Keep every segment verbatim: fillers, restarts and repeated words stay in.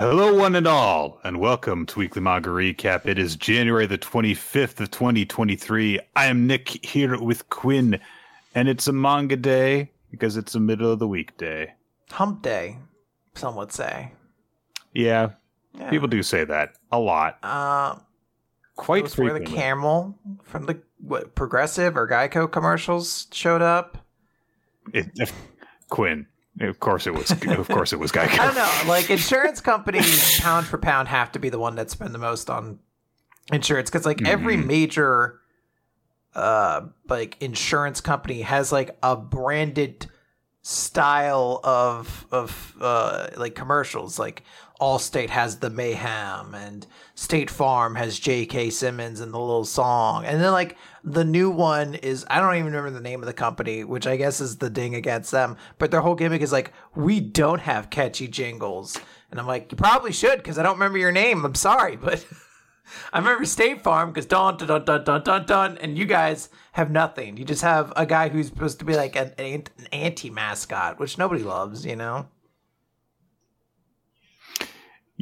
Hello, one and all, and welcome to Weekly Manga Recap. It is January the twenty-fifth of twenty twenty-three. I am Nick here with Quinn, and it's a manga day because it's the middle of the weekday. Hump day, some would say. Yeah, yeah. People do say that a lot. Uh, Quite it was frequently. Where the camel from the what, Progressive or Geico commercials showed up. It, if, Quinn. Of course it was. Of course it was Geico. I don't know. Like, insurance companies, pound for pound, have to be the one that spend the most on insurance because, like, mm-hmm. every major, uh, like insurance company has like a branded style of of uh like commercials. Like, Allstate has the Mayhem, and State Farm has J K Simmons and the little song. And then, like, the new one is, I don't even remember the name of the company, which I guess is the ding against them. But their whole gimmick is like, we don't have catchy jingles. And I'm like, you probably should, because I don't remember your name. I'm sorry, but I remember State Farm because dun dun dun dun dun dun dun. And you guys have nothing. You just have a guy who's supposed to be like an, an anti-mascot, which nobody loves, you know?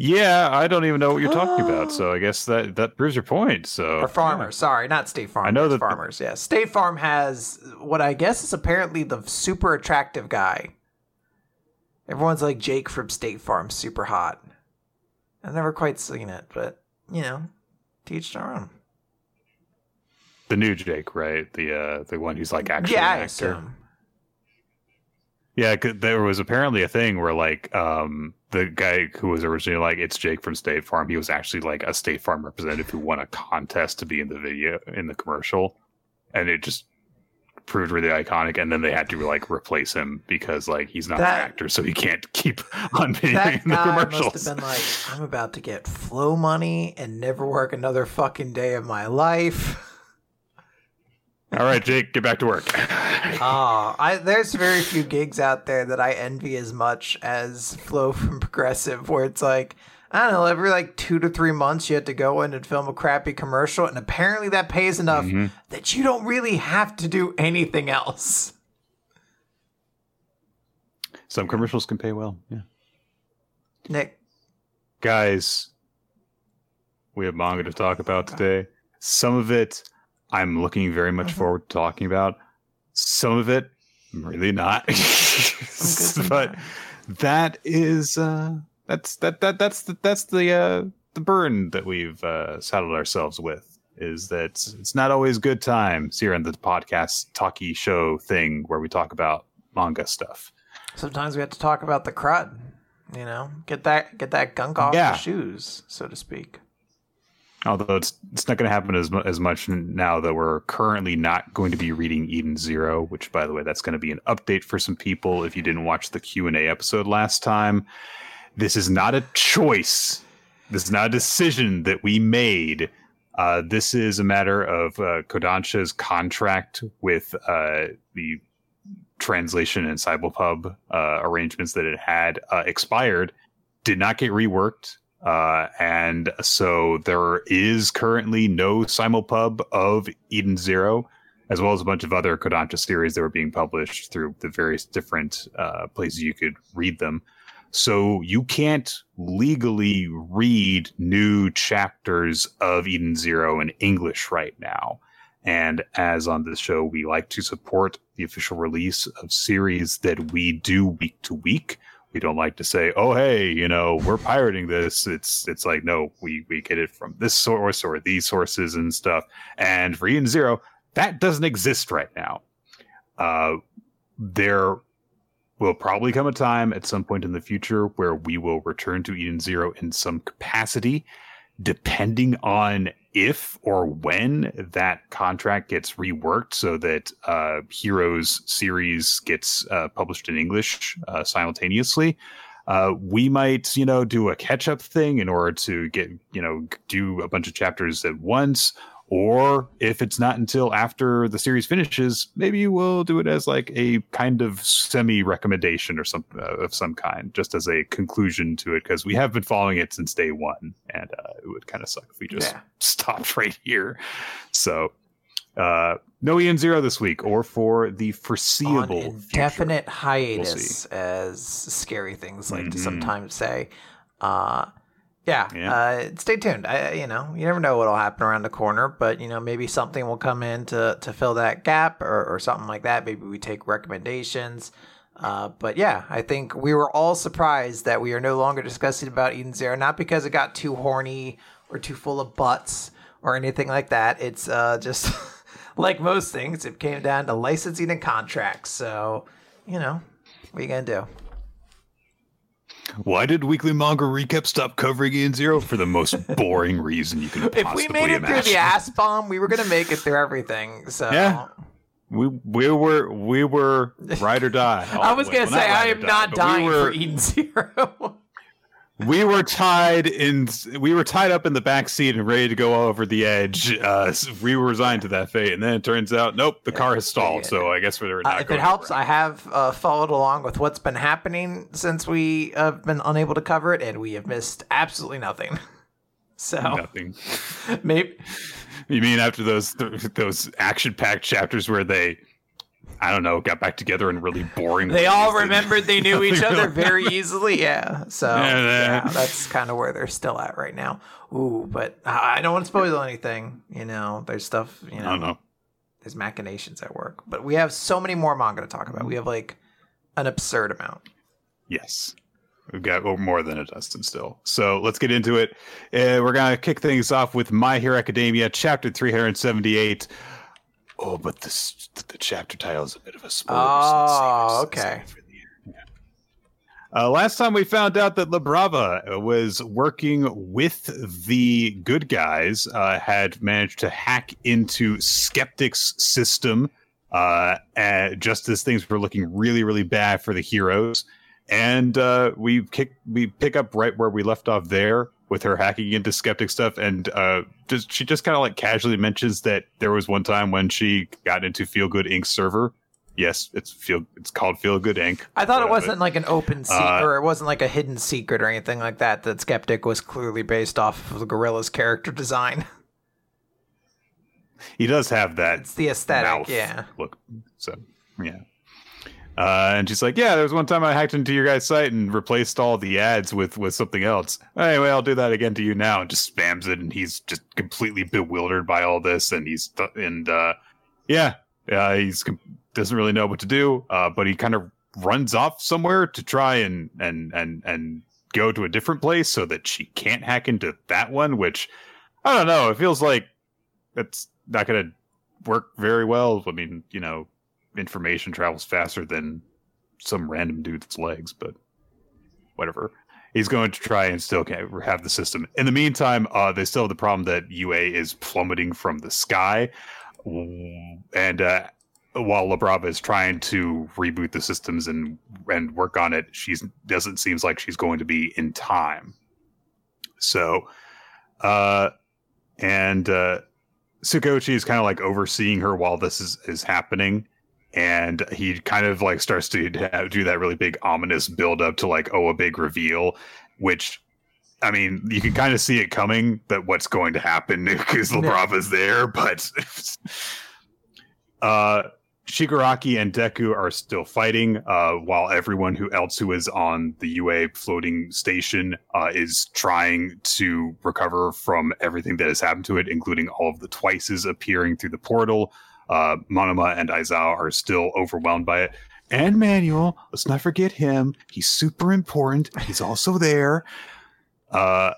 Yeah, I don't even know what you're talking about, so I guess that, that proves your point. So, or farmers, yeah. sorry, not State Farm. I know that farmers, th- yeah. State Farm has what I guess is apparently the super attractive guy. Everyone's like, Jake from State Farm, super hot. I've never quite seen it, but, you know, to each their own. The new Jake, right? The uh, the one who's like actually yeah, an actor. I assume. Yeah, there was apparently a thing where, like, um, the guy who was originally like, it's Jake from State Farm, he was actually like a State Farm representative who won a contest to be in the video, in the commercial. And it just proved really iconic. And then they had to, like, replace him because, like, he's not that, an actor, so he can't keep on being in the commercials. That guy must have been like, I'm about to get flow money and never work another fucking day of my life. All right, Jake, get back to work. Oh, I, there's very few gigs out there that I envy as much as Flo from Progressive, where it's like, I don't know, every like two to three months you have to go in and film a crappy commercial, and apparently that pays enough mm-hmm. that you don't really have to do anything else. Some commercials can pay well, yeah. Nick. Guys, we have manga to talk about today. Some of it I'm looking very much mm-hmm. forward to talking about. Some of it, I'm really not. But that is uh, that's that that that's the that's the uh, the burden that we've uh, saddled ourselves with, is that it's, it's not always good times here on the podcast talkie show thing where we talk about manga stuff. Sometimes we have to talk about the crud, you know, get that get that gunk off yeah. the shoes, so to speak. Although it's it's not going to happen as as much now that we're currently not going to be reading Eden Zero, which, by the way, that's going to be an update for some people. If you didn't watch the Q and A episode last time, this is not a choice. This is not a decision that we made. Uh, this is a matter of uh, Kodansha's contract with uh, the translation and Cyberpub uh, arrangements that it had uh, expired, did not get reworked. Uh, and so there is currently no simulpub of Eden Zero, as well as a bunch of other Kodansha series that were being published through the various different uh, places you could read them. So you can't legally read new chapters of Eden Zero in English right now. And as on this show, we like to support the official release of series that we do week to week. We don't like to say, oh, hey, you know, we're pirating this. It's it's like, no, we, we get it from this source or these sources and stuff. And for Eden Zero, that doesn't exist right now. Uh, there will probably come a time at some point in the future where we will return to Eden Zero in some capacity, depending on if or when that contract gets reworked so that uh, Heroes series gets uh, published in English uh, simultaneously. Uh, we might, you know, do a catch-up thing in order to get, you know, do a bunch of chapters at once. Or if it's not until after the series finishes, maybe we'll do it as like a kind of semi-recommendation or something uh, of some kind, just as a conclusion to it, because we have been following it since day one, and uh, it would kind of suck if we just yeah. stopped right here. So uh, no Eden Zero this week, or for the foreseeable future. Indefinite hiatus, we'll see. As scary things like mm-hmm. to sometimes say. Uh, yeah, yeah. Uh, stay tuned. I, you know, you never know what'll happen around the corner, but you know, maybe something will come in to, to fill that gap or, or something like that. Maybe we take recommendations. Uh, but yeah, I think we were all surprised that we are no longer discussing about Eden Zero, not because it got too horny or too full of butts or anything like that. It's uh, just like most things, it came down to licensing and contracts. So, you know, what are you going to do? Why did Weekly Manga Recap stop covering Eden Zero? For the most boring reason you can possibly imagine. If we made it imagine. through the ass bomb, we were going to make it through everything. So. Yeah. We we were we were ride or die. I was going to say I am not dying for Eden Zero. We were tied in. We were tied up in the back seat and ready to go all over the edge. Uh, we were resigned to that fate, and then it turns out, nope, the car has stalled. So I guess we're not. Uh, if going it helps, around. I have uh, followed along with what's been happening since we have been unable to cover it, and we have missed absolutely nothing. So nothing. Maybe. You mean after those th- those action-packed chapters where they, I don't know, got back together in really boring They ways. all remembered they knew each other very easily, yeah. So yeah, yeah. yeah that's kind of where they're still at right now. Ooh, but I don't want to spoil anything. You know, there's stuff, you know, I don't know. There's machinations at work. But we have so many more manga to talk about. We have, like, an absurd amount. Yes. We've got more than a dozen still. So let's get into it. Uh, we're going to kick things off with My Hero Academia, chapter three seventy-eight. Oh, but this, the chapter title is a bit of a spoiler. Oh, so okay. For the year. Yeah. Uh, last time we found out that La Brava was working with the good guys, uh, had managed to hack into Skeptic's system uh, at, just as things were looking really, really bad for the heroes. And uh, we kick we pick up right where we left off there with her hacking into Skeptic stuff, and uh, just she just kind of like casually mentions that there was one time when she got into Feel Good Incorporated server. Yes, it's feel it's called Feel Good Incorporated. I thought it wasn't like an open secret, uh, or it wasn't like a hidden secret or anything like that. That Skeptic was clearly based off of the gorilla's character design. He does have that. It's the aesthetic, mouth yeah. Look, so yeah. Uh, and she's like, yeah, there was one time I hacked into your guys' site and replaced all the ads with, with something else. Anyway, I'll do that again to you now. And just spams it. And he's just completely bewildered by all this. And he's, th- and, uh, yeah, uh, he's com- doesn't really know what to do. Uh, but he kind of runs off somewhere to try and, and, and, and go to a different place so that she can't hack into that one, which I don't know. It feels like that's not going to work very well. I mean, you know, information travels faster than some random dude's legs, but whatever. He's going to try and still have the system. In the meantime, uh, they still have the problem that U A is plummeting from the sky. And uh, while La Brava is trying to reboot the systems and, and work on it, she doesn't seem like she's going to be in time. So, uh, and uh, Sukoichi is kind of like overseeing her while this is, is happening. And he kind of like starts to do that really big ominous build up to like, oh, a big reveal, which, I mean, you can kind of see it coming that what's going to happen because La Brava's there. But uh, Shigaraki and Deku are still fighting uh, while everyone who else who is on the U A floating station uh, is trying to recover from everything that has happened to it, including all of the Twices appearing through the portal. Uh, Monoma and Aizawa are still overwhelmed by it. And Manuel, let's not forget him. He's super important. He's also there. Uh,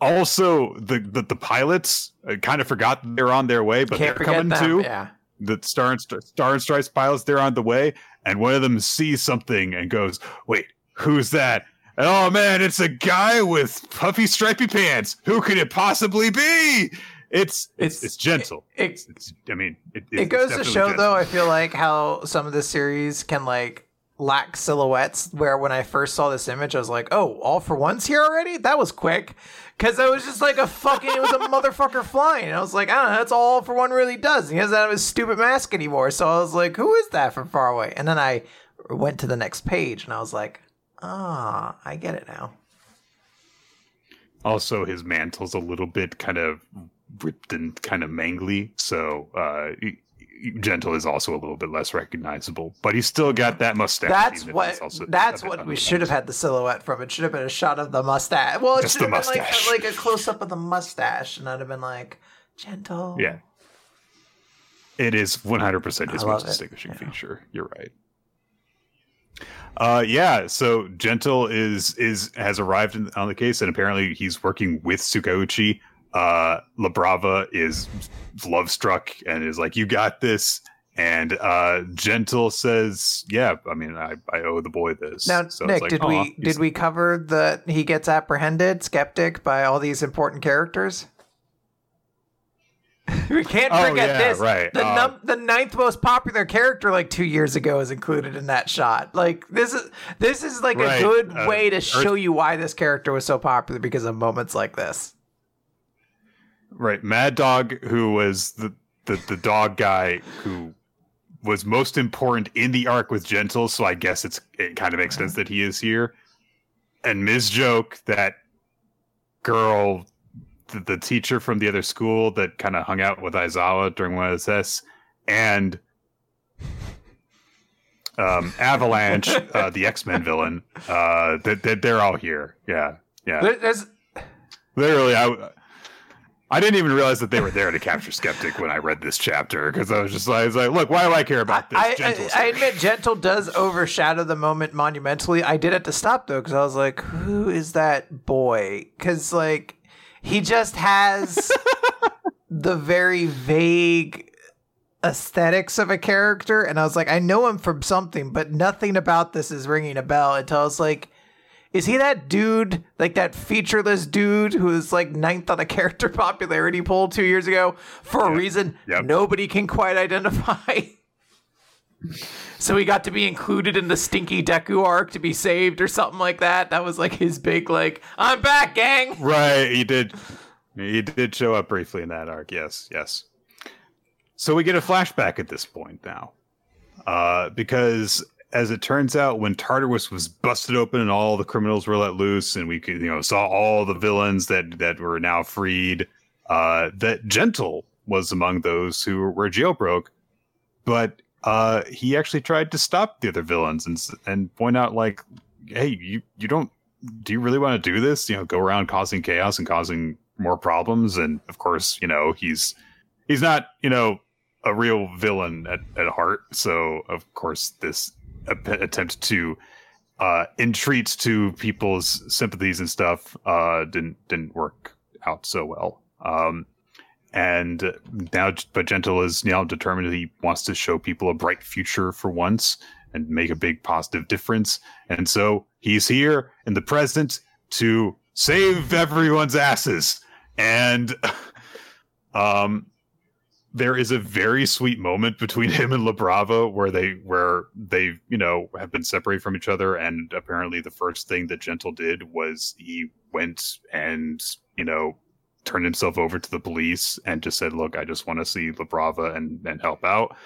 also, the, the, the pilots I kind of forgot they're on their way, but Can't they're coming them. too. Yeah. The Star and, Stri- Star and Stripes pilots, they're on the way. And one of them sees something and goes, wait, who's that? And, oh, man, it's a guy with puffy, stripy pants. Who could it possibly be? It's, it's it's it's gentle. It, it's, it's I mean, it, it, it goes to show gentle. though. I feel like how some of the series can like lack silhouettes. Where when I first saw this image, I was like, "Oh, All For One's here already? That was quick." Because I was just like a fucking it was a motherfucker flying. And I was like, I don't know. That's all All For One really does. And he doesn't have his stupid mask anymore. So I was like, "Who is that from far away?" And then I went to the next page, and I was like, "Ah, I get it now." Also, his mantle's a little bit kind of ripped and kind of mangly, so uh Gentle is also a little bit less recognizable, but he's still got that mustache. That's what also, that's what we should have had the silhouette from. It should have been a shot of the mustache. Well, it should have been like, like a close-up of the mustache, and I'd have been like, Gentle. Yeah. It is one hundred percent his most distinguishing yeah. feature. You're right. Uh, yeah, so Gentle is is has arrived in, on the case, and apparently he's working with Tsukauchi. Uh, La Brava is love struck and is like, "You got this." And uh, Gentle says, "Yeah, I mean, I, I owe the boy this." Now, so Nick, like, did we did we cover that he gets apprehended, Skeptic, by all these important characters? We can't oh, forget yeah, this. Right. The, uh, num- the ninth most popular character, like two years ago, is included in that shot. Like this is this is like right. a good uh, way to Earth- show you why this character was so popular because of moments like this. Right, Mad Dog, who was the the, the dog guy who was most important in the arc with Gentle, so I guess it's it kind of makes sense that he is here. And Miz Joke, that girl. The teacher from the other school that kind of hung out with Aizawa during one of his tests, and um, Avalanche, uh, the X-Men villain. Uh, that they, they, they're all here. Yeah, yeah. There's... Literally, I I didn't even realize that they were there to capture Skeptic when I read this chapter because I was just like, I was like, look, why do I care about this? I, Gentle I, I admit, Gentle does overshadow the moment monumentally. I did have to stop though because I was like, who is that boy? Because like. He just has the very vague aesthetics of a character. And I was like, I know him from something, but nothing about this is ringing a bell until I was like, is he that dude, like that featureless dude who was like ninth on a character popularity poll two years ago for yep. a reason yep. nobody can quite identify? So he got to be included in the stinky Deku arc to be saved or something like that. That was like his big, like, I'm back, gang. Right. He did. He did show up briefly in that arc. Yes. Yes. So we get a flashback at this point now, uh, because as it turns out, when Tartarus was busted open and all the criminals were let loose and we could, you know, saw all the villains that, that were now freed, uh, that Gentle was among those who were jailbroke, but Uh, he actually tried to stop the other villains and and point out, like, hey, you, you don't, do you really want to do this? You know, go around causing chaos and causing more problems. And of course, you know, he's, he's not, you know, a real villain at, at heart. So of course this attempt to, uh, entreat to people's sympathies and stuff, uh, didn't, didn't work out so well. Um, And now, but Gentle is now determined that he wants to show people a bright future for once and make a big positive difference. And so he's here in the present to save everyone's asses. And um, there is a very sweet moment between him and La Brava where they, where they, you know, have been separated from each other. And apparently, the first thing that Gentle did was he went and, you know, turned himself over to the police and just said, look, I just want to see La Brava and, and help out.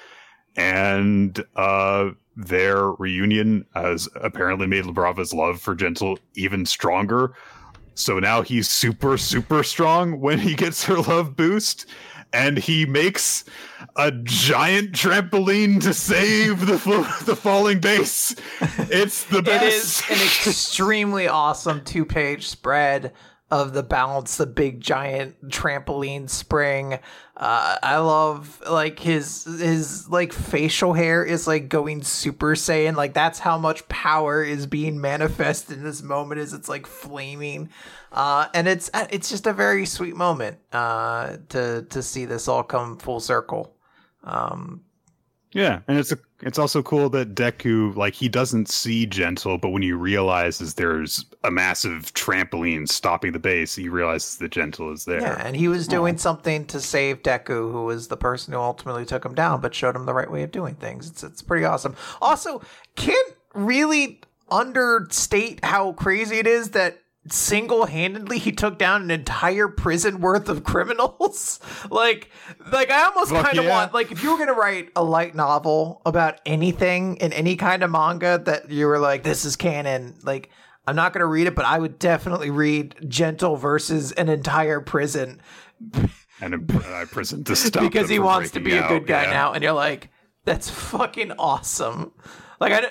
And uh, their reunion has apparently made La Brava's love for Gentle even stronger. So now he's super, super strong when he gets her love boost. And he makes a giant trampoline to save the fo- the falling base. It's the best. It is an extremely awesome two-page spread of the balance, the big giant trampoline spring. Uh, I love like his, his like facial hair is like going Super Saiyan. Like that's how much power is being manifested in this moment is it's like flaming. Uh, and it's, it's just a very sweet moment, uh, to, to see this all come full circle. Um, Yeah, and it's a, it's also cool that Deku, like, he doesn't see Gentle, but when he realizes there's a massive trampoline stopping the base, he realizes that Gentle is there. Yeah, and he was doing Aww. something to save Deku, who was the person who ultimately took him down, but showed him the right way of doing things. It's it's pretty awesome. Also, can't really understate how crazy it is that single-handedly he took down an entire prison worth of criminals. like like I almost kind of yeah. want, like, if you were gonna write a light novel about anything in any kind of manga that you were like, this is canon, like, I'm not gonna read it, but I would definitely read Gentle versus an entire prison and imprisoned to stop because he wants to be a good guy now. And you're like, that's fucking awesome. Like I.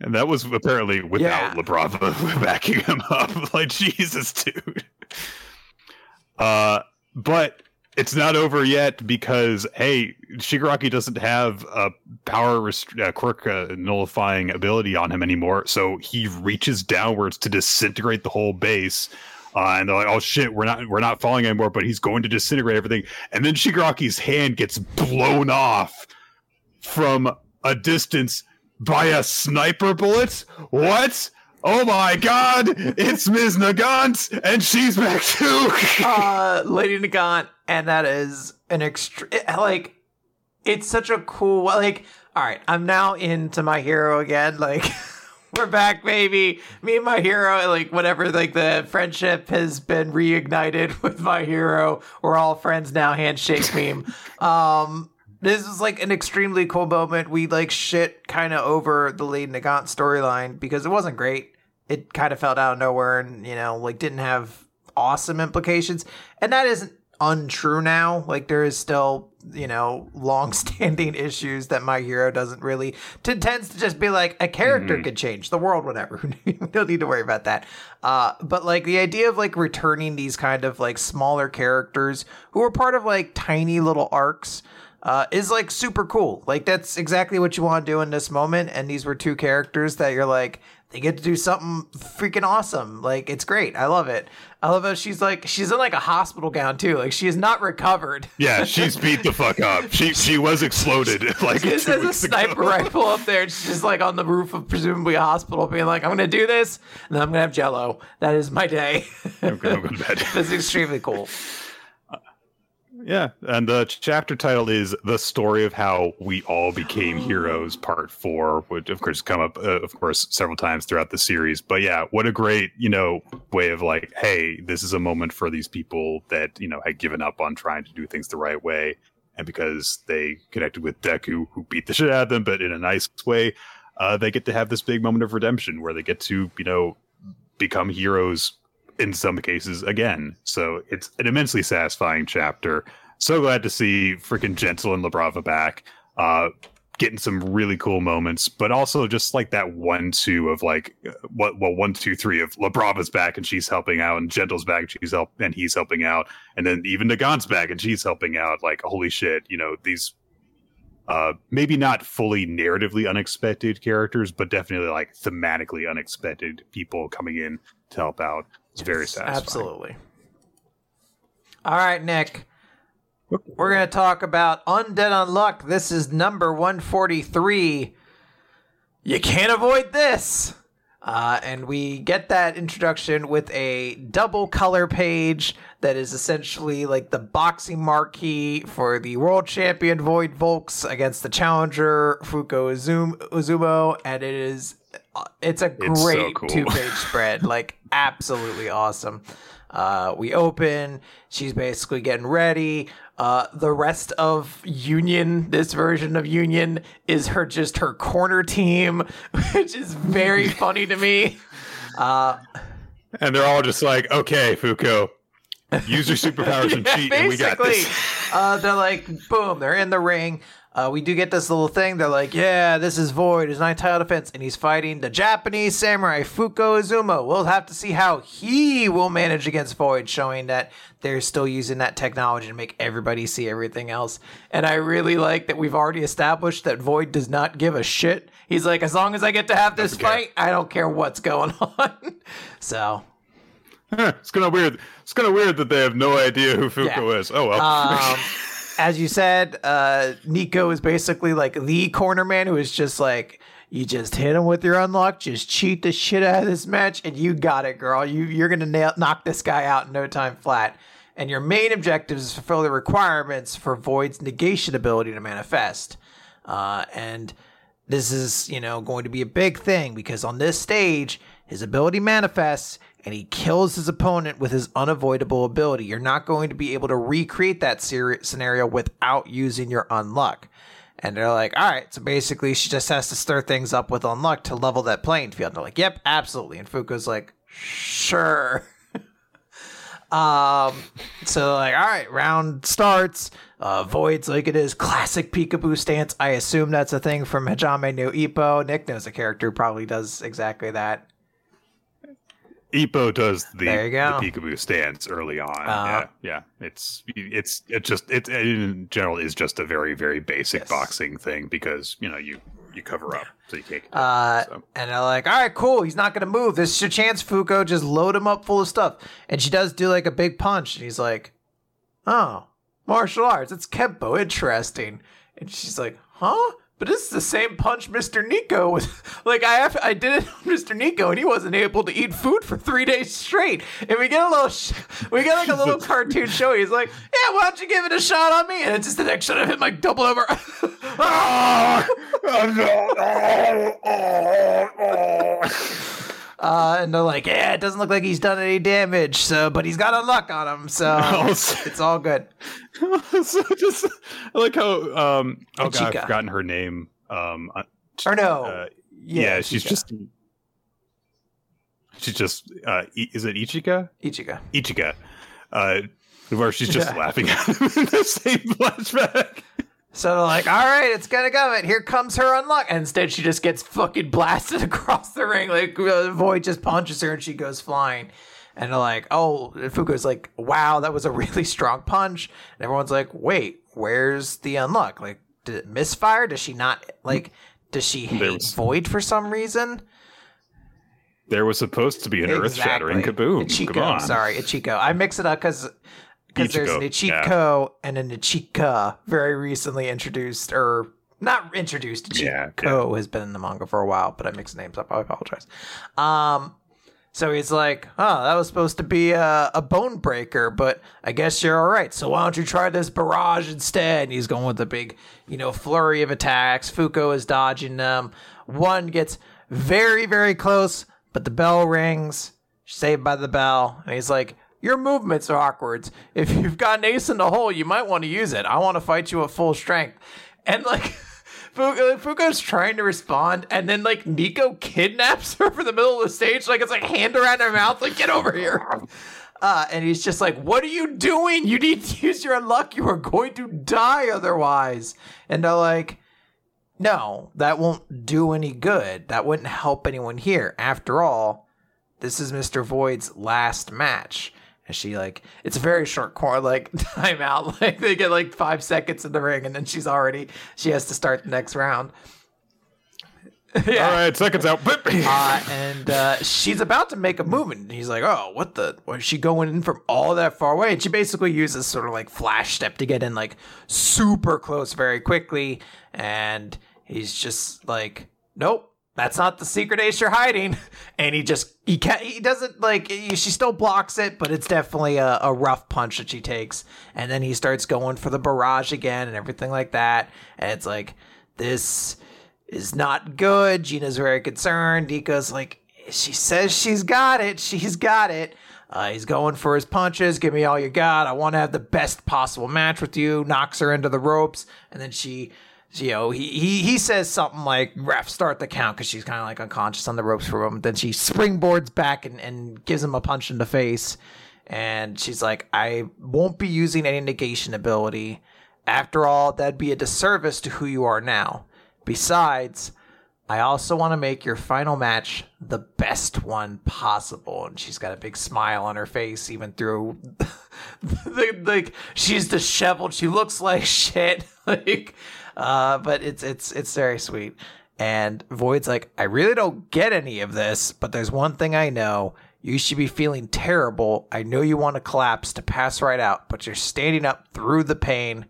And that was apparently without yeah. La Brava backing him up. Like, Jesus, dude. Uh, but it's not over yet because, hey, Shigaraki doesn't have a power rest- uh, quirk uh, nullifying ability on him anymore. So he reaches downwards to disintegrate the whole base. Uh, and they're like, oh, shit, we're not we're not falling anymore, but he's going to disintegrate everything. And then Shigaraki's hand gets blown off from a distance by a sniper bullet? What? Oh my god! It's Miz Nagant, and she's back too! uh, Lady Nagant, and that is an extreme... Like, it's such a cool... Like, alright, I'm now into My Hero again. Like, we're back, baby! Me and My Hero, like, whatever, like, the friendship has been reignited with My Hero. We're all friends now, handshake meme. Um... This is like an extremely cool moment. We like shit kind of over the Lady Nagant storyline because it wasn't great. It kind of fell out of nowhere and, you know, like didn't have awesome implications. And that isn't untrue now. Like there is still, you know, long-standing issues that My Hero doesn't really t- tends to just be like a character mm-hmm. could change the world, whatever. You don't need to worry about that. Uh, but like the idea of like returning these kind of like smaller characters who are part of like tiny little arcs. Uh, is like super cool. Like that's exactly what you want to do in this moment. And these were two characters that you're like, they get to do something freaking awesome. Like it's great. I love it. I love how she's like, she's in like a hospital gown too. Like she is not recovered. Yeah, she's beat the fuck up. She she was exploded. Like she has a sniper ago. rifle up there. And she's just like on the roof of presumably a hospital, being like, I'm gonna do this, and then I'm gonna have Jello. That is my day. I'm gonna go to bed. That's extremely cool. Yeah, and the chapter title is "The Story of How We All Became Heroes," Part Four, which of course come up, uh, of course, several times throughout the series. But yeah, what a great, you know, way of like, hey, this is a moment for these people that, you know, had given up on trying to do things the right way, and because they connected with Deku, who beat the shit out of them, but in a nice way, uh, they get to have this big moment of redemption where they get to, you know, become heroes. In some cases, again. So it's an immensely satisfying chapter. So glad to see freaking Gentle and La Brava back. Uh, getting some really cool moments, but also just like that one, two of like, what, well, one, two, three of La Brava's back and she's helping out, and Gentle's back and she's help and he's helping out, and then even Nagant's back and she's helping out. Like, holy shit, you know, these uh, maybe not fully narratively unexpected characters, but definitely like thematically unexpected people coming in to help out. It's very satisfying. Absolutely. All right, Nick. We're going to talk about Undead Unluck. This is number one forty-three. You can't avoid this. Uh, and we get that introduction with a double color page that is essentially like the boxing marquee for the world champion Void Volks against the challenger Fuuko Izumo. And it is... It's a great it's so cool. two-page spread, like absolutely awesome. Uh, we open. She's basically getting ready. Uh, the rest of Union, this version of Union, is her just her corner team, which is very funny to me. Uh, and they're all just like, "Okay, Fuuko, use your superpowers yeah, and cheat, and we got this." uh, they're like, "Boom!" They're in the ring. Uh, we do get this little thing. They're like, yeah, this is Void. It's not title defense. And he's fighting the Japanese samurai, Fuuko Izumo. We'll have to see how he will manage against Void, showing that they're still using that technology to make everybody see everything else. And I really like that we've already established that Void does not give a shit. He's like, as long as I get to have this fight, I don't care what's going on. So... It's kind of weird. It's kind of weird that they have no idea who Fuuko yeah. is. Oh, well. Um... As you said, uh, Nico is basically like the corner man who is just like, you just hit him with your unlock, just cheat the shit out of this match, and you got it, girl. You, you're going to nail knock this guy out in no time flat. And your main objective is to fulfill the requirements for Void's negation ability to manifest. Uh, and this is, you know, going to be a big thing because on this stage, his ability manifests and he kills his opponent with his unavoidable ability. You're not going to be able to recreate that ser- scenario without using your unluck. And they're like, all right, so basically she just has to stir things up with unluck to level that playing field. And they're like, yep, absolutely. And Fuuko's like, sure. Um, so like, all right, round starts. Uh, Void's like, it is classic peekaboo stance. I assume that's a thing from Hajime no Ippo. Nick knows a character who probably does exactly that. Ippo does the, the peekaboo stance early on. Uh, yeah, yeah, it's it's it just it in general is just a very very basic yes. boxing thing because you know you you cover up so you can't. Uh, so. And they're like, all right, cool. He's not gonna move. This is your chance, Fuuko. Just load him up full of stuff. And she does do like a big punch. And he's like, oh, martial arts. It's Kempo. Interesting. And she's like, huh? But this is the same punch Mister Nico was. Like, I have, I did it on Mister Nico, and he wasn't able to eat food for three days straight. And we get a little, sh- we get like a little cartoon show. He's like, yeah, why don't you give it a shot on me? And it's just the next shot of him, like, double over. uh, and they're like, yeah, it doesn't look like he's done any damage, so, but he's got unluck on him, so it's all good. So just I like how um oh Ichika. God, I've forgotten her name. Um or no. Uh, yeah, yeah she's just She's just uh is it Ichika? Ichika. Ichika. Uh where she's just yeah. laughing at him in the same flashback. So they're like, all right, it's gonna go it. Here comes her unluck. And instead she just gets fucking blasted across the ring. Like uh, Void just punches her and she goes flying. And they're like, oh, Fuuko's like, wow, that was a really strong punch. And everyone's like, wait, where's the unluck? Like, did it misfire? Does she not, like, does she hate was, Void for some reason? There was supposed to be an exactly. earth-shattering kaboom. Ichiko, Come on. sorry, Ichiko. I mix it up because there's an Ichiko yeah. and an Ichika very recently introduced, or not introduced, Ichiko yeah, yeah. has been in the manga for a while, but I mix names up, I apologize. Um... So he's like, oh, that was supposed to be a, a bone breaker, but I guess you're all right. So why don't you try this barrage instead? And he's going with a big, you know, flurry of attacks. Fuuko is dodging them. One gets very, very close, but the bell rings. Saved by the bell. And he's like, your movements are awkward. If you've got an ace in the hole, you might want to use it. I want to fight you at full strength. And like... Fuuko's trying to respond, and then like Nico kidnaps her for the middle of the stage, like it's like hand around her mouth, like get over here. Uh, and he's just like, "What are you doing? You need to use your luck. You are going to die otherwise." And they're like, "No, that won't do any good. That wouldn't help anyone here. After all, this is Mister Void's last match." And she like, it's a very short core, like timeout. Like they get like five seconds in the ring, and then she's already she has to start the next round. yeah. All right, seconds out. uh, and uh, she's about to make a movement. And he's like, oh, what the? Why is she going in from all that far away? And she basically uses sort of like flash step to get in like super close very quickly. And he's just like, nope. That's not the secret ace you're hiding. And he just, he can't, he doesn't like, he, she still blocks it, but it's definitely a, a rough punch that she takes. And then he starts going for the barrage again and everything like that. And it's like, this is not good. Gina's very concerned. Nico's like, she says she's got it. She's got it. Uh, he's going for his punches. Give me all you got. I want to have the best possible match with you. Knocks her into the ropes. And then she... You know, he, he, he says something like, ref, start the count, because she's kind of like unconscious on the ropes for a moment. Then she springboards back and, and gives him a punch in the face. And she's like, I won't be using any negation ability. After all, that'd be a disservice to who you are now. Besides, I also want to make your final match the best one possible. And she's got a big smile on her face, even through, the, like, she's disheveled. She looks like shit. Like... Uh, but it's it's it's very sweet. And Void's like, I really don't get any of this, but there's one thing I know. You should be feeling terrible. I know you want to collapse to pass right out, but you're standing up through the pain.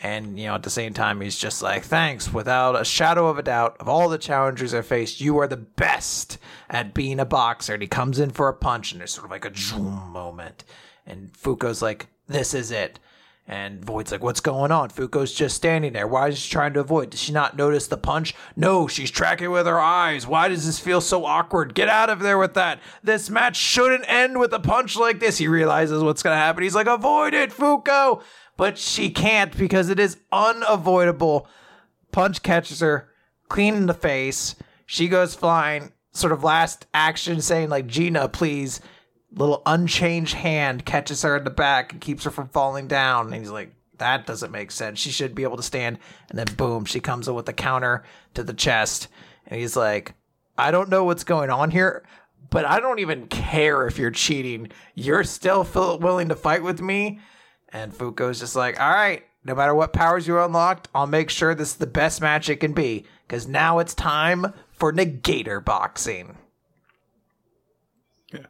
And, you know, at the same time, he's just like, thanks. Without a shadow of a doubt, of all the challengers I faced, you are the best at being a boxer. And he comes in for a punch, and there's sort of like a zoom moment. And Fuuko's like, this is it. And Void's like, what's going on? Fuuko's just standing there. Why is she trying to avoid? Does she not notice the punch? No, she's tracking with her eyes. Why does this feel so awkward? Get out of there with that. This match shouldn't end with a punch like this. He realizes what's going to happen. He's like, avoid it, Fuuko. But she can't because it is unavoidable. Punch catches her, clean in the face. She goes flying, sort of last action saying, like, Gina, please. little unchanged hand catches her in the back and keeps her from falling down. And he's like, that doesn't make sense. She should be able to stand. And then boom, she comes in with a counter to the chest. And he's like, I don't know what's going on here, but I don't even care if you're cheating. You're still feel- willing to fight with me. And Fuuko's just like, all right, no matter what powers you unlocked, I'll make sure this is the best match it can be. Because now it's time for Negator Boxing. Yeah.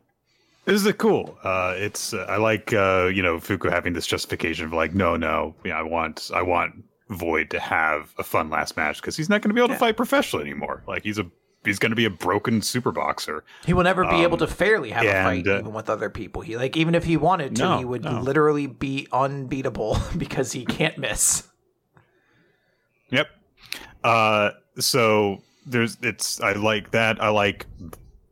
This is cool. Uh, it's uh, I like, uh, you know, Fuuko having this justification of like, no, no, you know, I want I want Void to have a fun last match because he's not going to be able yeah. to fight professionally anymore. Like, he's a He's going to be a broken super boxer. He will never be um, able to fairly have and, a fight uh, even with other people. He like even if he wanted to, no, he would no. literally be unbeatable because he can't miss. Yep. Uh, so there's it's I like that. I like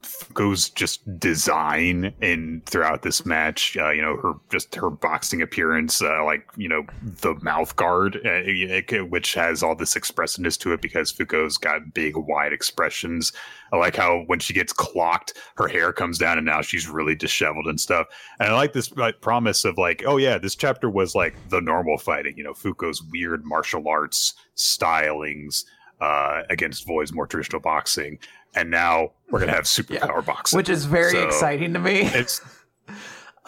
Fuuko's just design and throughout this match, uh, you know, her just her boxing appearance, uh, like, you know, the mouth guard, uh, it, it, which has all this expressiveness to it because Fuuko's got big, wide expressions. I like how when she gets clocked, her hair comes down and now she's really disheveled and stuff. And I like this like, promise of like, oh, yeah, this chapter was like the normal fighting, you know, Fuuko's weird martial arts stylings uh, against Void's more traditional boxing. And now we're going to have superpower yeah. boxing. Which is very so, exciting to me. It's,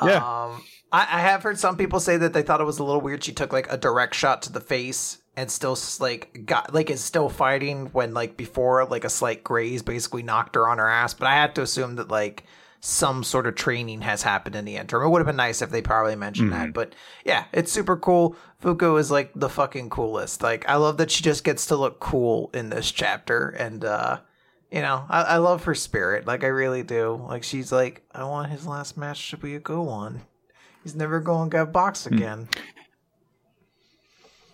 yeah. Um, I, I have heard some people say that they thought it was a little weird. She took like a direct shot to the face and still like got like is still fighting when like before like a slight graze basically knocked her on her ass. But I have to assume that like some sort of training has happened in the interim. It would have been nice if they probably mentioned mm-hmm. that. But yeah, it's super cool. Fuuko is like the fucking coolest. Like I love that she just gets to look cool in this chapter and, uh, you know, I, I love her spirit. Like, I really do. Like, she's like, I want his last match to be a good one. He's never going to get boxed again.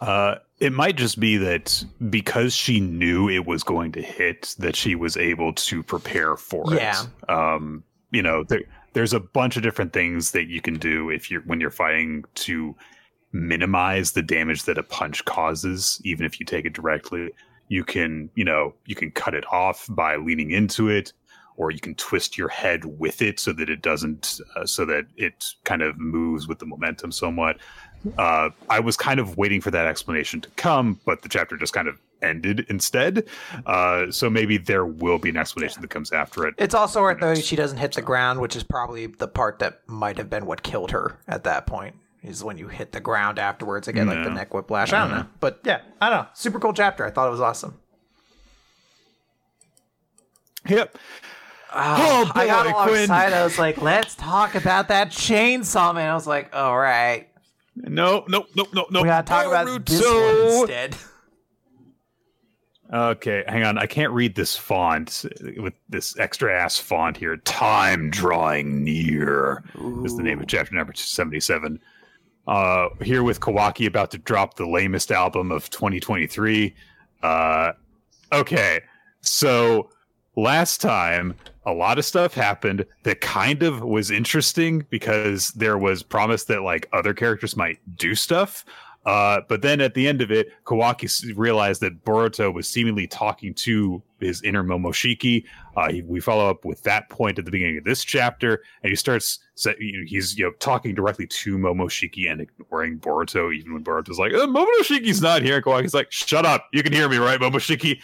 Uh, it might just be that because she knew it was going to hit, that she was able to prepare for yeah. it. Um, you know, there, there's a bunch of different things that you can do if you're when you're fighting to minimize the damage that a punch causes, even if you take it directly. You can, you know, you can cut it off by leaning into it, or you can twist your head with it so that it doesn't, uh, so that it kind of moves with the momentum somewhat. Uh, I was kind of waiting for that explanation to come, but the chapter just kind of ended instead. Uh, so maybe there will be an explanation yeah. that comes after it. It's also worth noting she doesn't hit the ground, which is probably the part that might have been what killed her at that point. Is when you hit the ground afterwards again, no. like the neck whiplash. I don't know. But yeah, I don't know. Super cool chapter. I thought it was awesome. Yep. Uh, oh, boy, I got all Quinn. excited. I was like, let's talk about that chainsaw man. I was like, all right. No, no, no, no, no. We gotta talk Naruto. about this one instead. Okay, hang on. I can't read this font with this extra ass font here. Time Drawing Near Ooh. is the name of chapter number seventy-seven. Uh, here with Kawaki about to drop the lamest album of twenty twenty-three. Uh, okay, so last time a lot of stuff happened that kind of was interesting because there was promise that like other characters might do stuff. Uh, but then at the end of it, Kawaki realized that Boruto was seemingly talking to his inner Momoshiki. Uh, he, we follow up with that point at the beginning of this chapter, and he starts he's you know talking directly to Momoshiki and ignoring Boruto, even when Boruto's like, oh, "Momoshiki's not here." Kawaki's like, "Shut up! You can hear me, right, Momoshiki?"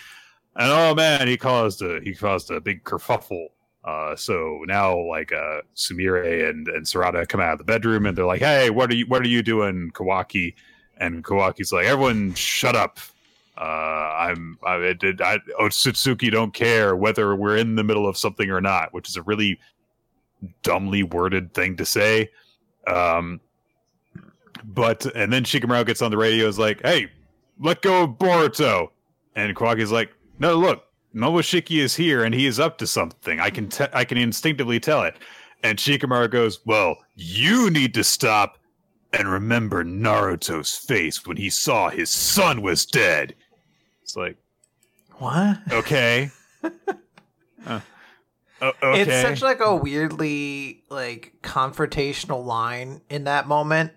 And oh man, he caused a he caused a big kerfuffle. Uh, so now, like, uh, Sumire and and Sarada come out of the bedroom, and they're like, "Hey, what are you what are you doing, Kawaki?" And Kawaki's like, everyone shut up. Uh, I'm, I, I, I Otsutsuki don't care whether we're in the middle of something or not, which is a really dumbly worded thing to say. Um, but, and then Shikamaru gets on the radio and is like, hey, let go of Boruto. And Kawaki's like, no, look, Momoshiki is here and he is up to something. I can, te- I can instinctively tell it. And Shikamaru goes, well, you need to stop. And remember Naruto's face when he saw his son was dead. It's like, what? Okay. uh, okay. It's such like a weirdly like confrontational line in that moment.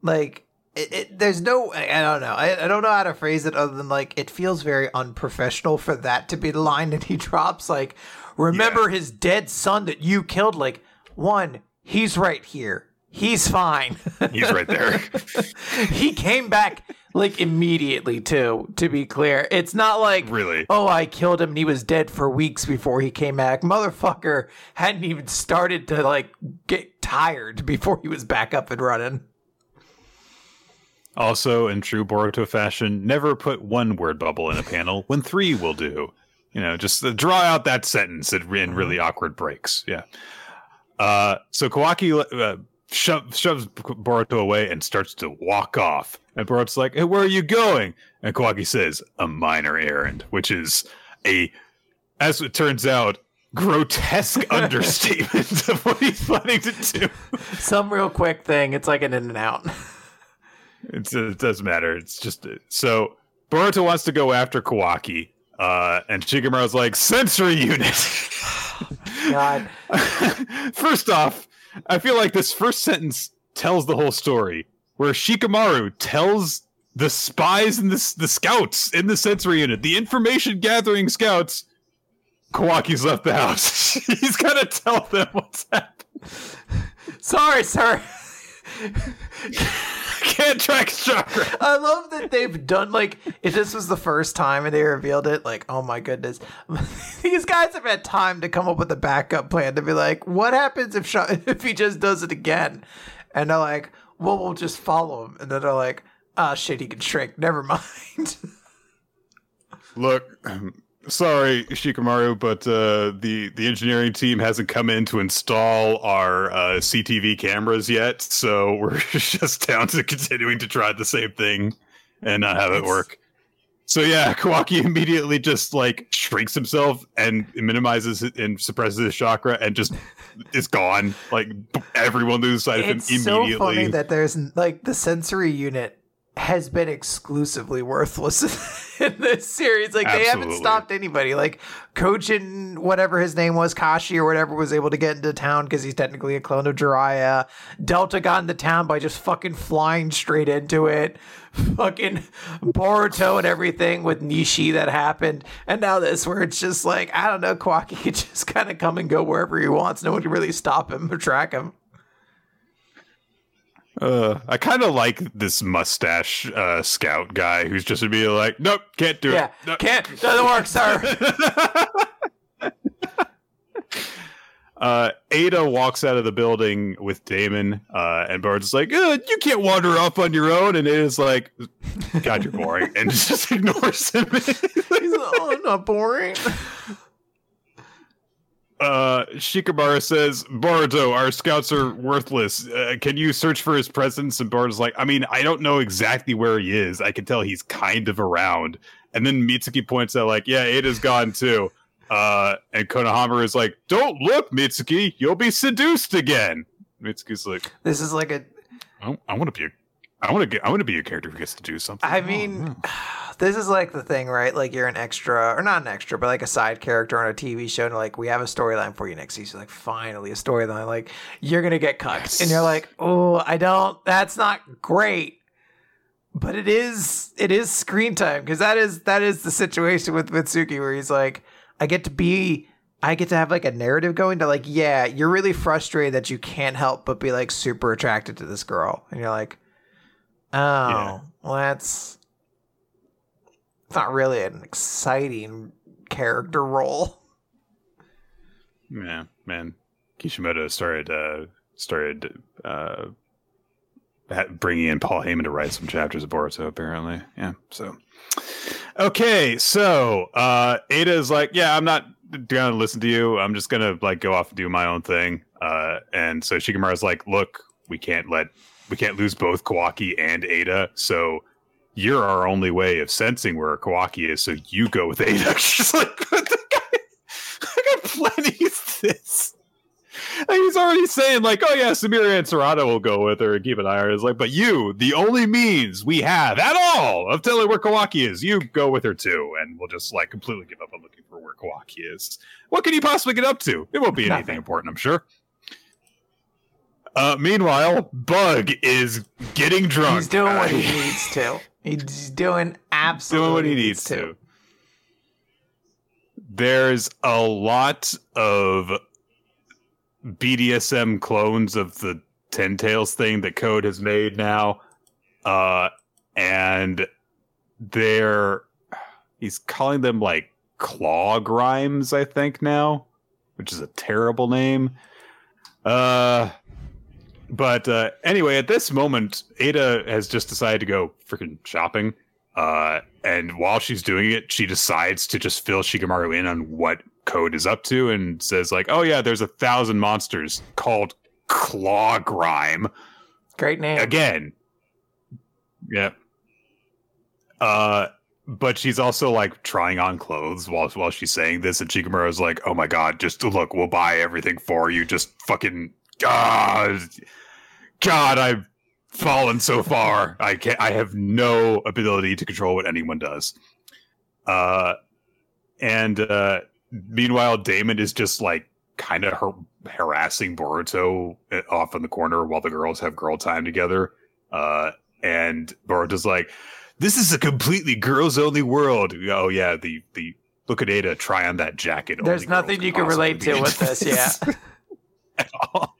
Like it, it, there's no, I, I don't know. I, I don't know how to phrase it other than like, it feels very unprofessional for that to be the line that he drops. Like, remember yeah. his dead son that you killed. Like, One, he's right here. He's fine. He's right there. He came back like immediately too, to be clear. It's not like, really? Oh, I killed him and he was dead for weeks before he came back. Motherfucker hadn't even started to like get tired before he was back up and running. Also, in true Boruto fashion, never put one word bubble in a panel when three will do. You know, just draw out that sentence in really awkward breaks. Yeah. Uh, so Kawaki uh, sho- shoves Boruto away and starts to walk off. And Boruto's like, hey, where are you going? And Kawaki says, a minor errand, which is a, as it turns out, grotesque understatement of what he's planning to do. Some real quick thing. It's like an in and out. It's, it doesn't matter. It's just so Boruto wants to go after Kawaki, uh, and Shikamaru's like, sensory unit. God. First off, I feel like this first sentence tells the whole story, where Shikamaru tells the spies and the the scouts in the sensory unit, the information gathering scouts, Kawaki's left the house. He's gotta tell them what's happened. Sorry, sir. Can't track his chakra. I love that they've done, like, if this was the first time and they revealed it, like, oh my goodness. These guys have had time to come up with a backup plan to be like, what happens if sh- if he just does it again? And they're like, well, we'll just follow him. And then they're like, ah, oh, shit, he can shrink. Never mind. Look, sorry, Shikamaru, but uh, the, the engineering team hasn't come in to install our uh, C T V cameras yet, so we're just down to continuing to try the same thing and not have it work. So yeah, Kawaki immediately just like shrinks himself and minimizes it and suppresses his chakra and just is gone. Like everyone loses sight of him immediately. It's so funny that there's like the sensory unit has been exclusively worthless in this series. Like, Absolutely. They haven't stopped anybody. Like, Kojin, whatever his name was, Kashi or whatever, was able to get into town because he's technically a clone of Jiraiya. Delta got into town by just fucking flying straight into it. Fucking Boruto and everything with Nishi that happened. And now this, where it's just like, I don't know, Kawaki can just kind of come and go wherever he wants. No one can really stop him or track him. Uh, I kind of like this mustache uh, scout guy who's just to be like, nope, can't do yeah, it. Yeah, nope. Can't, doesn't work, sir. uh, Ada walks out of the building with Damon, uh, and Boruto's like, eh, you can't wander off on your own. And Ada's like, God, you're boring. And just ignores him. He's like, oh, I'm not boring. Uh, Shikamaru says, Boruto, our scouts are worthless. Uh, can you search for his presence? And Boruto's like, I mean, I don't know exactly where he is. I can tell he's kind of around. And then Mitsuki points out, like, yeah, Ada's gone too. Uh, and Konohamaru is like, don't look, Mitsuki. You'll be seduced again. Mitsuki's like, this is like a. I, I want to be. A, I want to get. I want to be a character who gets to do something. I mean. Oh, this is like the thing, right? Like you're an extra, or not an extra, but like a side character on a T V show. And like, we have a storyline for you next season. Like, finally, a storyline. Like, you're going to get cucked. Yes. And you're like, oh, I don't, that's not great. But it is, it is screen time. Because that is, that is the situation with Mitsuki where he's like, I get to be, I get to have like a narrative going to like, yeah, you're really frustrated that you can't help but be like super attracted to this girl. And you're like, oh, yeah. Well, that's. It's not really an exciting character role. Yeah, man. Kishimoto started uh, started uh, bringing in Paul Heyman to write some chapters of Boruto, apparently. Yeah, so. Okay, so uh, Ada is like, yeah, I'm not going to listen to you. I'm just going to like go off and do my own thing. Uh, and so Shikamaru's like, look, we can't let we can't lose both Kawaki and Ada, so you're our only way of sensing where Kawaki is, so you go with Ada. She's like, what the guy? What kind of plan is this? Like, he's already saying, like, oh yeah, Samira and Sarada will go with her and keep an eye on her. It's like, but you, the only means we have at all of telling where Kawaki is, you go with her too, and we'll just, like, completely give up on looking for where Kawaki is. What can he possibly get up to? It won't be Nothing. Anything important, I'm sure. Uh, meanwhile, Bug is getting drunk. He's doing what he needs to. He's doing absolutely doing what he needs to. to. There's a lot of B D S M clones of the Ten Tails thing that Code has made now. Uh, and they're... He's calling them, like, claw grimes, I think, now. Which is a terrible name. Uh... But uh, anyway, at this moment, Ada has just decided to go freaking shopping. Uh, and while she's doing it, she decides to just fill Shikamaru in on what Code is up to and says, like, oh, yeah, there's a thousand monsters called Claw Grime. Great name. Again. Yeah. Uh, but she's also, like, trying on clothes while while she's saying this. And Shikamaru's like, oh, my God, just look, we'll buy everything for you. Just fucking... God, God, I've fallen so far. I can't. I have no ability to control what anyone does. Uh, and uh, meanwhile, Damon is just like kind of har- harassing Boruto off in the corner while the girls have girl time together. Uh, and Boruto's like, "This is a completely girls-only world." Oh yeah, the the look at Ada try on that jacket. There's nothing you can relate to with this. Yeah. At all.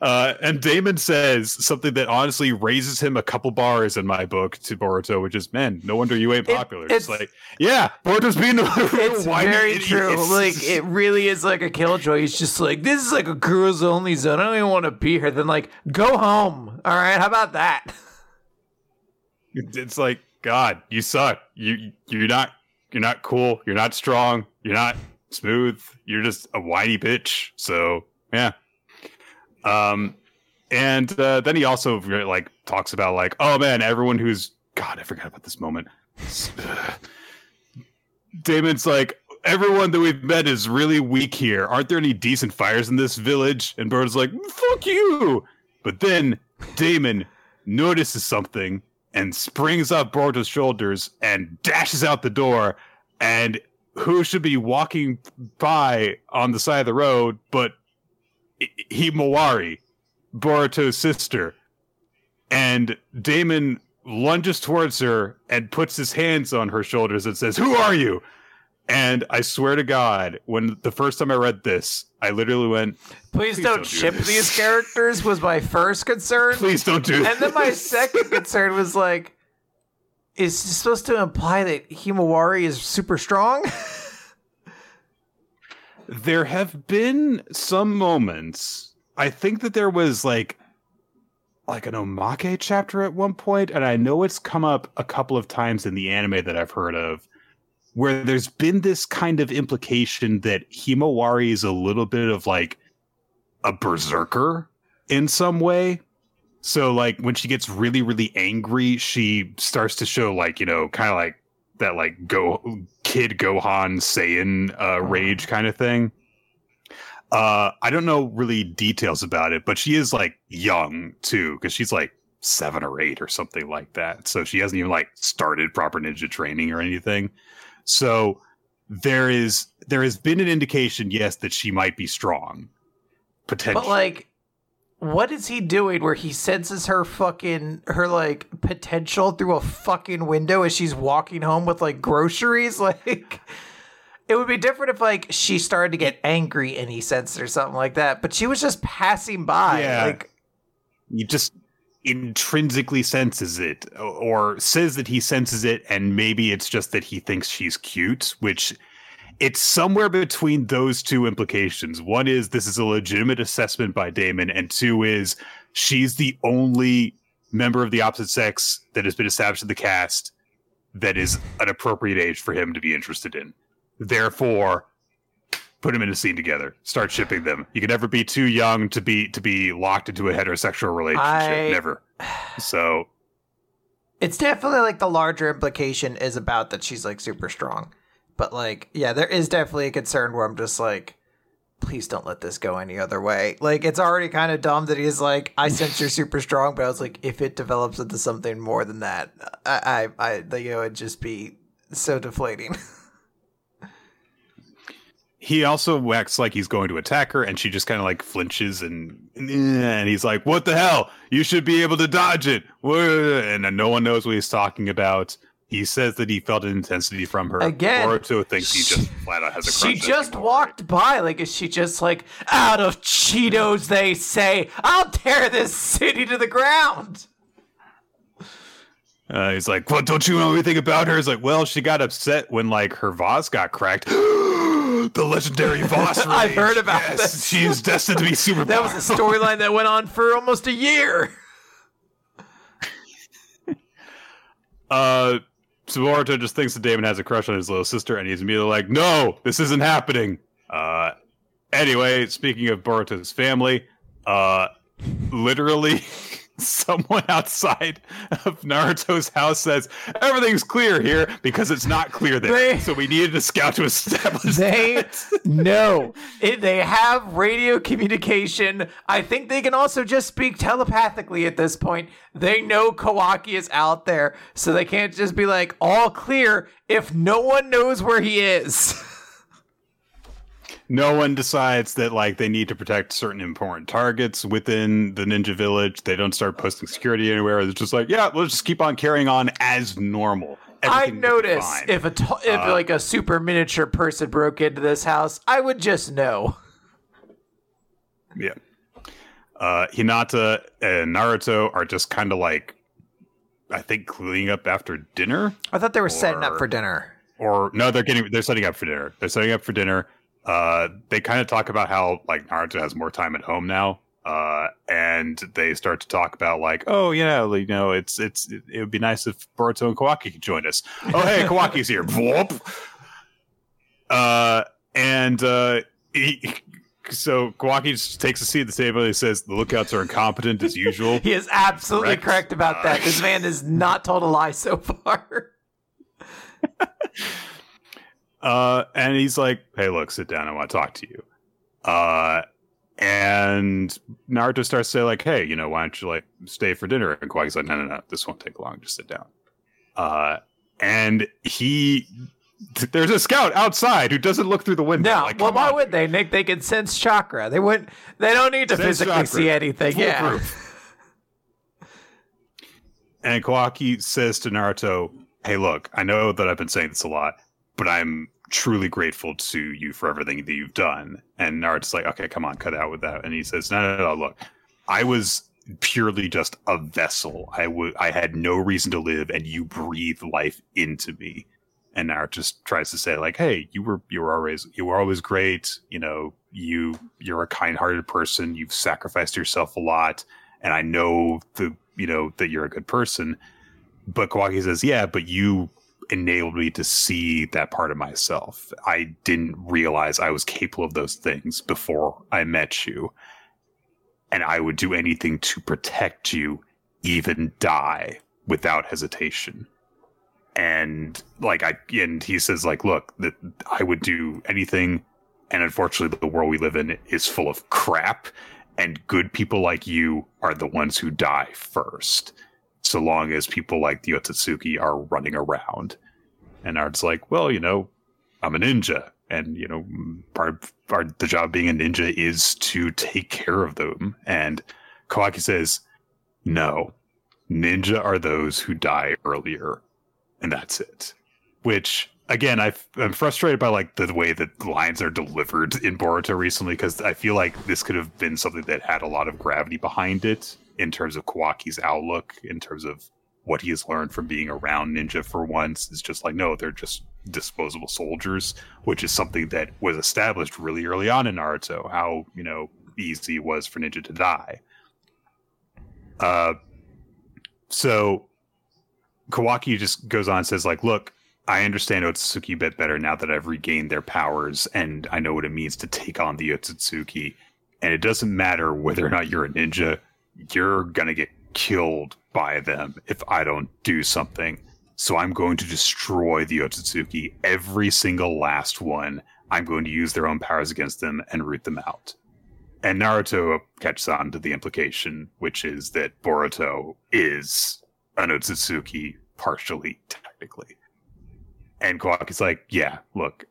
Uh, and Damon says something that honestly raises him a couple bars in my book to Boruto, which is, man, no wonder you ain't popular. It, it's, it's like, yeah, Boruto's being the It's very idiot. True. It's, like, it really is like a killjoy. He's just like, this is like a girls only zone. I don't even want to be here. Then, like, go home. All right. How about that? It's like, God, you suck. You, you're not, you're not cool. You're not strong. You're not smooth. You're just a whiny bitch. So. Yeah. Um, and uh, then he also like talks about like, oh man, everyone who's God, I forgot about this moment. Damon's like, everyone that we've met is really weak here. Aren't there any decent fighters in this village? And Bird's like, fuck you. But then Damon notices something and springs up Boruto's shoulders and dashes out the door. And who should be walking by on the side of the road but Himawari, Boruto's sister, and Damon lunges towards her and puts his hands on her shoulders and says, who are you? And I swear to God, when the first time I read this, I literally went, please, please don't, don't ship do these characters was my first concern. Please don't do this. And then my second concern was like, is this supposed to imply that Himawari is super strong? There have been some moments. I think that there was like like an Omake chapter at one point, and I know it's come up a couple of times in the anime that I've heard of, where there's been this kind of implication that Himawari is a little bit of like a berserker in some way. So like when she gets really, really angry, she starts to show like, you know, kind of like that like go kid Gohan Saiyan uh, rage kind of thing. Uh, I don't know really details about it, but she is like young too, because she's like seven or eight or something like that. So she hasn't even like started proper ninja training or anything. So there is there has been an indication, yes, that she might be strong potentially. But like, what is he doing where he senses her fucking, her like potential through a fucking window as she's walking home with like groceries? Like, it would be different if like she started to get angry and he sensed or something like that, but she was just passing by. Yeah. Like, he just intrinsically senses it, or says that he senses it, and maybe it's just that he thinks she's cute, which it's somewhere between those two implications. One is this is a legitimate assessment by Damon, and two is she's the only member of the opposite sex that has been established in the cast that is an appropriate age for him to be interested in. Therefore, put him in a scene together. Start shipping them. You can never be too young to be to be locked into a heterosexual relationship. I... Never. So it's definitely like the larger implication is about that she's like super strong. But, like, yeah, there is definitely a concern where I'm just like, please don't let this go any other way. Like, it's already kind of dumb that he's like, I sense you're super strong. But I was like, if it develops into something more than that, I, I, I you know, it'd just be so deflating. He also acts like he's going to attack her, and she just kind of, like, flinches. And, and he's like, what the hell? You should be able to dodge it. And no one knows what he's talking about. He says that he felt an intensity from her. Again, Boruto thinks she, he just flat out has a crush. She just walked by. Like, is she just like, out of Cheetos, they say, I'll tear this city to the ground. Uh, he's like, well, don't you know anything about her? He's like, well, she got upset when, like, her vase got cracked. The legendary vase rage. I've heard about yes, this. She is destined to be super. That was a storyline that went on for almost a year. uh... So Boruto just thinks that Damon has a crush on his little sister, and he's immediately like, no, this isn't happening. Uh, anyway, speaking of Boruto's family, uh, literally someone outside of Naruto's house says, everything's clear here, because it's not clear there. They, so we needed a scout to establish they, that. No. It, they have radio communication. I think they can also just speak telepathically at this point. They know Kawaki is out there, so they can't just be like, all clear, if no one knows where he is. No one decides that, like, they need to protect certain important targets within the ninja village. They don't start posting security anywhere. It's just like, yeah, let's just keep on carrying on as normal. Everything I notice if a t- if uh, like a super miniature person broke into this house, I would just know. Yeah. Uh, Hinata and Naruto are just kind of like, I think, cleaning up after dinner. I thought they were or, setting up for dinner. Or no, they're getting they're setting up for dinner. They're setting up for dinner. Uh, they kind of talk about how, like, Naruto has more time at home now, uh, and they start to talk about, like, oh, yeah, you know, it's it's it, it would be nice if Boruto and Kawaki could join us. Oh, hey, Kawaki's here. Uh, and uh, he, so Kawaki just takes a seat at the table and he says, the lookouts are incompetent as usual. He is absolutely correct, correct about uh, that. This man has not told a lie so far. Uh, and he's like, hey, look, sit down. I want to talk to you. Uh, and Naruto starts to say, like, hey, you know, why don't you, like, stay for dinner? And Kawaki's like, no, no, no, this won't take long. Just sit down. Uh, and he, th- there's a scout outside who doesn't look through the window. No, like, well, why on. would they, Nick? They can sense chakra. They wouldn't, they don't need to sense physically chakra. see anything. Full yeah. Proof. And Kawaki says to Naruto, hey, look, I know that I've been saying this a lot, but I'm truly grateful to you for everything that you've done. And Naruto's like, okay, come on, cut out with that. And he says, no, no, no, look, I was purely just a vessel. I, w- I had no reason to live, and you breathe life into me. And Naruto just tries to say, like, hey, you were you were always you were always great. You know, you you're a kind-hearted person. You've sacrificed yourself a lot, and I know the you know that you're a good person. But Kawaki says, yeah, but you enabled me to see that part of myself. I didn't realize I was capable of those things before I met you. And I would do anything to protect you, even die without hesitation. And like I and he says, like, look, that I would do anything, and unfortunately the world we live in is full of crap, and good people like you are the ones who die first. So long as people like the Otsutsuki are running around. And Art's like, well, you know, I'm a ninja. And, you know, part of our, the job of being a ninja is to take care of them. And Kawaki says, no, ninja are those who die earlier. And that's it. Which, again, I f- I'm frustrated by, like, the way that lines are delivered in Boruto recently, because I feel like this could have been something that had a lot of gravity behind it, in terms of Kawaki's outlook, in terms of what he has learned from being around ninja for once. It's just like, no, they're just disposable soldiers, which is something that was established really early on in Naruto, how, you know, easy it was for ninja to die. Uh, so Kawaki just goes on and says, like, look, I understand Otsutsuki a bit better now that I've regained their powers, and I know what it means to take on the Otsutsuki. And it doesn't matter whether or not you're a ninja, you're gonna get killed by them if I don't do something. So I'm going to destroy the Otsutsuki, every single last one. I'm going to use their own powers against them and root them out. And Naruto catches on to the implication, which is that Boruto is an Otsutsuki, partially, technically. And Kawaki's like, yeah, look,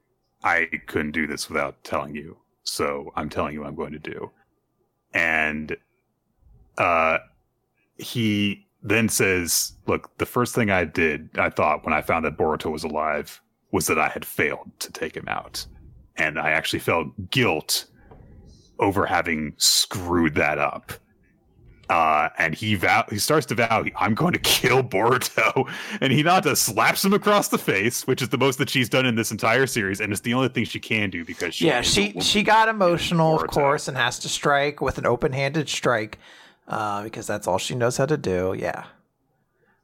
I couldn't do this without telling you, so I'm telling you what I'm going to do. And Uh, he then says, look, the first thing I did, I thought when I found that Boruto was alive, was that I had failed to take him out. And I actually felt guilt over having screwed that up. Uh, and he vow- he starts to vow, I'm going to kill Boruto. And Hinata slaps him across the face, which is the most that she's done in this entire series. And it's the only thing she can do because she... Yeah, she, she got emotional, of course, and has to strike with an open-handed strike uh, because that's all she knows how to do. Yeah.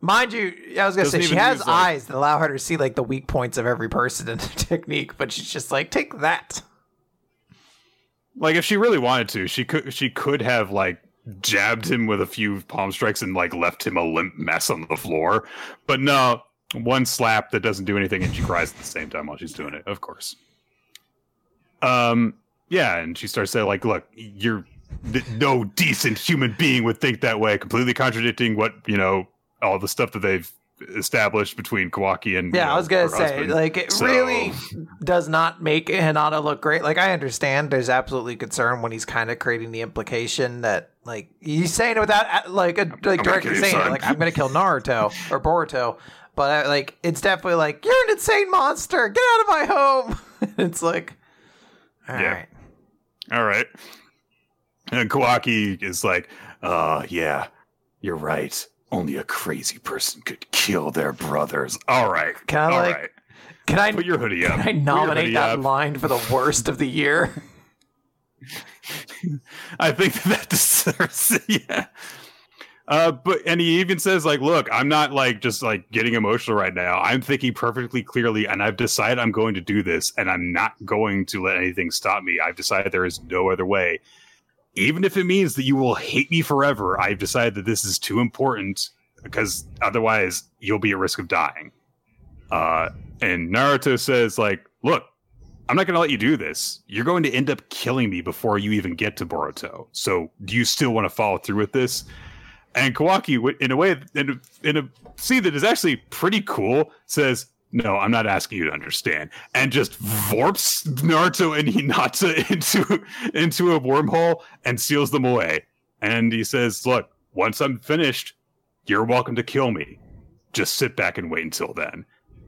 Mind you, I was going to say, she has eyes that allow her to see like the weak points of every person in the technique, but she's just like, take that. Like, if she really wanted to, she could she could have, like, jabbed him with a few palm strikes and, like, left him a limp mess on the floor. But no, one slap that doesn't do anything, and she cries at the same time while she's doing it, of course. Um, yeah, and she starts saying, like, look, you're... Th- no decent human being would think that way, completely contradicting what, you know, all the stuff that they've established between Kawaki and... Yeah, you know, I was going to say, husband. Like, it so. really does not make Hinata look great. Like, I understand there's absolutely concern when he's kind of creating the implication that, like, he's saying it without, like, a, like directly saying it, like, I'm going to kill Naruto or Boruto. But, like, it's definitely like, you're an insane monster. Get out of my home. It's like, all yeah. right. All right. And Kawaki is like, oh, yeah, you're right. Only a crazy person could kill their brothers. All right. Can I, all like, right. Can I put your hoodie up? Can I nominate that up. line for the worst of the year? I think that, that deserves it. Yeah. Uh, but and he even says, like, look, I'm not like just like getting emotional right now. I'm thinking perfectly clearly, and I've decided I'm going to do this, and I'm not going to let anything stop me. I've decided there is no other way. Even if it means that you will hate me forever, I've decided that this is too important because otherwise you'll be at risk of dying. Uh, and Naruto says, like, look, I'm not going to let you do this. You're going to end up killing me before you even get to Boruto. So do you still want to follow through with this? And Kawaki, in a way, in a, in a scene that is actually pretty cool, says, no, I'm not asking you to understand. And just vorps Naruto and Hinata into into a wormhole and seals them away. And he says, look, once I'm finished, you're welcome to kill me. Just sit back and wait until then.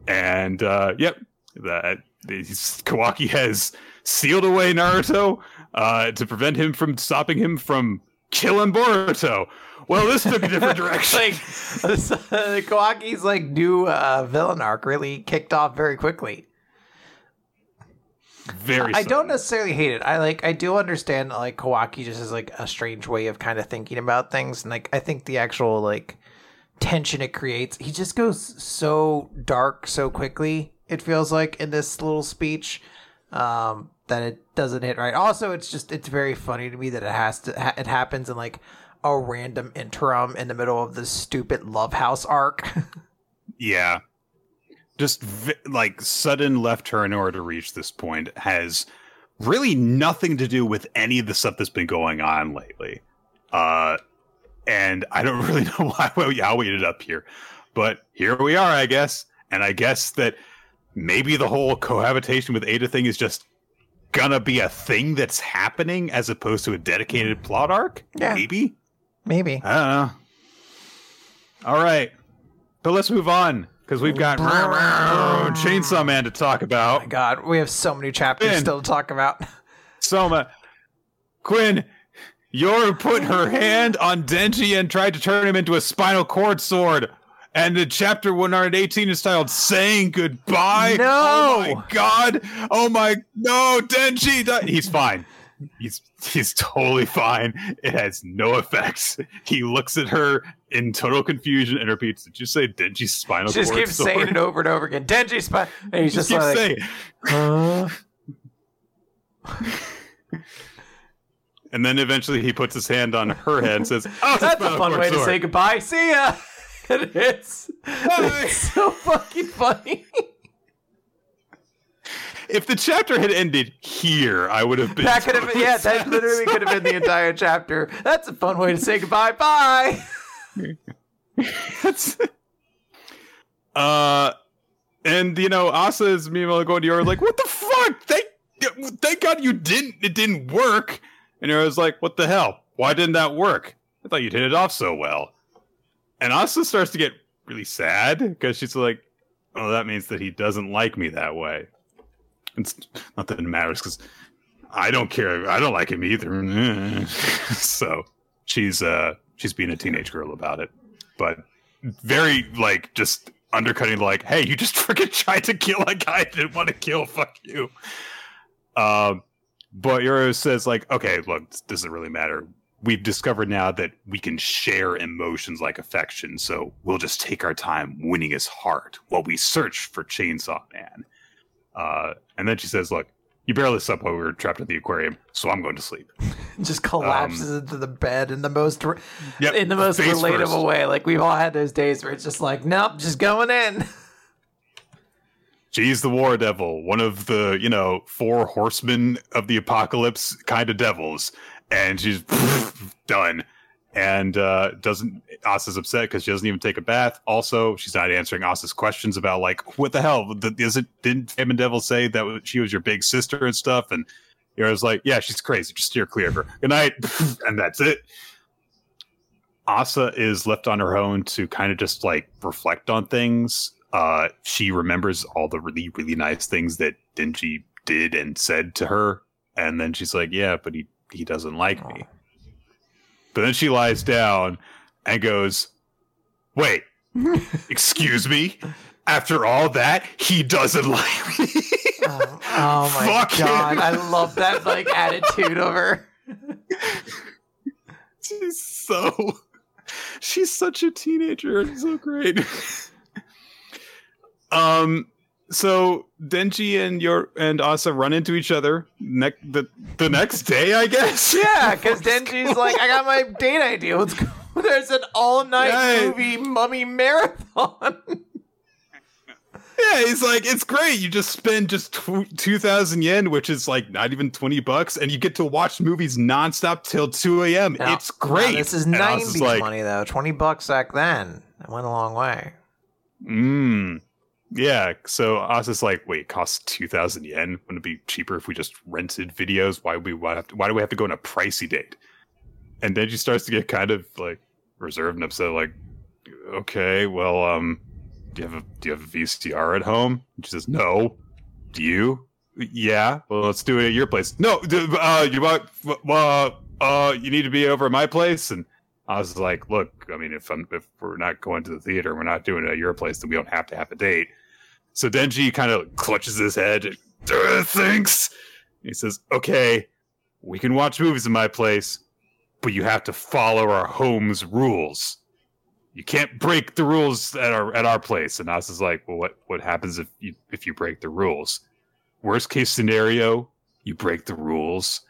And, uh, yep, that Kawaki has sealed away Naruto uh, to prevent him from stopping him from killing Boruto. Well, this took a different direction. Like, uh, Kawaki's like new uh, villain arc really kicked off very quickly. Very. I, I don't necessarily hate it. I like. I do understand. Like, Kawaki just is like a strange way of kind of thinking about things, and like I think the actual like tension it creates. He just goes so dark so quickly. It feels like in this little speech. Um, that it doesn't hit right. Also, it's just it's very funny to me that it has to ha- it happens in like a random interim in the middle of this stupid Love House arc. Yeah. Just vi- like sudden left turn in order to reach this point has really nothing to do with any of the stuff that's been going on lately. Uh, and I don't really know why we, how we ended up here, but here we are, I guess. And I guess that maybe the whole cohabitation with Ada thing is just gonna be a thing that's happening as opposed to a dedicated plot arc? Yeah. Maybe? Maybe. I don't know. All right. But let's move on, because we've got Chainsaw Man to talk about. Oh my God, we have so many chapters Quinn. still to talk about. Soma. Quinn, Yoru put her hand on Denji and tried to turn him into a spinal cord sword. And the chapter one hundred eighteen is titled Saying Goodbye. No! Oh my God! Oh my... No, Denji! Di- he's fine. He's he's totally fine. It has no effects. He looks at her in total confusion and repeats, did you say Denji's spinal she cord sword? She just keeps saying it over and over again. Denji's spinal... And he's just, just like... saying huh? And then eventually he puts his hand on her head and says, oh, that's a fun way sword. to say goodbye. See ya! It is. It's so fucking funny. If the chapter had ended here, I would have been. That could have been, yeah, that literally could have been the entire chapter. That's a fun way to say goodbye. Bye. That's. Uh, and you know, Asa is meanwhile going to Yoru like, "What the fuck? Thank, thank God you didn't. It didn't work." And Yoru's like, "What the hell? Why didn't that work? I thought you'd hit it off so well." And Asa starts to get really sad because she's like, oh, that means that he doesn't like me that way. It's not that it matters because I don't care. I don't like him either. So she's uh she's being a teenage girl about it. But very, like, just undercutting, like, hey, you just freaking tried to kill a guy I didn't want to kill. Fuck you. Um, but Yoro says, like, okay, look, this doesn't really matter. We've discovered now that we can share emotions like affection, so we'll just take our time winning his heart while we search for Chainsaw Man. Uh, and then she says, look, you barely slept while we were trapped at the aquarium, so I'm going to sleep. Just collapses um, into the bed in the most re- yep, in the most relatable first. way. Like, we've all had those days where it's just like, nope, just going in. She's the war devil, one of the, you know, four horsemen of the apocalypse kind of devils. And she's done. And uh, doesn't Asa's upset because she doesn't even take a bath. Also, she's not answering Asa's questions about, like, what the hell? The, is it, didn't Damon Devil say that she was your big sister and stuff? And you know, I was like, yeah, she's crazy. Just steer clear of her. Good night. And that's it. Asa is left on her own to kind of just, like, reflect on things. Uh, she remembers all the really, really nice things that Denji did and said to her. And then she's like, yeah, but he, he doesn't like Aww. me. But then she lies down and goes, wait, excuse me? After all that, he doesn't like me. Oh, oh my Fuck God. Him. I love that, like, attitude of her. She's so... She's such a teenager. It's so great. Um... So Denji and your and Asa run into each other ne- the the next day, I guess. Yeah, because Denji's like, I got my date idea. Let's go. There's an all-night yeah. movie mummy marathon. Yeah, he's like, it's great. You just spend just tw- two thousand yen, which is like not even twenty bucks, and you get to watch movies nonstop till two a.m. No, it's great. No, this is and nineties like, money, though. twenty bucks back then. It went a long way. Mmm. Yeah, so Asa's like, wait, it costs two thousand yen? Wouldn't it be cheaper if we just rented videos? Why we why, have to, why do we have to go on a pricey date? And then she starts to get kind of, like, reserved and upset, like, okay, well, um, do you have a, do you have a V C R at home? And she says, no. Do you? Yeah. Well, let's do it at your place. No, uh, you want, uh, uh, you need to be over at my place? And I was like, look, I mean, if I'm, if we're not going to the theater and we're not doing it at your place, then we don't have to have a date. So Denji kind of clutches his head and thinks. He says, okay, we can watch movies in my place, but you have to follow our home's rules. You can't break the rules at our at our place. And I was like, well, what, what happens if you, if you break the rules? Worst case scenario, you break the rules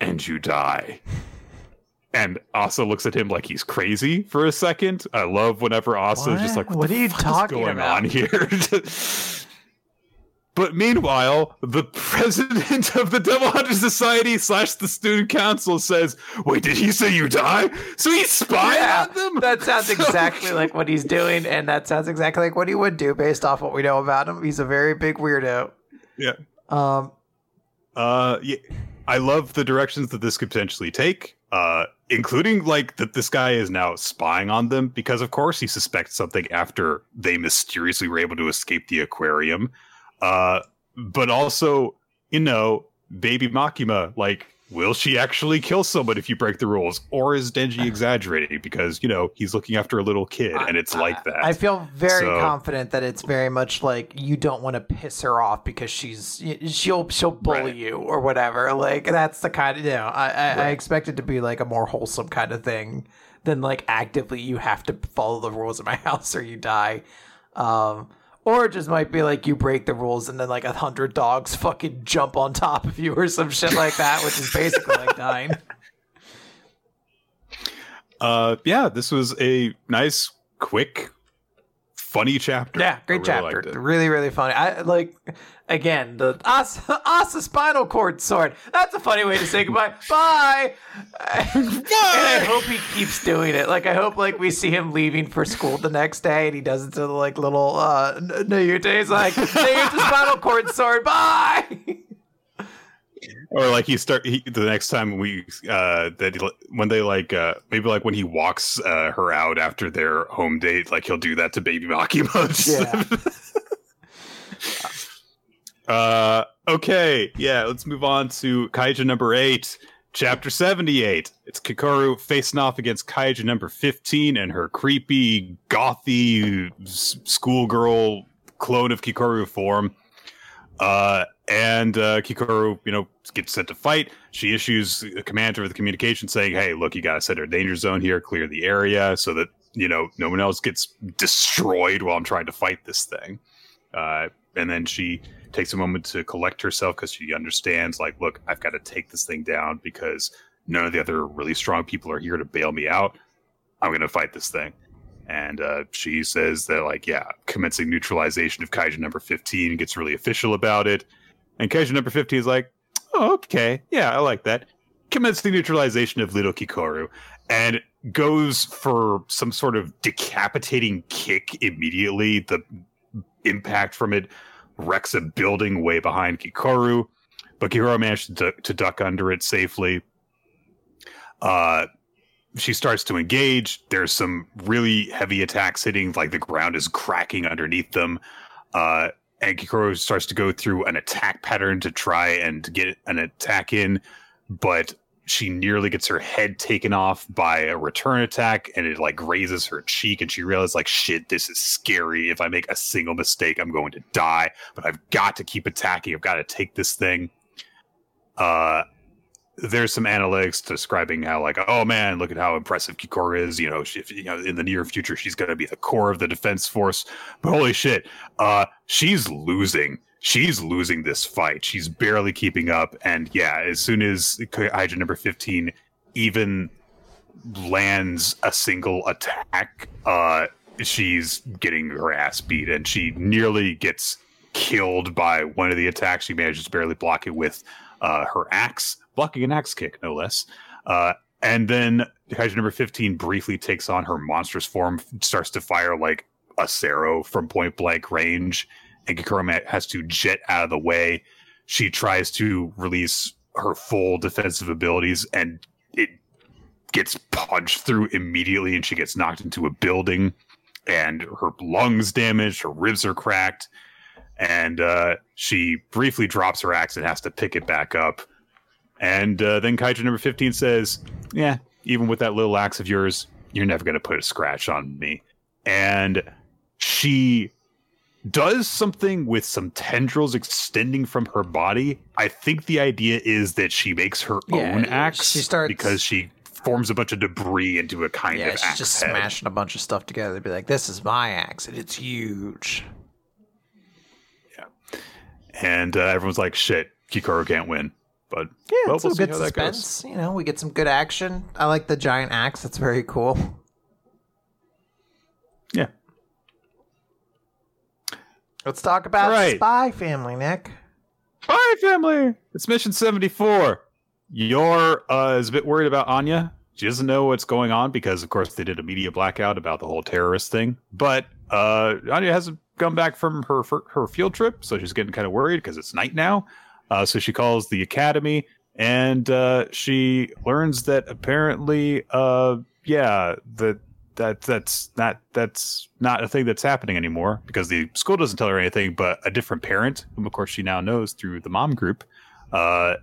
and you die. And Asa looks at him like he's crazy for a second. I love whenever Asa what? is just like, what, what are you talking going about? on here? But meanwhile, the president of the Devil Hunter Society slash the student council says, wait, did he say you die? So he spied yeah, on them? That sounds so- exactly like what he's doing. And that sounds exactly like what he would do based off what we know about him. He's a very big weirdo. Yeah. Um. Uh. Yeah. I love the directions that this could potentially take. Uh, including, like, that this guy is now spying on them because, of course, he suspects something after they mysteriously were able to escape the aquarium. Uh, but also, you know, baby Makima, like, will she actually kill someone if you break the rules? Or is Denji exaggerating because, you know, he's looking after a little kid and it's I, like that. I feel very so, confident that it's very much like you don't want to piss her off because she's she'll she'll bully right. you or whatever. Like, that's the kind of, you know, I, I, right. I expect it to be like a more wholesome kind of thing than like actively you have to follow the rules of my house or you die. Um Or it just might be like you break the rules and then like a hundred dogs fucking jump on top of you or some shit like that, which is basically like dying. Uh, yeah, this was a nice, quick, funny chapter. Yeah, great really chapter. Really, really funny. I like, again, the Asa, Asa spinal cord sword. That's a funny way to say goodbye. Bye. Bye. And I hope he keeps doing it. Like, I hope like we see him leaving for school the next day and he does it to the like little uh Nayute. He's like, Nayute, the spinal cord sword. Bye. Or like he start he, the next time we uh that he, when they like uh maybe like when he walks uh, her out after their home date, like he'll do that to baby Makima. Yeah. uh okay, yeah, let's move on to Kaiju number eight, chapter seventy-eight. It's Kikoru facing off against Kaiju number fifteen and her creepy gothy schoolgirl clone of Kikoru form. Uh And uh, Kikoru, you know, gets set to fight. She issues a command with a communication saying, hey, look, you got to set her danger zone here, clear the area so that, you know, no one else gets destroyed while I'm trying to fight this thing. Uh, and then she takes a moment to collect herself because she understands, like, look, I've got to take this thing down because none of the other really strong people are here to bail me out. I'm going to fight this thing. And uh, she says that, like, yeah, commencing neutralization of Kaiju number fifteen, gets really official about it. And Kaiju number fifteen is like, oh, okay, yeah, I like that. Commences the neutralization of little Kikoru and goes for some sort of decapitating kick immediately. The impact from it wrecks a building way behind Kikoru, but Kikoru managed to, to duck under it safely. Uh, she starts to engage. There's some really heavy attacks hitting, like the ground is cracking underneath them. Uh, And Kikoru starts to go through an attack pattern to try and get an attack in, but she nearly gets her head taken off by a return attack, and it like grazes her cheek, and she realizes, like, shit, this is scary. If I make a single mistake, I'm going to die, but I've got to keep attacking. I've got to take this thing. Uh, there's some analytics describing how, like, oh man, look at how impressive Kikoru is. You know, she, you know, in the near future, she's going to be the core of the defense force. But holy shit, uh, she's losing. She's losing this fight. She's barely keeping up. And yeah, as soon as Kaiju number fifteen even lands a single attack, uh, she's getting her ass beat, and she nearly gets killed by one of the attacks. She manages to barely block it with uh, her axe. Blocking an axe kick, no less. Uh, and then Kaiju number fifteen briefly takes on her monstrous form, starts to fire like a Sero from point blank range, and Kikoru has to jet out of the way. She tries to release her full defensive abilities, and it gets punched through immediately, and she gets knocked into a building, and her lungs damaged, her ribs are cracked, and uh, she briefly drops her axe and has to pick it back up. And uh, then Kaiju number fifteen says, yeah, even with that little axe of yours, you're never going to put a scratch on me. And she does something with some tendrils extending from her body. I think the idea is that she makes her yeah, own axe she starts, because she forms a bunch of debris into a kind yeah, of axe head. Yeah, she's just smashing a bunch of stuff together to be like, this is my axe, and it's huge. Yeah. And uh, everyone's like, shit, Kikoru can't win. But yeah, well, it's we'll a good suspense. You know, we get some good action. I like the giant axe. That's very cool. Yeah. Let's talk about right. Spy Family, Nick. Spy Family. It's mission seventy-four. You're uh, is a bit worried about Anya. She doesn't know what's going on because, of course, they did a media blackout about the whole terrorist thing. But uh, Anya hasn't come back from her her field trip, so she's getting kind of worried because it's night now. Uh, so she calls the academy, and uh, she learns that apparently, uh, yeah, that that that's not that's not a thing that's happening anymore because the school doesn't tell her anything. But a different parent, whom of course she now knows through the mom group, uh,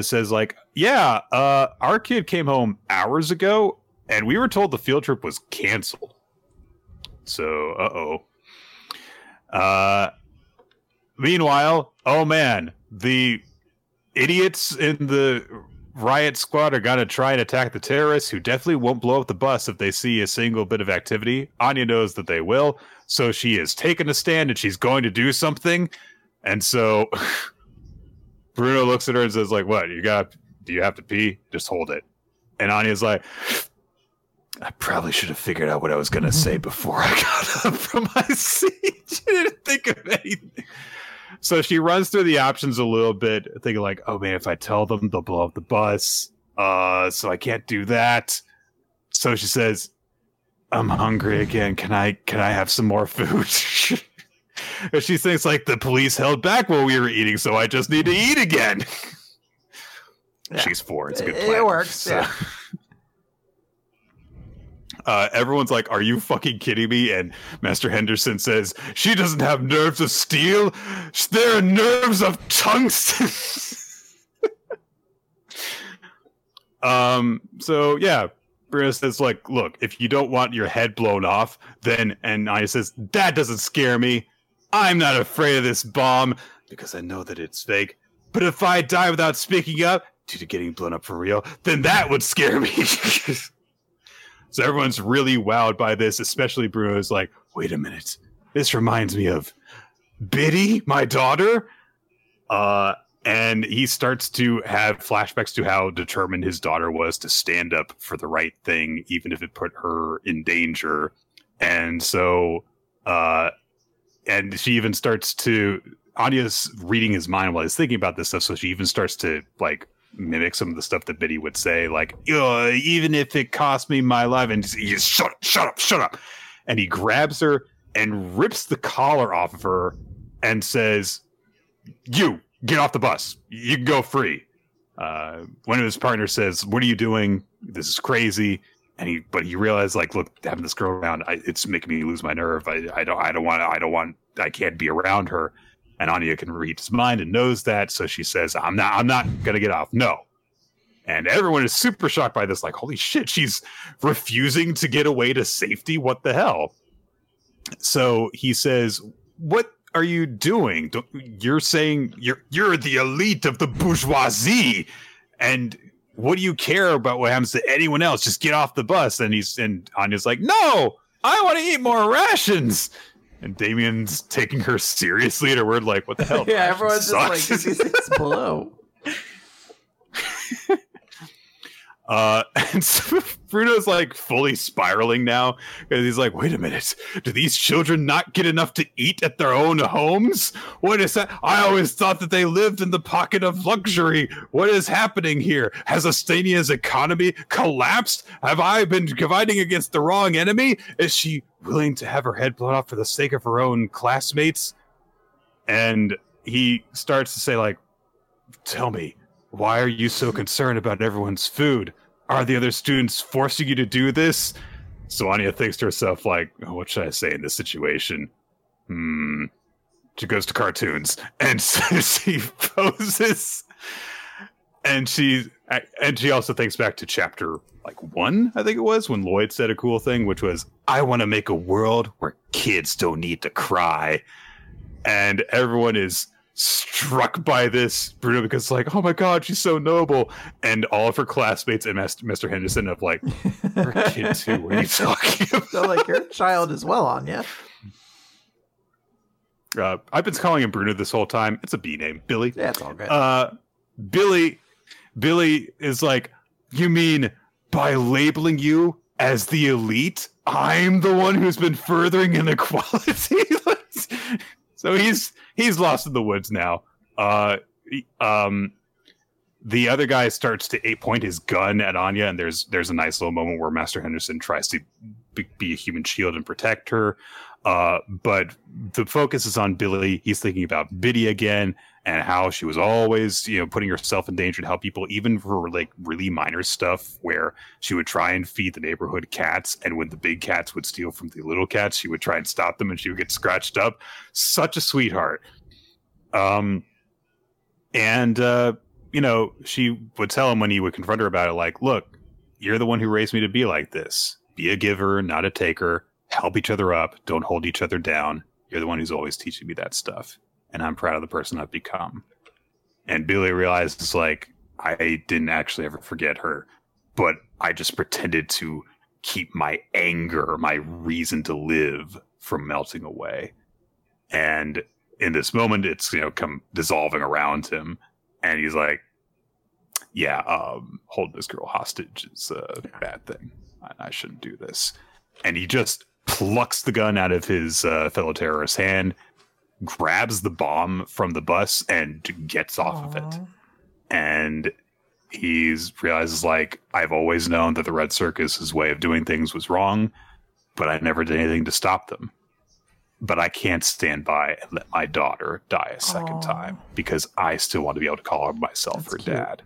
says like, yeah, uh, our kid came home hours ago, and we were told the field trip was canceled. So, uh-oh. Uh, meanwhile, oh man. The idiots in the riot squad are going to try and attack the terrorists, who definitely won't blow up the bus if they see a single bit of activity. Anya knows that they will, so she is taking a stand and she's going to do something. And so Bruno looks at her and says, like, what, you got, do you have to pee? Just hold it. And Anya's like, I probably should have figured out what I was going to say before I got up from my seat. She didn't think of anything. So she runs through the options a little bit, thinking like, oh man, if I tell them, they'll blow up the bus. Uh, so I can't do that. So she says, I'm hungry again. Can I can I have some more food? And she thinks like the police held back while we were eating, so I just need to eat again. Yeah. She's four. It's a good plan. It works. So. Yeah. Uh, everyone's like, are you fucking kidding me? And Master Henderson says, she doesn't have nerves of steel. There are nerves of tungsten. um. So, yeah. Brianna says, like, look, if you don't want your head blown off, then... And Anya says, that doesn't scare me. I'm not afraid of this bomb, because I know that it's fake. But if I die without speaking up, due to getting blown up for real, then that would scare me. So everyone's really wowed by this, especially Bruno's like, wait a minute. This reminds me of Biddy, my daughter. Uh, and he starts to have flashbacks to how determined his daughter was to stand up for the right thing, even if it put her in danger. And so, uh, and she even starts to, Anya's reading his mind while he's thinking about this stuff. So she even starts to, like, mimic some of the stuff that Biddy would say, like, oh, even if it cost me my life, and he just shut up, shut up, shut up. And he grabs her and rips the collar off of her and says, you get off the bus. You can go free. Uh, one of his partners says, what are you doing? This is crazy. And he, but he realized, like, look, having this girl around, I, it's making me lose my nerve. I, I don't, I don't want, I don't want, I can't be around her. And Anya can read his mind and knows that, so she says, I'm not I'm not gonna get off. No. And everyone is super shocked by this, like, holy shit, she's refusing to get away to safety. What the hell? So he says, what are you doing? Don't, you're saying you're you're the elite of the bourgeoisie, and what do you care about what happens to anyone else? Just get off the bus. And he's and Anya's like, no, I want to eat more rations. And Damien's taking her seriously at her word, like, what the hell? Yeah, everyone's sucks. Just like, it's below. Uh, and so Bruno's, like, fully spiraling now, because he's like, wait a minute. Do these children not get enough to eat at their own homes? What is that? I always thought that they lived in the pocket of luxury. What is happening here? Has Astania's economy collapsed? Have I been dividing against the wrong enemy? Is she willing to have her head blown off for the sake of her own classmates? And he starts to say, like, tell me, why are you so concerned about everyone's food? Are the other students forcing you to do this? So Anya thinks to herself, like, oh, what should I say in this situation? Hmm. She goes to cartoons. And so she poses. And she, and she also thinks back to chapter, like, one, I think it was, when Lloyd said a cool thing, which was, I want to make a world where kids don't need to cry. And everyone is struck by this, Bruno, because, like, oh my god, she's so noble, and all of her classmates and Mister Henderson have, like, her kid too. What are you talking about? So, like, your child as well, Anya. Uh, I've been calling him Bruno this whole time. It's a B name, Billy. Yeah, it's all good. Uh, Billy, Billy is like, you mean by labeling you as the elite, I'm the one who's been furthering inequality. So he's he's lost in the woods now. Uh, um, the other guy starts to eight point his gun at Anya, and there's there's a nice little moment where Master Henderson tries to be, be a human shield and protect her. Uh, but the focus is on Billy. He's thinking about Biddy again and how she was always, you know, putting herself in danger to help people, even for, like, really minor stuff where she would try and feed the neighborhood cats. And when the big cats would steal from the little cats, she would try and stop them and she would get scratched up. Such a sweetheart. Um, and, uh, you know, she would tell him when he would confront her about it, like, look, you're the one who raised me to be like this. Be a giver, not a taker. Help each other up. Don't hold each other down. You're the one who's always teaching me that stuff. And I'm proud of the person I've become. And Billy realizes, like, I didn't actually ever forget her, but I just pretended to keep my anger, my reason to live, from melting away. And in this moment, it's, you know, come dissolving around him. And he's like, yeah, um, hold this girl hostage is a bad thing. I, I shouldn't do this. And he just plucks the gun out of his uh, fellow terrorist's hand, grabs the bomb from the bus, and gets off Aww. of it. And he realizes, like, I've always known that the Red Circus's way of doing things was wrong, but I never did anything to stop them. But I can't stand by and let my daughter die a second Aww. time, because I still want to be able to call myself That's her cute. dad.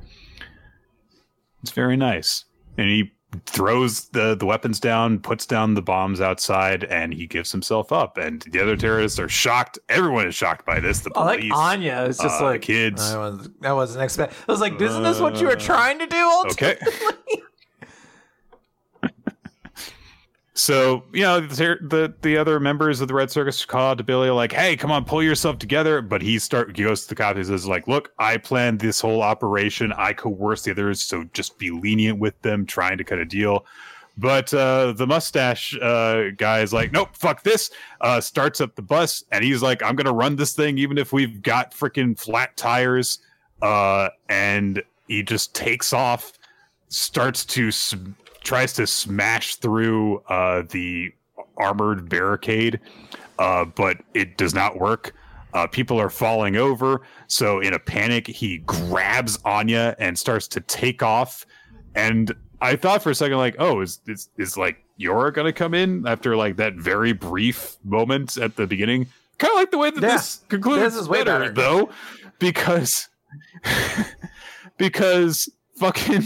It's very nice. And he throws the, the weapons down, puts down the bombs outside, and he gives himself up. And the other terrorists are shocked. Everyone is shocked by this. The police. I like Anya is just uh, like, kids. I wasn't, I wasn't expecting. I was like, isn't this what you were trying to do ultimately? Okay. So, you know, the, the the other members of the Red Circus call out to Billy like, hey, come on, pull yourself together. But he start he goes to the cop and says like, look, I planned this whole operation. I coerced the others. So just be lenient with them, trying to cut a deal. But uh, the mustache uh, guy is like, nope, fuck this. Uh, starts up the bus and he's like, I'm going to run this thing, even if we've got freaking flat tires. Uh, and he just takes off, starts to sm- tries to smash through uh, the armored barricade, uh, but it does not work. Uh, people are falling over. So in a panic, he grabs Anya and starts to take off. And I thought for a second, like, oh, is is, is like Yora going to come in after like that very brief moment at the beginning? Kind of like the way that yeah, this concludes. This is way better, better. Though, because, because fucking...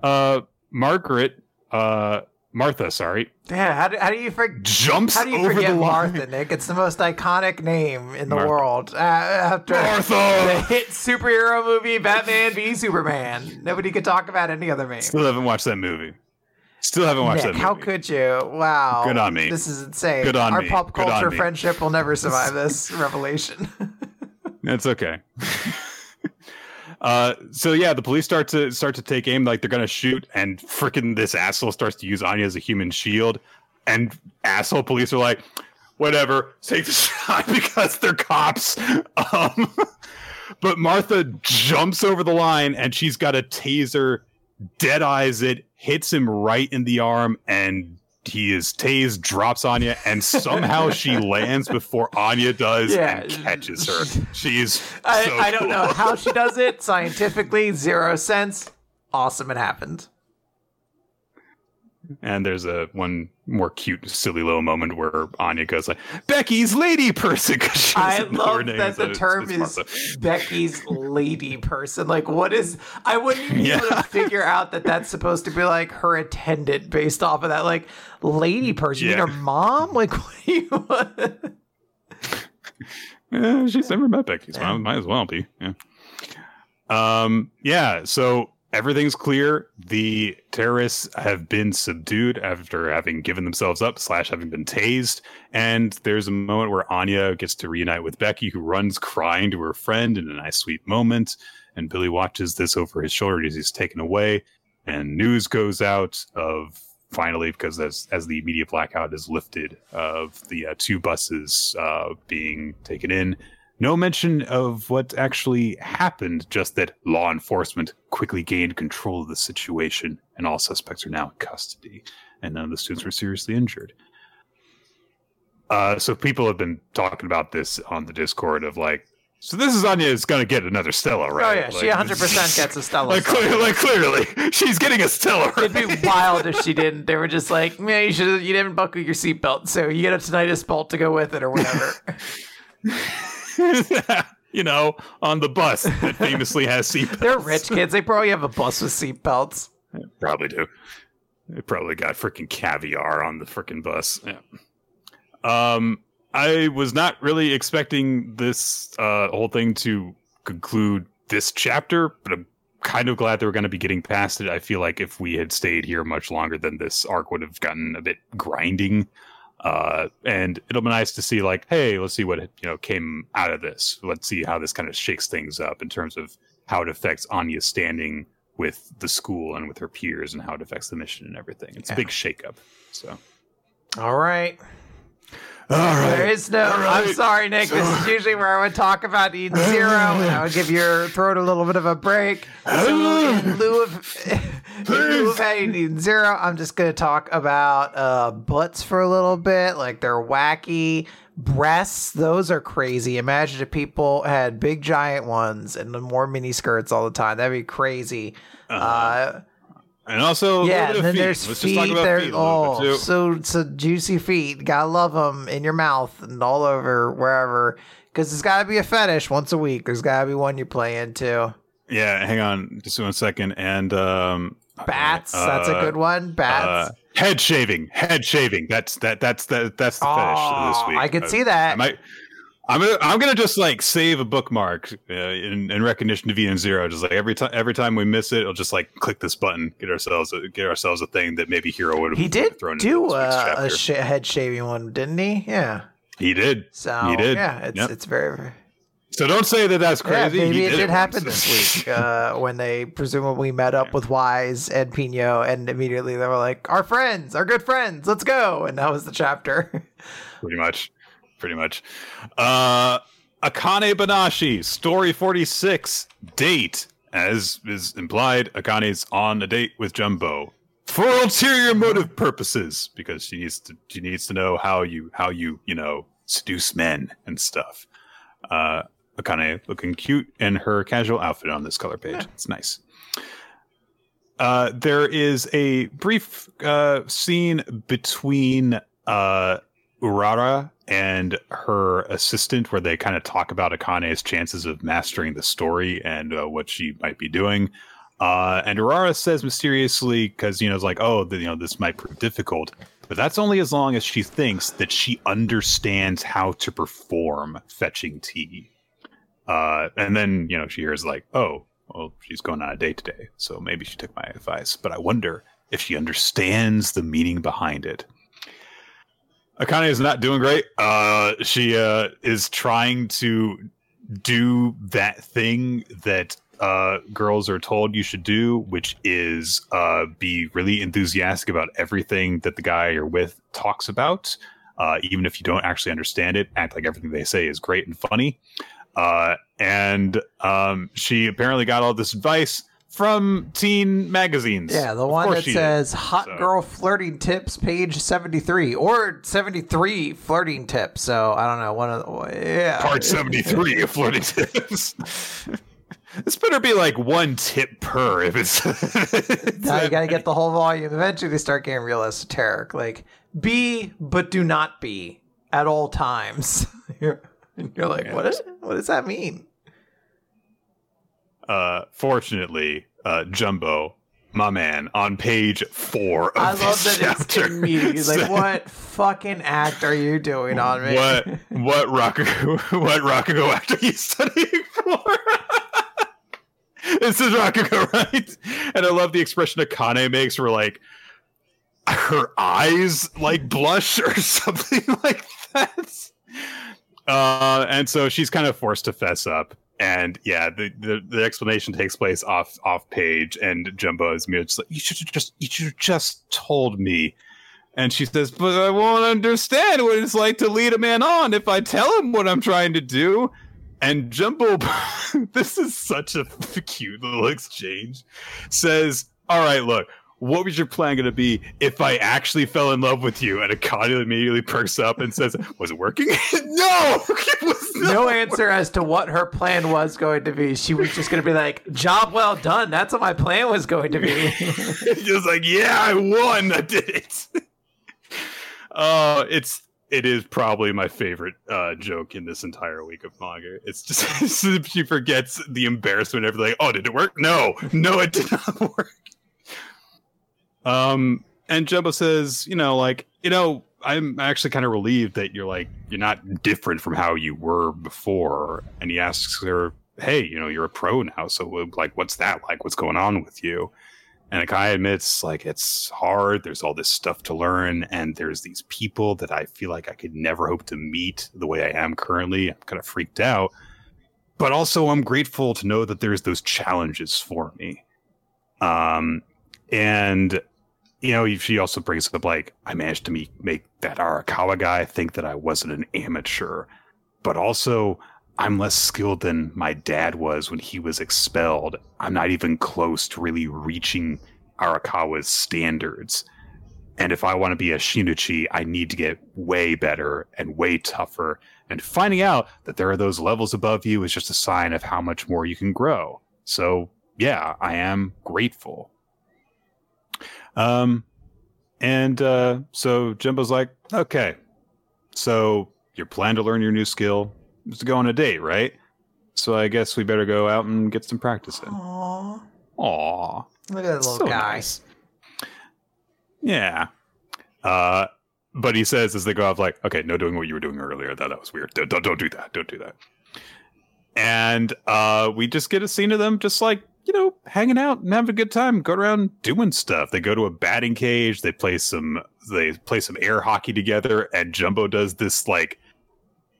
Uh, Margaret, uh, Martha, sorry. Damn, how do, how do you forget? Jumps how do you over forget the Martha, line. Nick? It's the most iconic name in the Martha. world. Uh, after Martha! The hit superhero movie Batman v Superman. Nobody could talk about any other name. Still haven't watched that movie. Still haven't watched Nick, that movie. How could you? Wow. Good on me. This is insane. Good on Our me. Our pop culture friendship will never survive this revelation. That's okay. Uh, so yeah, the police start to start to take aim, like they're gonna shoot, and freaking this asshole starts to use Anya as a human shield, and asshole police are like, whatever, take the shot because they're cops. Um, but Martha jumps over the line, and she's got a taser, dead eyes it, hits him right in the arm, and he is tased, drops Anya, and somehow she lands before Anya does yeah. and catches her. She's I, so I don't cool. know how she does it. Scientifically, zero sense. Awesome, it happened. And there's a one more cute, silly little moment where Anya goes like, Becky's lady person. I love that the term is Becky's lady person. Like, what is, I wouldn't even yeah. be able to figure out that that's supposed to be like her attendant based off of that. Like, lady person, yeah. you mean her mom? Like, what do you want? yeah, she's never met Becky's yeah. mom. Might as well be. Yeah. Um. Yeah, so... Everything's clear. The terrorists have been subdued after having given themselves up slash having been tased. And there's a moment where Anya gets to reunite with Becky, who runs crying to her friend in a nice, sweet moment. And Billy watches this over his shoulder as he's taken away. And news goes out of finally, because as, as the media blackout is lifted of the uh, two buses uh, being taken in. No mention of what actually happened, just that law enforcement quickly gained control of the situation, and all suspects are now in custody, and none of the students were seriously injured. Uh, so people have been talking about this on the Discord of like, so this is Anya is going to get another Stella, right? Oh, yeah, like, she one hundred percent gets a Stella. Like, clearly, like, clearly, she's getting a Stella. Right? It'd be wild if she didn't. They were just like, man, you, should, you didn't buckle your seatbelt, so you get a tinnitus bolt to go with it or whatever. You know, on the bus that famously has seatbelts. They're rich kids. They probably have a bus with seatbelts. Probably do. They probably got freaking caviar on the freaking bus. Yeah. Um, I was not really expecting this uh, whole thing to conclude this chapter, but I'm kind of glad that we're going to be getting past it. I feel like if we had stayed here much longer, then this arc would have gotten a bit grinding. Uh, and it'll be nice to see like, hey, let's see what, you know, came out of this. Let's see how this kind of shakes things up in terms of how it affects Anya's standing with the school and with her peers and how it affects the mission and everything. It's yeah. a big shakeup. So. All right. All right. There is no, right. I'm sorry, Nick. So, this is usually where I would talk about Eden Zero, and I would give your throat a little bit of a break. So in lieu of, in lieu of Eden Zero, I'm just going to talk about uh, butts for a little bit. Like, they're wacky. Breasts, those are crazy. Imagine if people had big, giant ones and wore mini skirts all the time. That'd be crazy. Uh-huh. Uh, and also, yeah, and then feet. There's Let's feet. Just talk about there's feet oh, so so juicy feet. Gotta love them in your mouth and all over wherever, because there's gotta be a fetish once a week. There's gotta be one you play into. Yeah, hang on just one second. And um, bats. Uh, that's a good one. Bats. Uh, head shaving. Head shaving. That's that. That's that. That's the oh, fetish this week. I can uh, see that. I might, I'm gonna. I'm gonna just like save a bookmark uh, in, in recognition of Eden Zero. Just like every time. Every time we miss it, I'll just like click this button. Get ourselves. A, get ourselves a thing that maybe Hero would have. He did thrown do in uh, a sh- head shaving one, didn't he? Yeah. He did. So he did. Yeah. It's yep. it's very. very So don't say that that's crazy. Yeah, maybe he it did, did happen this week uh, when they presumably met up with Wise and Pino, and immediately they were like, our friends, our good friends, let's go. And that was the chapter. Pretty much. Pretty much. Uh, Akane Banashi, story forty-six, date. As is implied, Akane's on a date with Jumbo. For ulterior motive purposes, because she needs to she needs to know how you how you, you know, seduce men and stuff. Uh Akane looking cute in her casual outfit on this color page. Yeah. It's nice. Uh, there is a brief uh, scene between uh, Urara and her assistant where they kind of talk about Akane's chances of mastering the story and uh, what she might be doing. Uh, and Urara says mysteriously, because, you know, it's like, oh, the, you know, this might prove difficult. But that's only as long as she thinks that she understands how to perform fetching tea. Uh, and then, you know, she hears like, oh, well, she's going on a date today, so maybe she took my advice. But I wonder if she understands the meaning behind it. Akane is not doing great. Uh, she uh, is trying to do that thing that uh, girls are told you should do, which is uh, be really enthusiastic about everything that the guy you're with talks about. Uh, even if you don't actually understand it, act like everything they say is great and funny. Uh, and um, she apparently got all this advice from teen magazines. Yeah, the one that says did, Hot so. Girl Flirting Tips, page seventy-three, or seventy-three Flirting Tips. So I don't know. One of the, yeah. Part seventy-three of Flirting Tips. This better be like one tip per if it's. Now you got to get the whole volume. Eventually they start getting real esoteric. Like, be, but do not be at all times. And you're like, what is, what does that mean? Uh, fortunately, uh, Jumbo, my man, on page four of I love that chapter, it's immediate. He's like, what fucking act are you doing on me? What what Rakugo, what Rakugo act are you studying for? This is Rakugo, right? And I love the expression Akane makes where, like, her eyes, like, blush or something like that. Uh, and so she's kind of forced to fess up, and yeah, the, the, the explanation takes place off off page, and Jumbo is me just like, you should have just you should have just told me. And she says, but I won't understand what it's like to lead a man on if I tell him what I'm trying to do. And Jumbo, this is such a cute little exchange, says, all right, look, what was your plan going to be if I actually fell in love with you? And Akane immediately perks up and says, was it working? No! It was not no answer working. As to what her plan was going to be. She was just going to be like, job well done. That's what my plan was going to be. Just like, yeah, I won. I did it. Uh, it's, it is probably my favorite uh, joke in this entire week of manga. It's just she forgets the embarrassment. Everything. Like, oh, did it work? No. No, it did not work. Um, and Jumbo says, you know, like, you know, I'm actually kind of relieved that you're like, you're not different from how you were before. And he asks her, hey, you know, you're a pro now. So like, what's that like? What's going on with you? And Akai admits, like, it's hard. There's all this stuff to learn. And there's these people that I feel like I could never hope to meet the way I am currently. I'm kind of freaked out. But also I'm grateful to know that there's those challenges for me. Um, and... You know, she also brings up, like, I managed to meet, make that Arakawa guy think that I wasn't an amateur. But also, I'm less skilled than my dad was when he was expelled. I'm not even close to really reaching Arakawa's standards. And if I want to be a Shinichi, I need to get way better and way tougher. And finding out that there are those levels above you is just a sign of how much more you can grow. So, yeah, I am grateful. Um, and, uh, so Jumbo's like, okay, so your plan to learn your new skill is to go on a date, right? So I guess we better go out and get some practice in. Aww. Aww. Look at that little so guy. Nice. Yeah. Uh, but he says as they go off, like, okay, no doing what you were doing earlier. That, that was weird. Don't, don't, don't do that. Don't do that. And uh, we just get a scene of them just like, you know, hanging out and having a good time, go around doing stuff. They go to a batting cage. They play some they play some air hockey together. And Jumbo does this, like,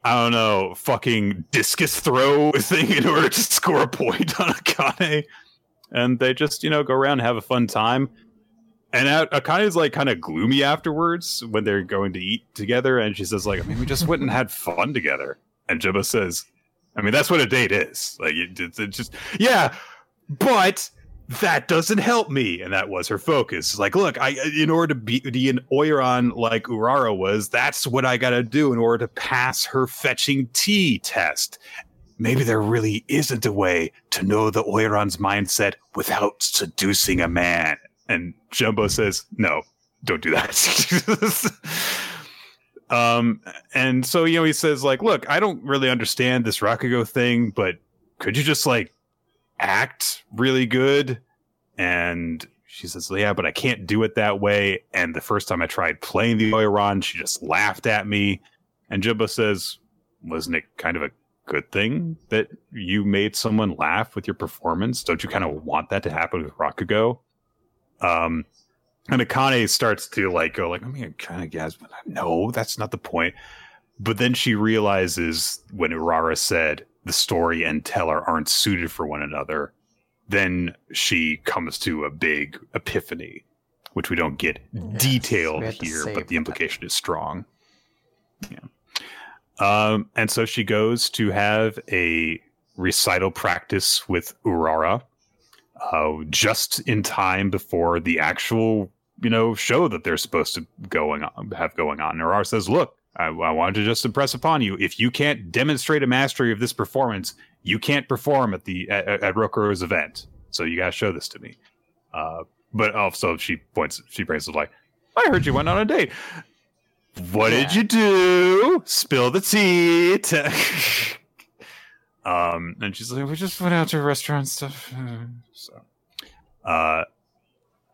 I don't know, fucking discus throw thing in order to score a point on Akane. And they just, you know, go around and have a fun time. And Akane's, like, kind of gloomy afterwards when they're going to eat together. And she says, like, I mean, we just went and had fun together. And Jumbo says, I mean, that's what a date is. Like, it, it, it just, yeah. But that doesn't help me. And that was her focus. Like, look, I in order to be the an Oiran like Urara was, that's what I got to do in order to pass her fetching tea test. Maybe there really isn't a way to know the Oiran's mindset without seducing a man. And Jumbo says, no, don't do that. um, And so, you know, he says, like, look, I don't really understand this Rakugo thing, but could you just, like, act really good? And she says, yeah, but I can't do it that way. And the first time I tried playing the Oiran, she just laughed at me. And Jumbo says, wasn't it kind of a good thing that you made someone laugh with your performance? Don't you kind of want that to happen with Rakugo? Um, and Akane starts to, like, go like, I mean, kind of gasp, but no, that's not the point. But then she realizes when Urara said, the story and teller aren't suited for one another, then she comes to a big epiphany, which we don't get yes, detailed here, but the implication that is strong. Yeah. Um, and so she goes to have a recital practice with Urara, uh, just in time before the actual, you know, show that they're supposed to going on, have going on. And Urara says, look, I, I wanted to just impress upon you, if you can't demonstrate a mastery of this performance, you can't perform at the at, at Rokuro's event. So you gotta show this to me. Uh, but also, she points, she brings it like, I heard you went on a date. What yeah. did you do? Spill the tea. um, and she's like, we just went out to a restaurant and stuff. So, uh,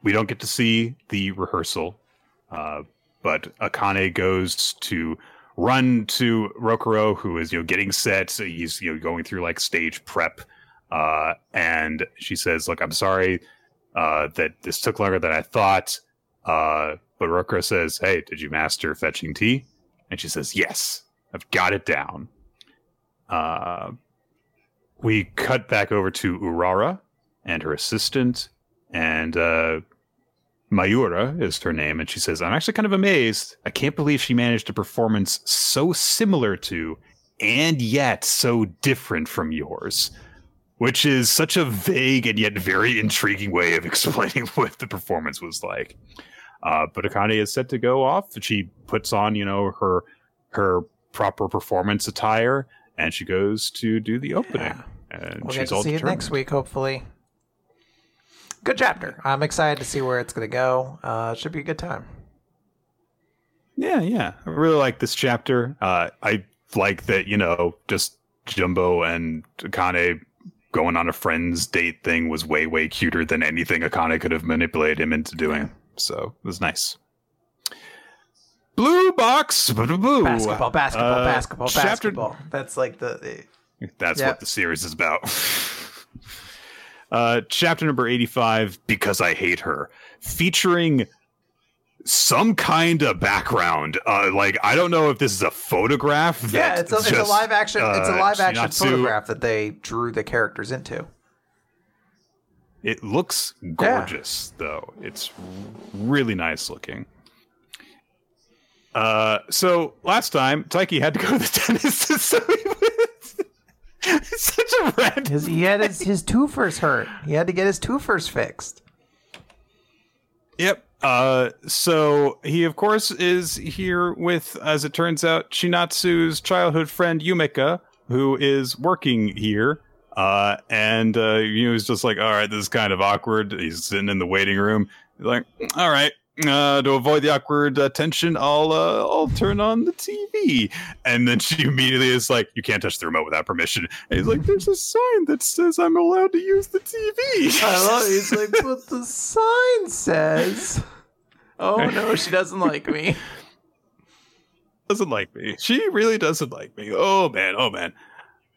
we don't get to see the rehearsal. Uh. But Akane goes to run to Rokuro, who is, you know, getting set. So he's, you know, going through, like, stage prep. Uh, and she says, look, I'm sorry uh, that this took longer than I thought. Uh, but Rokuro says, hey, did you master fetching tea? And she says, yes, I've got it down. Uh, we cut back over to Urara and her assistant. And... Uh, Mayura is her name, and she says, I'm actually kind of amazed. I can't believe she managed a performance so similar to, and yet so different from yours, which is such a vague and yet very intriguing way of explaining what the performance was like. Uh, but Akane is set to go off. She puts on, you know, her her proper performance attire, and she goes to do the opening. Yeah. And we'll she's get to all see determined. It next week, hopefully. Good chapter. I'm excited to see where it's going to go. Uh, should be a good time. Yeah, yeah. I really like this chapter. Uh, I like that, you know, just Jumbo and Akane going on a friend's date thing was way, way cuter than anything Akane could have manipulated him into doing. Yeah. So it was nice. Blue box. Ba-da-boo. Basketball, basketball, uh, basketball, chapter... basketball. That's like the... the... That's yep. what the series is about. Uh, chapter number eighty-five, Because I Hate Her, featuring some kind of background. Uh, like, I don't know if this is a photograph. That yeah, it's a, just, it's a live action. Uh, it's a live action Shinatsu. Photograph that they drew the characters into. It looks gorgeous, yeah. though. It's really nice looking. Uh, so last time, Taiki had to go to the dentist, so he went. It's such a random his, He had his, his twofers hurt. He had to get his twofers fixed. Yep. Uh, so he, of course, is here with, as it turns out, Shinatsu's childhood friend, Yumika, who is working here. Uh, and uh, he was just like, all right, this is kind of awkward. He's sitting in the waiting room. He's like, all right, Uh, to avoid the awkward uh, tension, I'll uh, I'll turn on the T V. And then she immediately is like, "You can't touch the remote without permission." And he's like, "There's a sign that says I'm allowed to use the T V." I love it. He's like, "What the sign says?" Oh no, she doesn't like me. Doesn't like me. She really doesn't like me. Oh man. Oh man.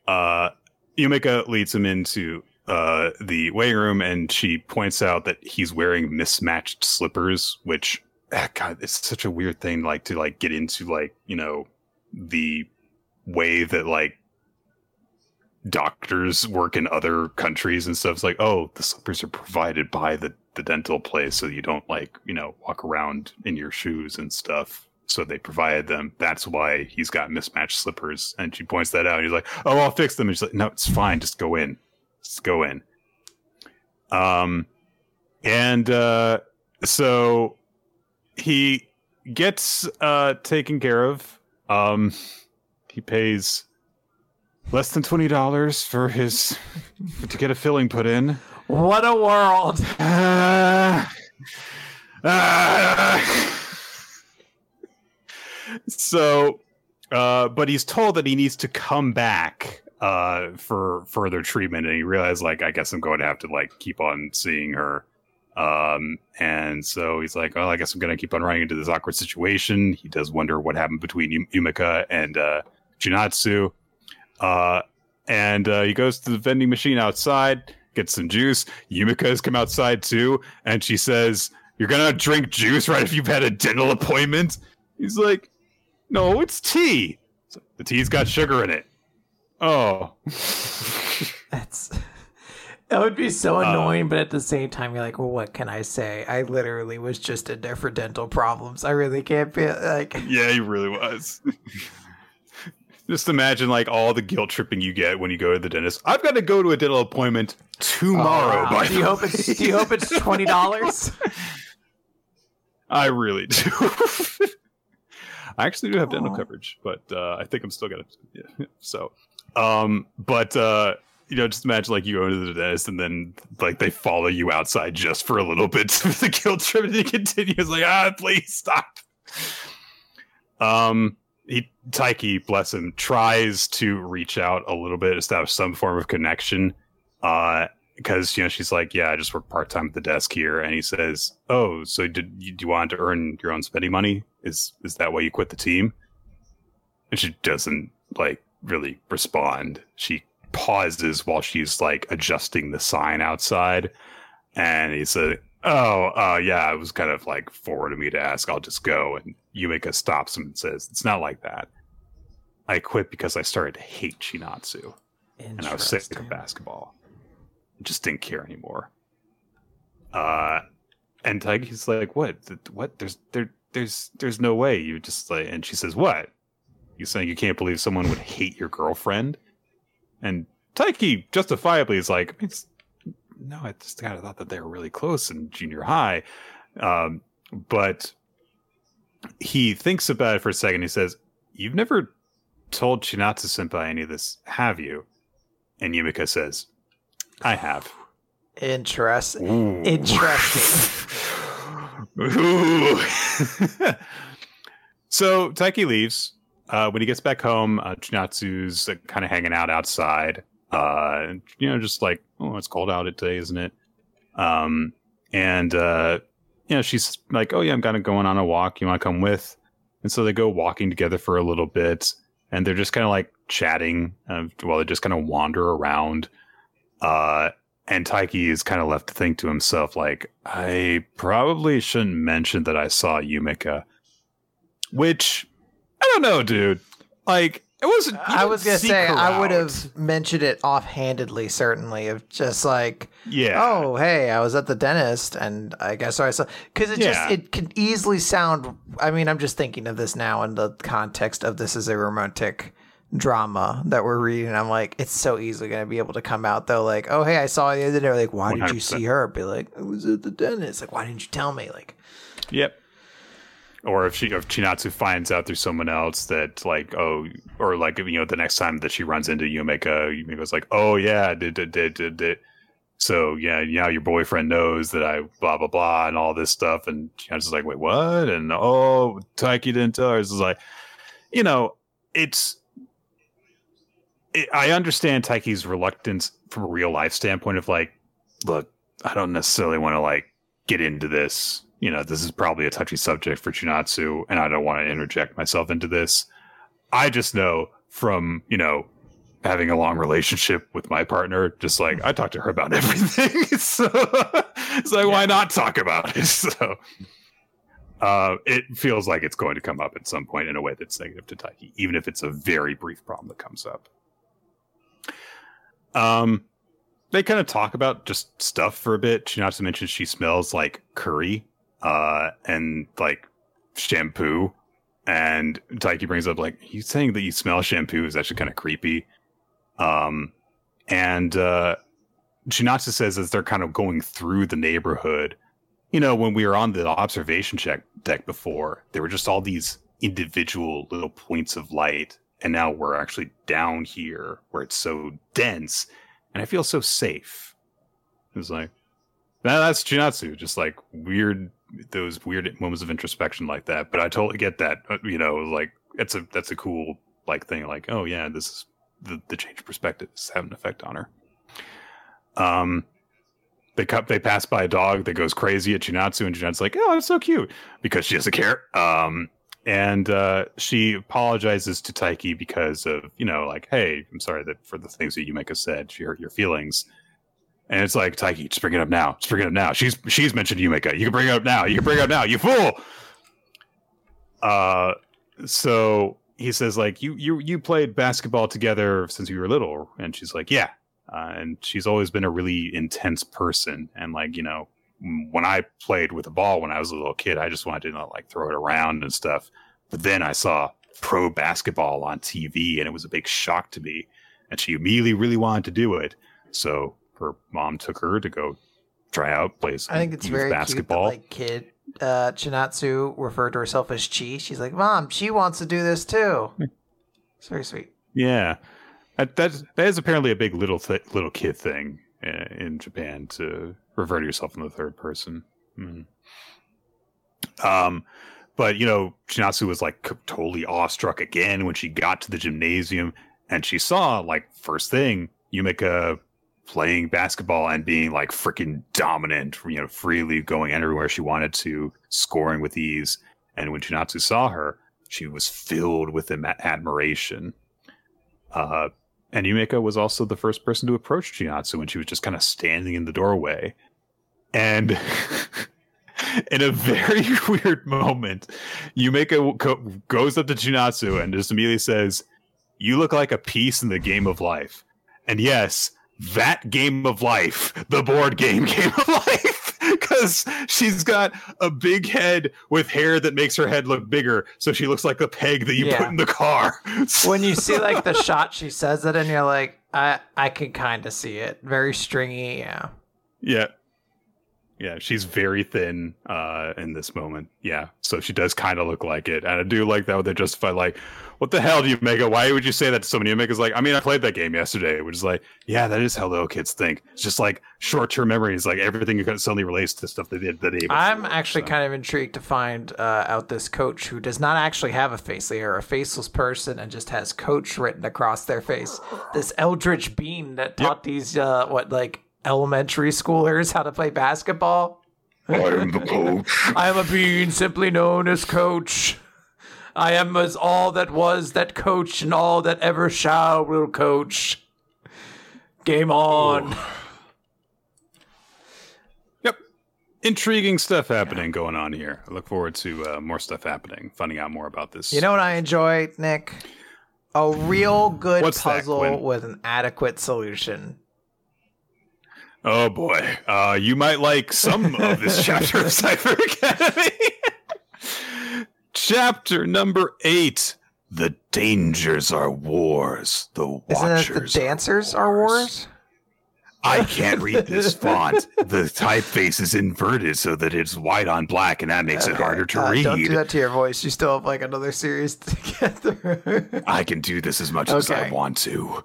Uh, Yumika leads him into Uh, the weighing room, and she points out that he's wearing mismatched slippers, which, ah, God, it's such a weird thing, like, to, like, get into, like, you know, the way that, like, doctors work in other countries and stuff. It's like, oh, the slippers are provided by the, the dental place so you don't, like, you know, walk around in your shoes and stuff. So they provided them. That's why he's got mismatched slippers. And she points that out, and he's like, oh, I'll fix them. And she's like, no, it's fine. Just go in. Let's go in. Um, and uh, so he gets uh, taken care of. Um, he pays less than twenty dollars for his to get a filling put in. What a world! Uh, uh, so, uh, but he's told that he needs to come back uh for further treatment, and he realized, like, I guess I'm going to have to, like, keep on seeing her. Um and so he's like, well, I guess I'm gonna keep on running into this awkward situation. He does wonder what happened between y- Yumika and uh Junatsu. Uh and uh he goes to the vending machine outside, gets some juice. Yumika has come outside too, and she says, "You're gonna drink juice right if you've had a dental appointment?" He's like, "No, it's tea." So the tea's got sugar in it. Oh, that's that would be so annoying, uh, but at the same time, you're like, well, what can I say? I literally was just in there for dental problems. I really can't be like, yeah, he really was. Just imagine, like, all the guilt tripping you get when you go to the dentist. I've got to go to a dental appointment tomorrow. Oh, wow. By do, you hope it's, do you hope it's twenty dollars? I really do. I actually do have Aww. dental coverage, but uh, I think I'm still gonna, yeah, so. Um, but, uh, you know, just imagine, like, you go into the dentist and then, like, they follow you outside just for a little bit for the guilt trip, and it continues, like, ah, please stop. Um, he, Taiki, bless him, tries to reach out a little bit, establish some form of connection. Uh, because, you know, she's like, yeah, I just work part-time at the desk here. And he says, oh, so did you, do you want to earn your own spending money? Is, is that why you quit the team? And she doesn't, like, really respond. She pauses while she's, like, adjusting the sign outside, and he said, oh uh yeah, it was kind of, like, forward of me to ask. I'll just go. And Yumika stops him and says, it's not like that. I quit because I started to hate Shinatsu, and I was sick of basketball. I just didn't care anymore. Uh and Taiki's like, what what there's there there's there's no way you just, like. And she says, what? You're saying you can't believe someone would hate your girlfriend? And Taiki justifiably is like, it's, no, I just kind of thought that they were really close in junior high. Um, but he thinks about it for a second. He says, you've never told Shinatsu-senpai any of this, have you? And Yumika says, I have. Interest- Interesting. Ooh. So Taiki leaves. Uh, when he gets back home, uh, Chinatsu's uh, kind of hanging out outside. Uh, you know, just like, oh, it's cold out today, isn't it? Um, and, uh, you know, she's like, oh, yeah, I'm kind of going on a walk. You want to come with? And so they go walking together for a little bit, and they're just kind of, like, chatting uh, while they just kind of wander around. Uh, and Taiki is kind of left to think to himself, like, I probably shouldn't mention that I saw Yumika, which... I don't know, dude. Like, it wasn't. I was gonna say I would have mentioned it offhandedly, certainly, of just like, yeah, oh hey, I was at the dentist, and I guess I saw, because it yeah. just it can easily sound. I mean, I'm just thinking of this now in the context of this is a romantic drama that we're reading. I'm like, it's so easily gonna be able to come out though, like, oh hey, I saw you the other day. Like, why did one hundred percent you see her? Be like, I was at the dentist. Like, why didn't you tell me? Like, yep. Or if she, if Chinatsu finds out through someone else that, like, oh, or, like, you know, the next time that she runs into Yumika, Yumika's like, oh, yeah, did, did, did, did, So yeah, now your boyfriend knows that I blah blah blah and all this stuff, and I was just like, wait, what? And oh, Taiki didn't tell her. It's like, you know, it's. It, I understand Taiki's reluctance from a real life standpoint of like, look, I don't necessarily want to like get into this. You know, this is probably a touchy subject for Chinatsu, and I don't want to interject myself into this. I just know from, you know, having a long relationship with my partner, just like I talk to her about everything. So it's like, yeah. Why not talk about it? So uh, it feels like it's going to come up at some point in a way that's negative to Taiki, even if it's a very brief problem that comes up. Um, they kind of talk about just stuff for a bit. Chinatsu mentions she smells like curry uh, and like shampoo. And Taiki brings up, like, he's saying that you smell shampoo is actually kind of creepy. Um, and uh, Chinatsu says as they're kind of going through the neighborhood, you know, when we were on the observation check deck before, there were just all these individual little points of light. And now we're actually down here where it's so dense. And I feel so safe. It's like, nah, that's Chinatsu. Just like weird... those weird moments of introspection like that. But I totally get that, you know, like it's a, that's a cool like thing. Like, oh yeah, this is the, the change of perspective is having an effect on her. Um, they cut, they pass by a dog that goes crazy at Chinatsu, and Chinatsu's like, oh, that's so cute, because she doesn't care. Um, and, uh, she apologizes to Taiki because of, you know, like, hey, I'm sorry that for the things that you make us said, she hurt your feelings. And it's like, Taiki, just bring it up now. Just bring it up now. She's she's mentioned Yumeka. You can bring it up now. You can bring it up now. You fool. Uh, so he says, like, you you you played basketball together since you were little, and she's like, yeah. Uh, and she's always been a really intense person. And like, you know, when I played with a ball when I was a little kid, I just wanted to like throw it around and stuff. But then I saw pro basketball on T V, and it was a big shock to me. And she immediately really wanted to do it. So her mom took her to go try out, play basketball. I think it's very basketball. Cute that, like, kid uh, Chinatsu referred to herself as Chi. She's like, Mom, she wants to do this too. It's very sweet. Yeah. That, that's, that is apparently a big little th- little kid thing in, in Japan, to refer to yourself in the third person. Mm. Um, but, you know, Chinatsu was like totally awestruck again when she got to the gymnasium and she saw, like, first thing, Yumeka playing basketball and being like freaking dominant, you know, freely going everywhere she wanted to, scoring with ease. And when Chinatsu saw her, she was filled with admiration. Uh, and Yumeka was also the first person to approach Chinatsu when she was just kind of standing in the doorway. And in a very weird moment, Yumeka co- goes up to Chinatsu and just immediately says, "You look like a piece in the game of life." And yes, that game of life, the board game game of life, because she's got a big head with hair that makes her head look bigger, so she looks like the peg that you yeah. put in the car. When you see like the shot she says it and you're like, I I can kind of see it. Very stringy, yeah. Yeah. Yeah, she's very thin uh, in this moment. Yeah, so she does kind of look like it. And I do like that they justify, like, what the hell do you make it? Why would you say that to somebody? Yumeka's like, I mean, I played that game yesterday, which is like, yeah, that is how little kids think. It's just like short-term memories, like everything suddenly relates to stuff they did the day before. I'm actually so. kind of intrigued to find uh, out this coach who does not actually have a face. They are a faceless person and just has coach written across their face. This eldritch being that taught yep. these, uh, what, like, elementary schoolers how to play basketball. I am the coach. I am a being simply known as Coach. I am as all that was that coach and all that ever shall will coach. Game on. Ooh. Yep. Intriguing stuff happening yeah. going on here. I look forward to uh, more stuff happening, finding out more about this. You know what I enjoy, Nick? A real good What's puzzle that, Quinn? With an adequate solution. Oh boy, uh, you might like some of this chapter of Cypher Academy. Chapter number eight. The dangers are wars. The watchers. Isn't it the dancers are wars? Are wars? I can't read this font. The typeface is inverted so that it's white on black, and that makes okay. it harder to uh, read. Don't do that to your voice. You still have like another series to get through. I can do this as much okay. as I want to.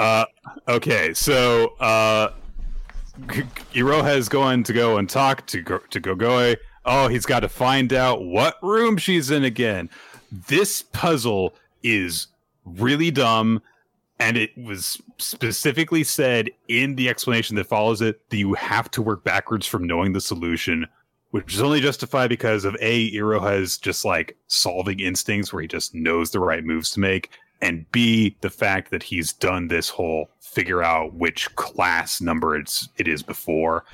Uh, okay, so. Uh, Iroha is going to go and talk to to Gogoi. Oh, he's got to find out what room she's in again. This puzzle is really dumb, and it was specifically said in the explanation that follows it that you have to work backwards from knowing the solution, which is only justified because of A, Iroha's just like solving instincts where he just knows the right moves to make, and B, the fact that he's done this whole figure out which class number it's it is before.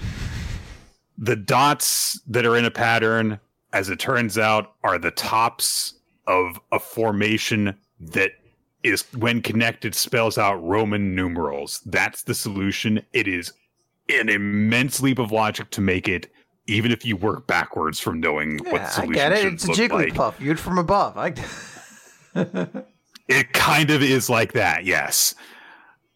The dots that are in a pattern, as it turns out, are the tops of a formation that is, when connected, spells out Roman numerals. That's the solution. It is an immense leap of logic to make it, even if you work backwards from knowing yeah, what the solution should look like. I get it. It's a Jigglypuff, like, viewed from above. I... It kind of is like that, yes.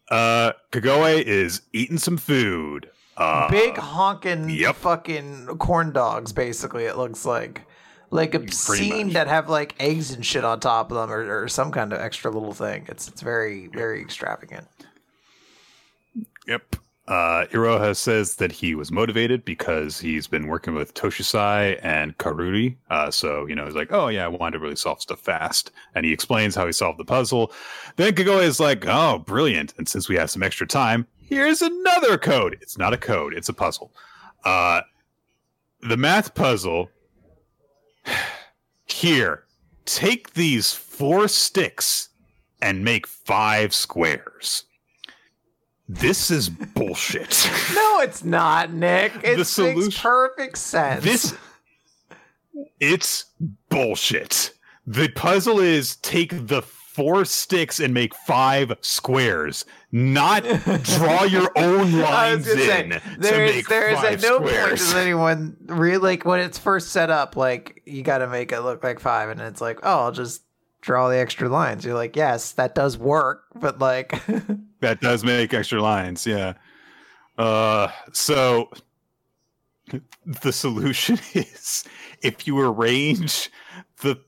Uh, Kagoe is eating some food. Uh, Big honking yep. fucking corn dogs, basically, it looks like. Like obscene that have like eggs and shit on top of them, or, or some kind of extra little thing. It's it's very, very yep. extravagant. Yep. Uh, Iroha says that he was motivated because he's been working with Toshisai and Karuri. Uh, so, you know, he's like, oh, yeah, I wanted to really solve stuff fast. And he explains how he solved the puzzle. Then Kagoe is like, oh, brilliant. And since we have some extra time, here's another code. It's not a code. It's a puzzle. Uh, the math puzzle. Here, take these four sticks and make five squares. This is bullshit. No, it's not, Nick. It the solution, makes perfect sense. This, it's bullshit. The puzzle is take the four sticks and make five squares, not draw your own lines in say, there to is, make there is at no point does anyone really, like, when it's first set up, like, you got to make it look like five, and it's like, oh, I'll just draw the extra lines. You're like, yes, that does work, but like... That does make extra lines, yeah. Uh, so the solution is if you arrange the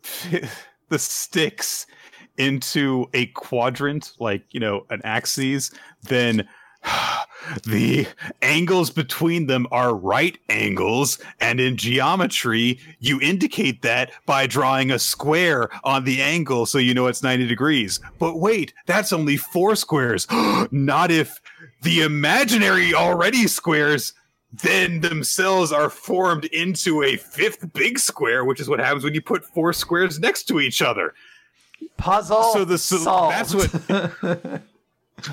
the sticks into a quadrant, like, you know, an axis, then the angles between them are right angles, and in geometry, you indicate that by drawing a square on the angle so you know it's ninety degrees. But wait, that's only four squares. Not if the imaginary already squares then themselves are formed into a fifth big square, which is what happens when you put four squares next to each other. Puzzle so the, so solved. That's what...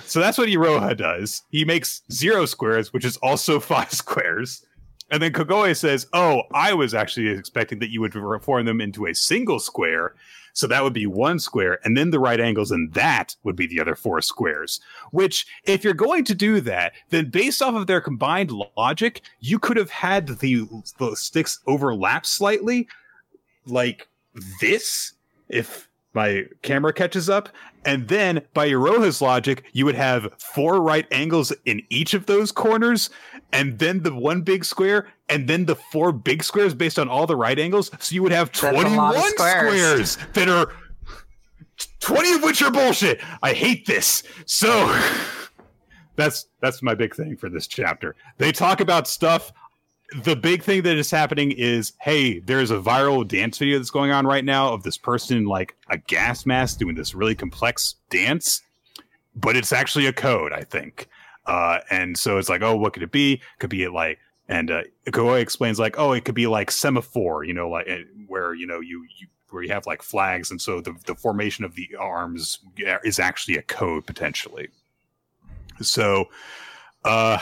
So that's what Iroha does. He makes zero squares, which is also five squares. And then Kagoe says, oh, I was actually expecting that you would reform them into a single square. So that would be one square. And then the right angles in that would be the other four squares. Which, if you're going to do that, then based off of their combined logic, you could have had the, the sticks overlap slightly. Like this, if... my camera catches up, and then by Iroha's logic, you would have four right angles in each of those corners, and then the one big square, and then the four big squares based on all the right angles. So you would have twenty-one squares. squares that are twenty of which are bullshit. I hate this. So that's that's my big thing for this chapter. They talk about stuff. The big thing that is happening is, hey, there's a viral dance video that's going on right now of this person in like a gas mask doing this really complex dance, but it's actually a code, I think. Uh, and so it's like, oh, what could it be? Could be like, and uh, Kagoe explains like, oh, it could be like semaphore, you know, like where, you know, you, you where you have like flags. And so the, the formation of the arms is actually a code potentially. So, uh,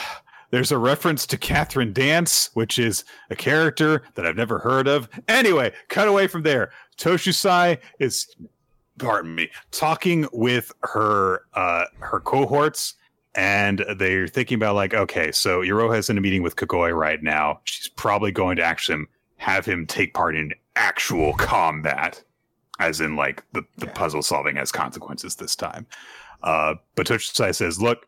there's a reference to Catherine Dance, which is a character that I've never heard of. Anyway, cut away from there. Toshisai is, pardon me, talking with her uh, her cohorts, and they're thinking about like, okay, so Iroha's in a meeting with Kagoe right now. She's probably going to actually have him take part in actual combat, as in like the, the yeah. puzzle solving has consequences this time. Uh, but Toshisai says, look,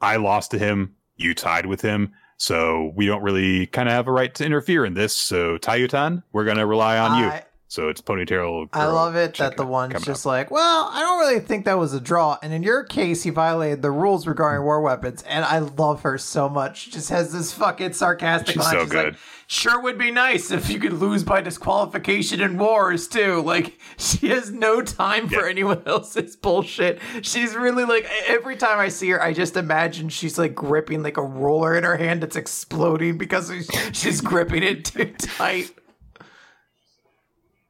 I lost to him. You tied with him, so we don't really kind of have a right to interfere in this. So, Tayutan, we're going to rely on you. I, So it's ponytail. I love it that the one's just up. like, well, I don't really think that was a draw. And in your case, he violated the rules regarding war weapons. And I love her so much. She just has this fucking sarcastic She's line. So She's good. Like, sure would be nice if you could lose by disqualification in wars, too. Like, she has no time yeah. for anyone else's bullshit. She's really like, every time I see her, I just imagine she's like gripping like a roller in her hand that's exploding because she's gripping it too tight.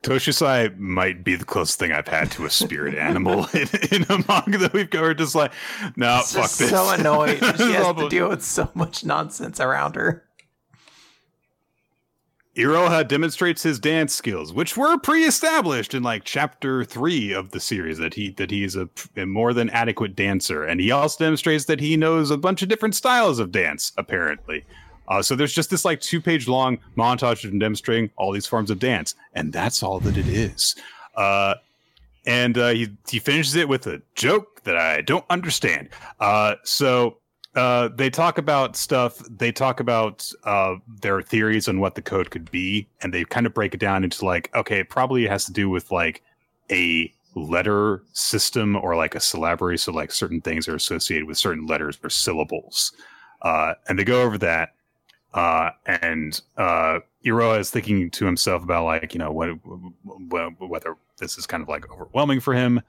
Toshisai might be the closest thing I've had to a spirit animal in, in a manga that we've covered. Just like, no, it's fuck just this. So annoying. She has to deal with so much nonsense around her. Iroha demonstrates his dance skills, which were pre-established in like chapter three of the series, that he that he is a, a more than adequate dancer, and he also demonstrates that he knows a bunch of different styles of dance, apparently. Uh, so there's just this like two-page long montage of him demonstrating all these forms of dance, and that's all that it is. Uh, and uh, he he finishes it with a joke that I don't understand. Uh, so uh, they talk about stuff. They talk about uh, their theories on what the code could be, and they kind of break it down into like, okay, it probably has to do with like a letter system or like a syllabary. So like certain things are associated with certain letters or syllables, uh, and they go over that. Uh, and uh, Iroha is thinking to himself about, like, you know, what, what, whether this is kind of like overwhelming for him.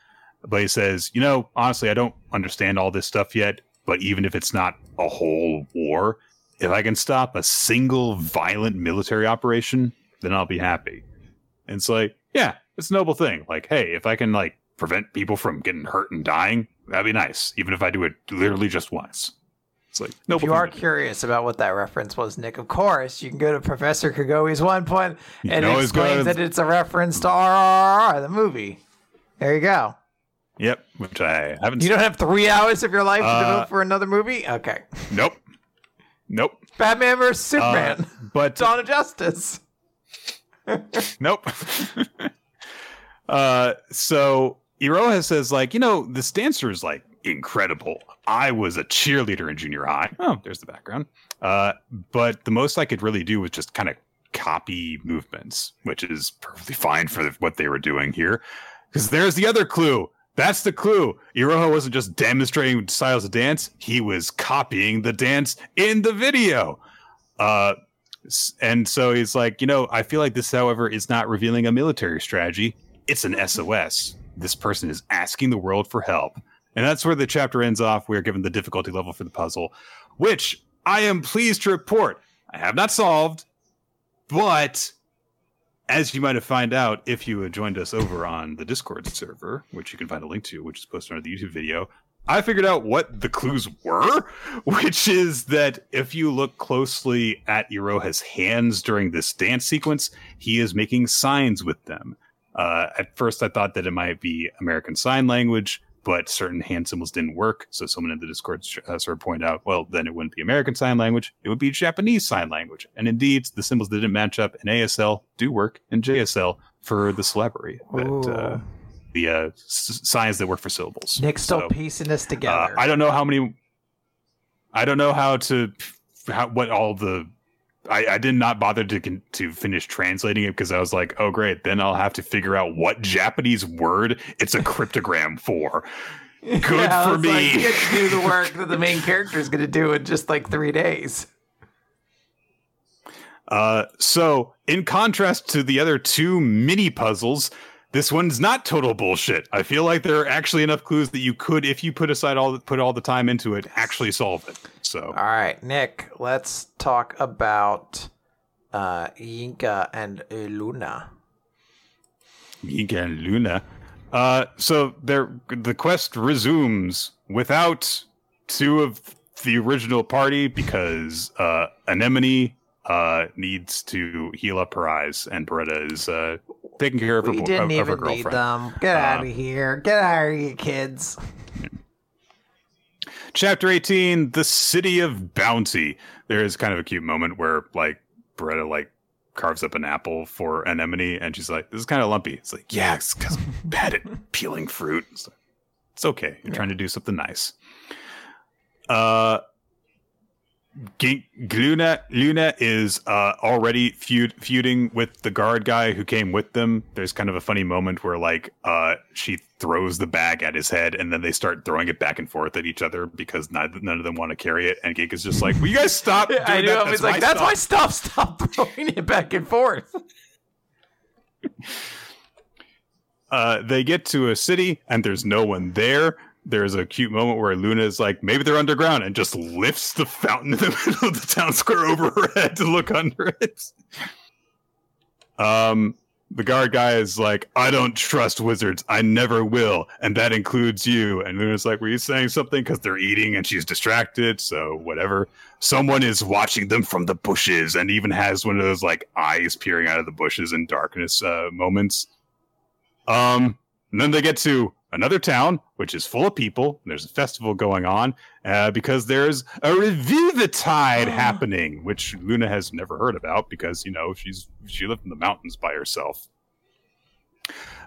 But he says, you know, honestly, I don't understand all this stuff yet. But even if it's not a whole war, if I can stop a single violent military operation, then I'll be happy. And it's like, yeah, it's a noble thing. Like, hey, if I can like prevent people from getting hurt and dying, that'd be nice. Even if I do it literally just once. Like, nope, if you are curious about what that reference was, Nick, of course, you can go to Professor Kagoe's one point and explain that it's a reference to R R R, the movie. There you go. Yep, which I haven't seen. You don't have three hours of your life uh, to devote for another movie? Okay. Nope. Nope. Batman versus Superman. Uh, but Dawn of Justice. Nope. uh, so Iroha says, like, you know, this dancer is like incredible. I was a cheerleader in junior high. Oh, there's the background. Uh, but the most I could really do was just kind of copy movements, which is perfectly fine for what they were doing here. Because there's the other clue. That's the clue. Iroha wasn't just demonstrating styles of dance. He was copying the dance in the video. Uh, and so he's like, you know, I feel like this, however, is not revealing a military strategy. It's an S O S. This person is asking the world for help. And that's where the chapter ends off. We are given the difficulty level for the puzzle, which I am pleased to report I have not solved. But as you might have found out, if you had joined us over on the Discord server, which you can find a link to, which is posted under the YouTube video, I figured out what the clues were, which is that if you look closely at Iroha's hands during this dance sequence, he is making signs with them. Uh, at first, I thought that it might be American Sign Language, but certain hand symbols didn't work. So someone in the Discord uh, sort of pointed out, well, then it wouldn't be American Sign Language. It would be Japanese Sign Language. And indeed, the symbols that didn't match up in A S L do work in J S L for the syllabary. That, uh, the uh, s- signs that work for syllables. Nick's still so, piecing this together. Uh, I don't know how many... I don't know how to... How, what all the... I, I did not bother to to finish translating it because I was like, oh, great. Then I'll have to figure out what Japanese word it's a cryptogram for. Good yeah, for me. Like, you get to do the work that the main character is going to do in just like three days. Uh, so in contrast to the other two mini puzzles, this one's not total bullshit. I feel like there are actually enough clues that you could, if you put aside all put all the time into it, actually solve it. So, all right, Nick, let's talk about uh, Yinka and Luna. Yinka and Luna. Uh, so there, the quest resumes without two of the original party because uh, Anemone uh, needs to heal up her eyes, and Beretta is. Uh, Taking care of her, we didn't of, even of her girlfriend. Need them. Get uh, out of here. Get out of here, kids. Chapter eighteen, the City of Bounty. There is kind of a cute moment where, like, Beretta, like, carves up an apple for Anemone, and she's like, this is kind of lumpy. It's like, yeah, it's because I'm bad at peeling fruit. It's, like, it's okay. You're yeah. trying to do something nice. Uh, G- Luna Luna is uh, already feud- feuding with the guard guy who came with them. There's kind of a funny moment where like uh, she throws the bag at his head, and then they start throwing it back and forth at each other because neither, none of them want to carry it. And Geeka's just like, "Will you guys stop?" Doing I know. That? He's like, "That's my stuff. Stop throwing it back and forth." uh, they get to a city, and there's no one there. There's a cute moment where Luna is like, maybe they're underground, and just lifts the fountain in the middle of the town square over her head to look under it. Um, the guard guy is like, I don't trust wizards. I never will. And that includes you. And Luna's like, were you saying something? Because they're eating and she's distracted. So whatever. Someone is watching them from the bushes and even has one of those like eyes peering out of the bushes in darkness uh, moments. Um, and then they get to another town, which is full of people, and there's a festival going on uh, because there's a revivitide oh. happening, which Luna has never heard about because, you know, she's she lived in the mountains by herself.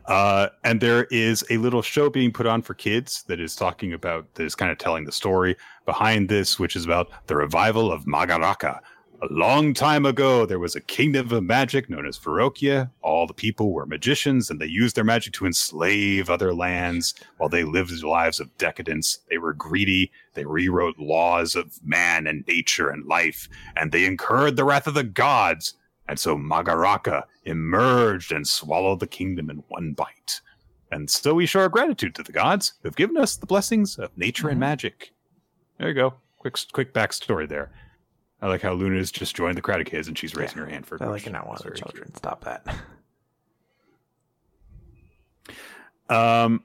Uh, and there is a little show being put on for kids that is talking about, that is kind of telling the story behind this, which is about the revival of Magaraka. A long time ago, there was a kingdom of magic known as Verrokia. All the people were magicians, and they used their magic to enslave other lands while they lived lives of decadence. They were greedy. They rewrote laws of man and nature and life, and they incurred the wrath of the gods. And so Magaraka emerged and swallowed the kingdom in one bite. And so we show our gratitude to the gods who have given us the blessings of nature and magic. There you go. Quick, quick backstory there. I like how Luna's just joined the crowd of kids and she's raising yeah, her hand for I like not one of her children. Cute. Stop that. Um,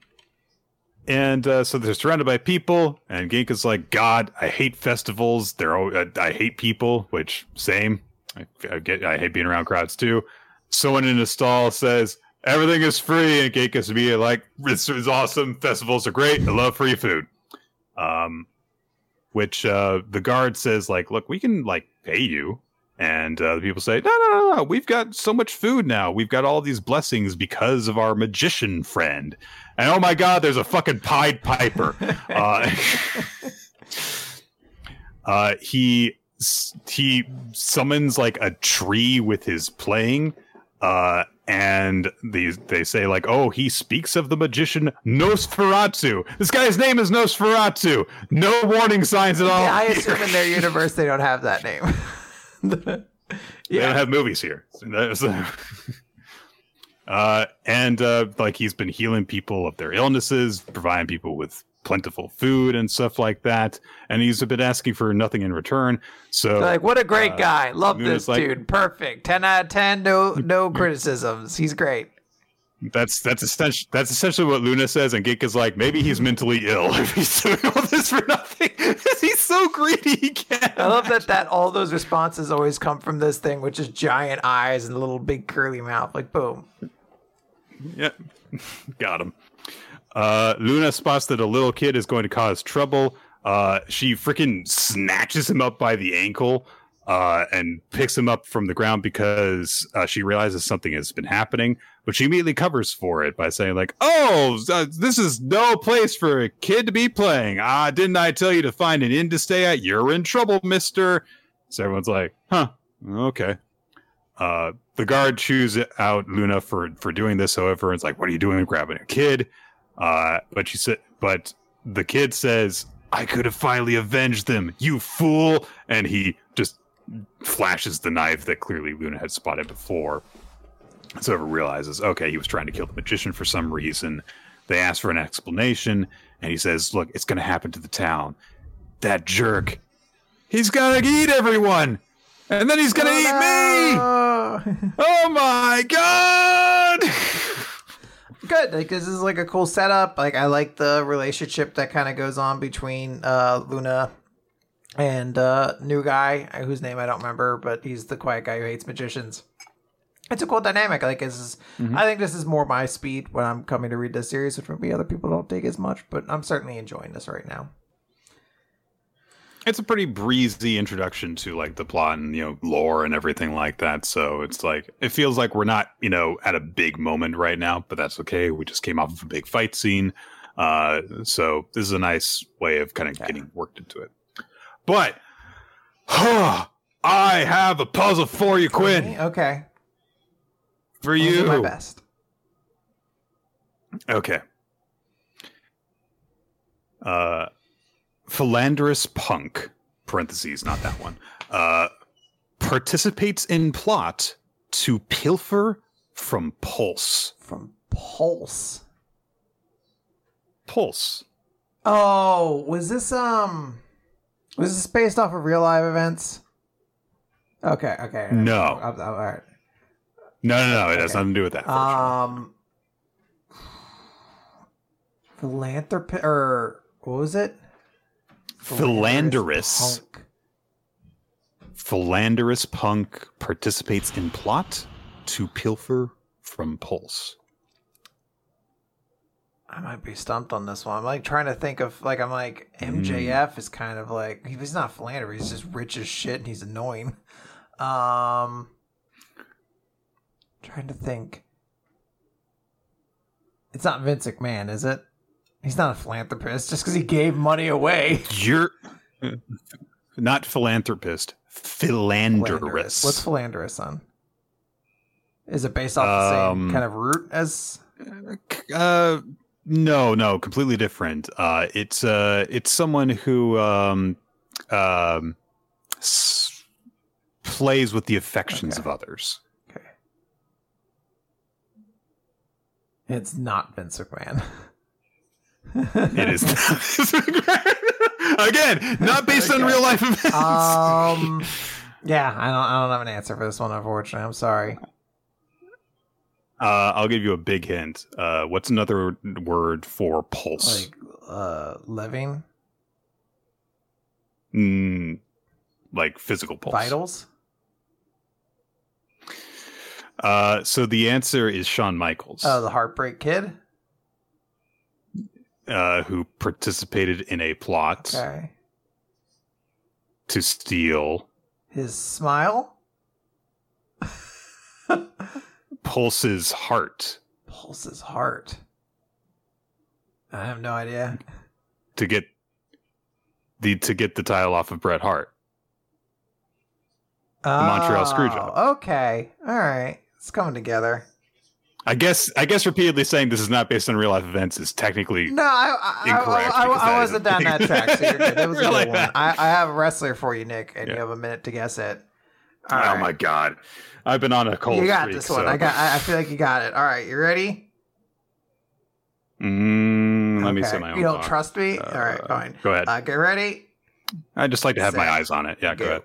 and uh, so they're surrounded by people, and Genka's like, "God, I hate festivals. They're all, I, I hate people." Which same, I, I get. I hate being around crowds too. Someone in a stall says, "Everything is free," and Genka's immediately like, "This is awesome. Festivals are great. I love free food." Um. Which uh, the guard says, like, look, we can, like, pay you. And uh, the people say, no, no, no, no, we've got so much food now. We've got all these blessings because of our magician friend. And, oh, my God, there's a fucking Pied Piper. uh, uh, he he summons, like, a tree with his playing. Uh, and they, they say, like, oh, he speaks of the magician Nosferatu. This guy's name is Nosferatu. No warning signs at all. Yeah, I assume in their universe they don't have that name. the, yeah. They don't have movies here. uh, and, uh, like, he's been healing people of their illnesses, providing people with plentiful food and stuff like that. And he's been asking for nothing in return. So, like, what a great uh, guy. Love Luna's this dude. Like, perfect. ten out of ten. No, no criticisms. He's great. That's that's essentially that's essentially what Luna says. And Genka's like, maybe he's mentally ill if he's doing all this for nothing. He's so greedy. He can't. I love that that all those responses always come from this thing, which is giant eyes and a little big curly mouth. Like, boom. Yep. Got him. Uh, Luna spots that a little kid is going to cause trouble. Uh, she freaking snatches him up by the ankle uh, and picks him up from the ground because uh, she realizes something has been happening. But she immediately covers for it by saying, like, oh, uh, this is no place for a kid to be playing. Ah, didn't I tell you to find an inn to stay at? You're in trouble, mister. So everyone's like, huh, okay. Uh, the guard chews out Luna for, for doing this, however. It's like, what are you doing grabbing a kid? Uh, but she said, but the kid says, I could have finally avenged them, you fool. And he just flashes the knife that clearly Luna had spotted before. So everyone realizes, okay, he was trying to kill the magician for some reason. They ask for an explanation, and he says, look, it's going to happen to the town. That jerk, he's going to eat everyone. And then he's going to oh, eat no. me. Oh my God. Good, like this is like a cool setup. Like I like the relationship that kind of goes on between uh Luna and uh new guy whose name I don't remember, but he's the quiet guy who hates magicians. It's a cool dynamic. Like this is, mm-hmm. I think this is more my speed when I'm coming to read this series, which maybe other people don't dig as much, but I'm certainly enjoying this right now. It's a pretty breezy introduction to like the plot and, you know, lore and everything like that. So it's like, it feels like we're not, you know, at a big moment right now, but that's okay. We just came off of a big fight scene. Uh, so this is a nice way of kind of yeah. getting worked into it. But I have a puzzle for you, Quinn. Okay. For I'll you. Do my best. Okay. Uh, Philanderous Punk, parentheses, not that one, uh, participates in plot to pilfer from Pulse. From Pulse? Pulse. Oh, was this, um... was this based off of real live events? Okay, okay. No. I, I, I, all right. No, no, no. It okay. has nothing to do with that. Um, philanthropist, or what was it? Philanderous. Philanderous Punk. Philanderous Punk participates in plot to pilfer from Pulse. I might be stumped on this one. I'm like trying to think of like I'm like M J F mm. is kind of like he's not philanderer. He's just rich as shit and he's annoying. Um, trying to think. It's not Vince McMahon, is it? He's not a philanthropist just because he gave money away. You're not philanthropist. Philanderous. Philanderous. What's philanderous on? Is it based off the um, same kind of root as? Uh. No, no, completely different. Uh, it's uh, it's someone who um, um, s- plays with the affections okay. of others. Okay. It's not Vince McMahon. It is not Vince McMahon. Again, not based okay. on real life events. Um, yeah, I don't, I don't have an answer for this one, unfortunately. I'm sorry. Uh, I'll give you a big hint. Uh, what's another word for pulse? Like, uh, living? Mm, like physical pulse. Vitals? Uh, so the answer is Shawn Michaels. Oh, uh, the Heartbreak Kid? Uh, who participated in a plot okay. to steal... his smile? Pulse's heart. Pulse's heart. I have no idea. To get the to get the tile off of Bret Hart. The oh, Montreal Screwjob. Okay. All right. It's coming together. I guess I guess repeatedly saying this is not based on real life events is technically no. I I, incorrect I, I, I, I wasn't down that track. So you're good. That was a good like one. I, I have a wrestler for you, Nick, and yeah. you have a minute to guess it. All oh right. my God. I've been on a cold streak. You got streak, this one. So. I got. I feel like you got it. All right, you ready? Mm, let okay. me set my own. You don't clock. Trust me? Uh, All right, fine. Go ahead. Uh, get ready. I just like to have Set. my eyes on it. Yeah, go, go ahead.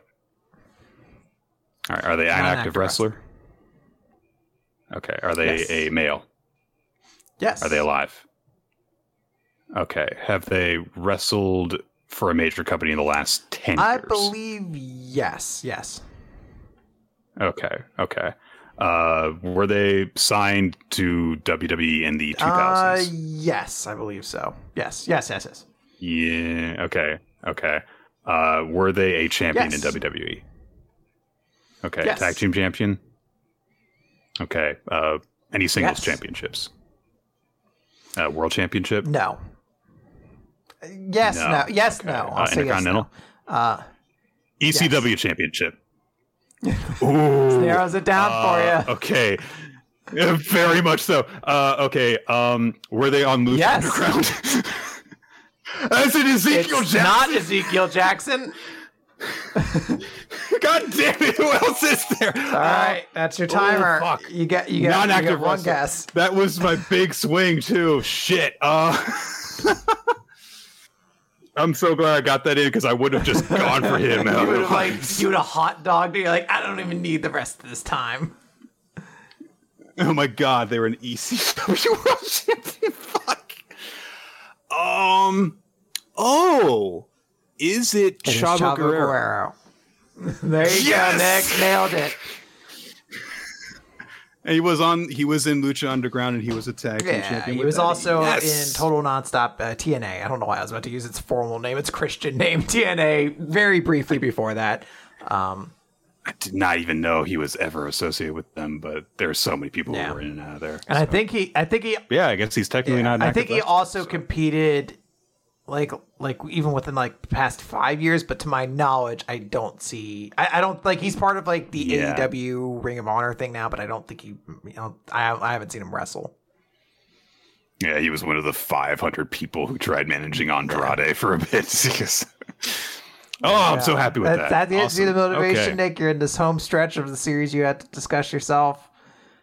All right. Are they an active, active wrestler? wrestler? Okay. Are they yes. a male? Yes. Are they alive? Okay. Have they wrestled for a major company in the last ten years? I believe yes. Yes. Okay, okay. Uh, were they signed to W W E in the two thousands? Uh, yes, I believe so. Yes, yes, yes, yes. Yeah, okay, okay. Uh, were they a champion yes. in W W E? Okay, yes. Tag team champion? Okay, uh, any singles yes. championships? Uh, world championship? No. Yes, no. no. Yes, okay. no. I'll uh, say Intercontinental? Yes, no. Uh, E C W yes. championship. Ooh, narrows it down uh, for you. Okay, very much so. Uh, okay, um, were they on Lucha yes. Underground? That's an Ezekiel it's Jackson. Not Ezekiel Jackson. God damn it! Who else is there? All right, that's your timer. Oh, fuck. You get you get non-active you get one guess. That was my big swing too. Shit. Uh, I'm so glad I got that in because I would have just gone for him. you would have like, you would have hot dogged it. You're like, I don't even need the rest of this time. Oh my God, they were an E C W World Champion. Fuck. Um. Oh, is it, it Chavo, is Chavo Guerrero? Guerrero. There you yes! go, Nick. Nailed it. And he was on. He was in Lucha Underground, and he was a tag team yeah, champion. He was Eddie. also yes. in Total Nonstop uh, T N A. I don't know why I was about to use its formal name, its Christian name, T N A. Very briefly before that, um, I did not even know he was ever associated with them. But there are so many people yeah. who were in and out of there. And so. I think he, I think he, yeah, I guess he's technically yeah, not. An I think he also so. competed like like even within like the past five years, but to my knowledge, I don't see. I, I don't like he's part of like the yeah. A E W Ring of Honor thing now, but I don't think he. You know, I I haven't seen him wrestle. Yeah, he was one of the five hundred people who tried managing Andrade for a bit. Oh, yeah. I'm so happy with that's, that. That's the awesome. motivation, okay. Nick. You're in this home stretch of the series. You have to discuss yourself.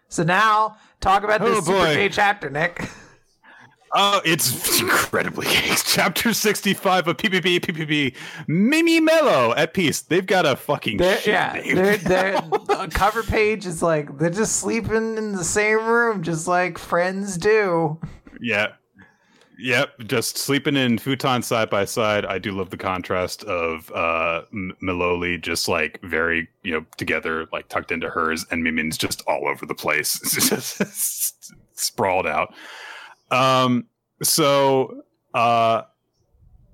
So now, talk about oh, this boy. Super J chapter, Nick. Oh, it's incredibly chapter sixty-five of P P P P P P Mimi Mello at peace. They've got a fucking they're, shit yeah. name. They're, they're, the cover page is like they're just sleeping in the same room, just like friends do. Yeah. Yep, just sleeping in futon side by side. I do love the contrast of uh, M- Maloli just like very, you know, together, like tucked into hers, and Mimin's just all over the place, just sprawled out. Um, so uh,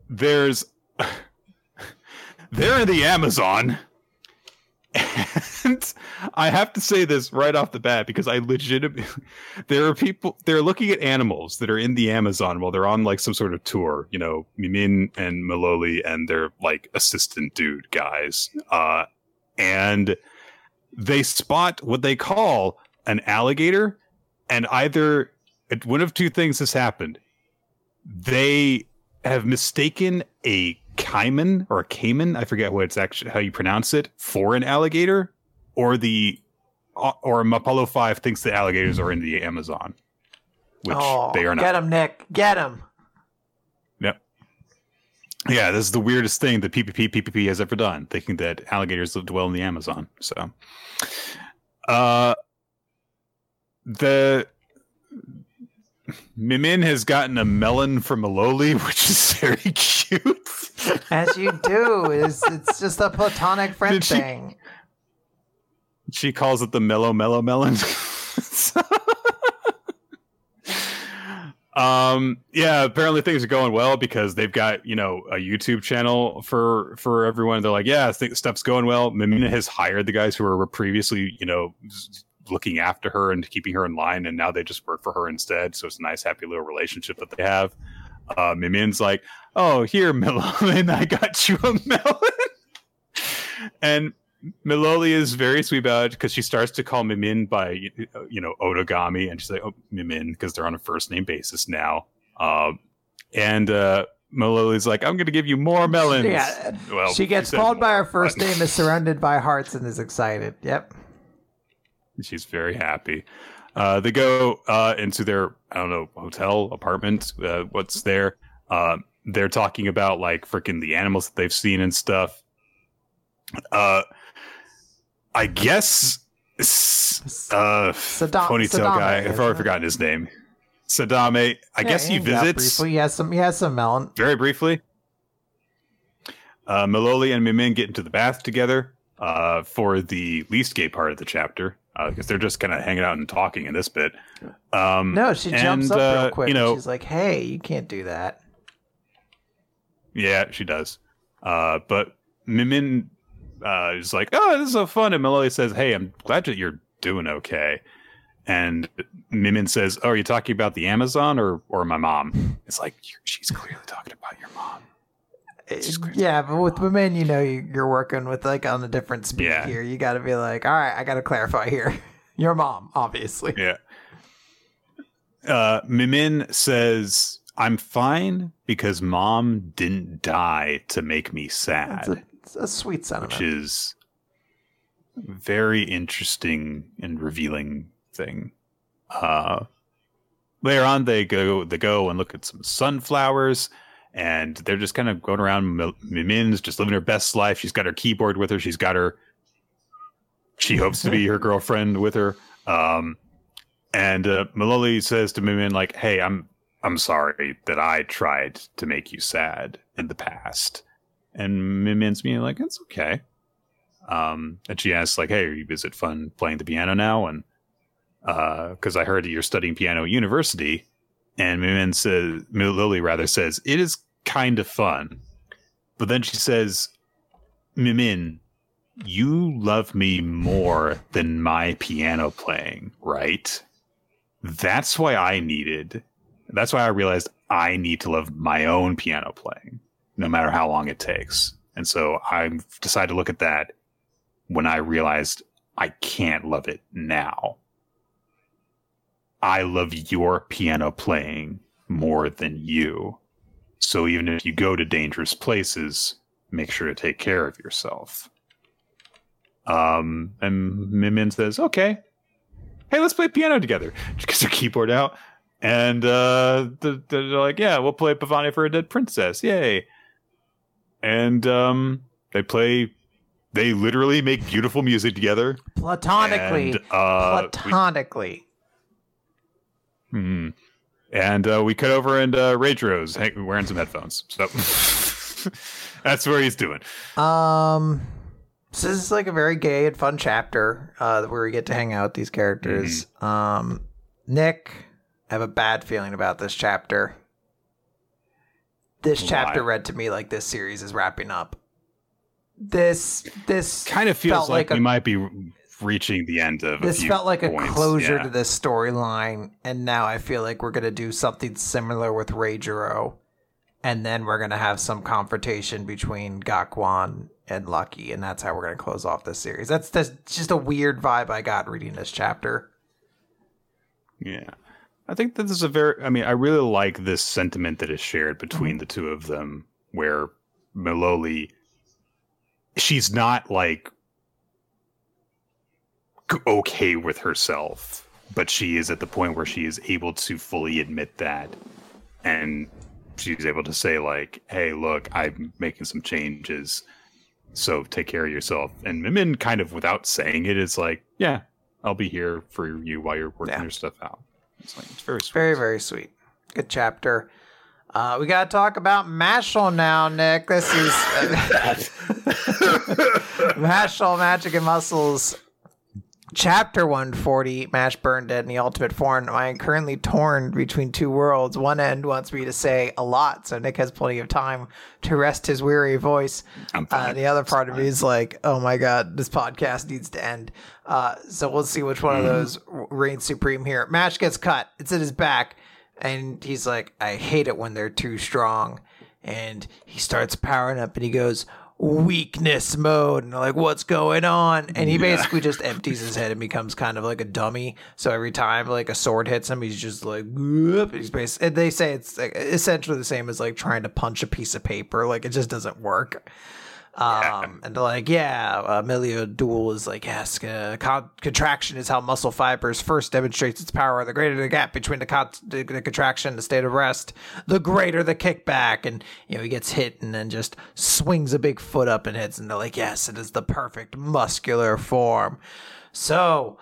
there's they're in the Amazon, and I have to say this right off the bat because I legitimately there are people they're looking at animals that are in the Amazon while they're on like some sort of tour, you know, Mimin and Maloli and their like assistant dude guys, uh, and they spot what they call an alligator, and either one of two things has happened: they have mistaken a caiman or a caiman, I forget what it's actually how you pronounce it, for an alligator, or the or Apollo five thinks the alligators are in the Amazon, which oh, they are not. Get him, Nick. Get him. Yep. Yeah, this is the weirdest thing that P P P P P P has ever done, thinking that alligators dwell in the Amazon. So, uh, the. Mimin has gotten a melon from Maloli, which is very cute. As you do. It's, it's just a platonic friend she, thing. She calls it the mellow mellow melon. um, yeah, apparently things are going well because they've got, you know, a YouTube channel for, for everyone. They're like, yeah, stuff's going well. Mimin has hired the guys who were previously, you know, looking after her and keeping her in line, and now they just work for her instead, so it's a nice happy little relationship that they have. uh Mimin's like, oh, here, Maloli, I got you a melon. And Maloli is very sweet about it because she starts to call Mimin by, you know, Otogami, and she's like, oh, Mimin, because they're on a first name basis now. um and uh Maloli's like, I'm gonna give you more melons. Yeah. Well, she gets called by her first name, is surrounded by hearts, and is excited. Yep. She's very happy. Uh, they go uh, into their, I don't know, hotel, apartment, uh, what's there. Uh, they're talking about, like, freaking the animals that they've seen and stuff. Uh, I guess uh, Saddam, Ponytail Saddam, guy, I've already forgotten his name. Sadame, I yeah, guess he visits. Briefly. He has some, he has some melon. Very briefly. Uh, Maloli and Mimin get into the bath together uh, for the least gay part of the chapter. Because uh, they're just kind of hanging out and talking in this bit. Um, no, she jumps and, up uh, real quick. You know, she's like, hey, you can't do that. Yeah, she does. Uh, but Mimin uh, is like, oh, this is so fun. And Maloli says, hey, I'm glad that you're doing okay. And Mimin says, oh, are you talking about the Amazon or, or my mom? It's like, she's clearly talking about your mom. Yeah, but with women, you know, you're working with like on a different speed yeah. here. You got to be like, all right, I got to clarify here. Your mom, obviously. Yeah. Uh, Mimin says, I'm fine because mom didn't die to make me sad. It's a, it's a sweet sentiment. Which is a very interesting and revealing thing. Uh, later on, they go, they go and look at some sunflowers. And they're just kind of going around. Mimin's just living her best life. She's got her keyboard with her. She's got her. She hopes to be her girlfriend with her. Um, and uh, Maloli says to Mimin, like, "Hey, I'm I'm sorry that I tried to make you sad in the past." And Mimin's being like, "It's okay." Um, and she asks, like, "Hey, is it fun playing the piano now?" And because uh, I heard that you're studying piano at university. And Mimin says, Maloli rather says, it is kind of fun. But then she says, Mimin, you love me more than my piano playing, right? That's why I needed. That's why I realized I need to love my own piano playing, no matter how long it takes. And so I've decided to look at that when I realized I can't love it now. I love your piano playing more than you. So even if you go to dangerous places, make sure to take care of yourself. Um, and Mimin says, okay, hey, let's play piano together. She gets her keyboard out. And uh, they're like, yeah, we'll play Pavane for a Dead Princess. Yay. And um, they play, they literally make beautiful music together. Platonically. And, uh, Platonically. We, hmm. And uh, we cut over and uh, Rage Rose wearing some headphones. So that's where he's doing. Um, so this is like a very gay and fun chapter uh, where we get to hang out with these characters. Mm-hmm. Um, Nick... I have a bad feeling about this chapter. This Why? chapter read to me like this series is wrapping up. This this kind of feels like, like a, we might be reaching the end of this. A few felt like points. a closure yeah. to this storyline, and now I feel like we're gonna do something similar with Reijiro, and then we're gonna have some confrontation between Gakwan and Lucky, and that's how we're gonna close off this series. That's, that's just a weird vibe I got reading this chapter. Yeah. I think that this is a very, I mean, I really like this sentiment that is shared between the two of them, where Maloli, she's not like okay with herself, but she is at the point where she is able to fully admit that. And she's able to say like, hey, look, I'm making some changes, so take care of yourself. And Mimin kind of without saying it is like, yeah, I'll be here for you while you're working yeah. your stuff out. It's, like, it's very sweet. Very, very sweet. Good chapter. Uh, we got to talk about Mashal now, Nick. This is Mashal, Magic and Muscles, chapter one forty, Mash Burned Dead in the Ultimate Form. I am currently torn between two worlds. One end wants me to say a lot, so Nick has plenty of time to rest his weary voice. Uh, the other part of me is like, oh my god, this podcast needs to end. Uh, so we'll see which one of those reigns supreme here. Mash gets cut. It's in his back. And he's like, I hate it when they're too strong. And he starts powering up and he goes, weakness mode. And they're like, what's going on? And he yeah. basically just empties his head and becomes kind of like a dummy. So every time like a sword hits him, he's just like, he's basically, and they say it's like essentially the same as like trying to punch a piece of paper. Like it just doesn't work. Um, and they're like, yeah, uh, Melioduel is like, yes, uh, con- contraction is how muscle fibers first demonstrates its power. The greater the gap between the, con- the, the contraction and the state of rest, the greater the kickback. And, you know, he gets hit and then just swings a big foot up and hits. And they're like, yes, it is the perfect muscular form. So...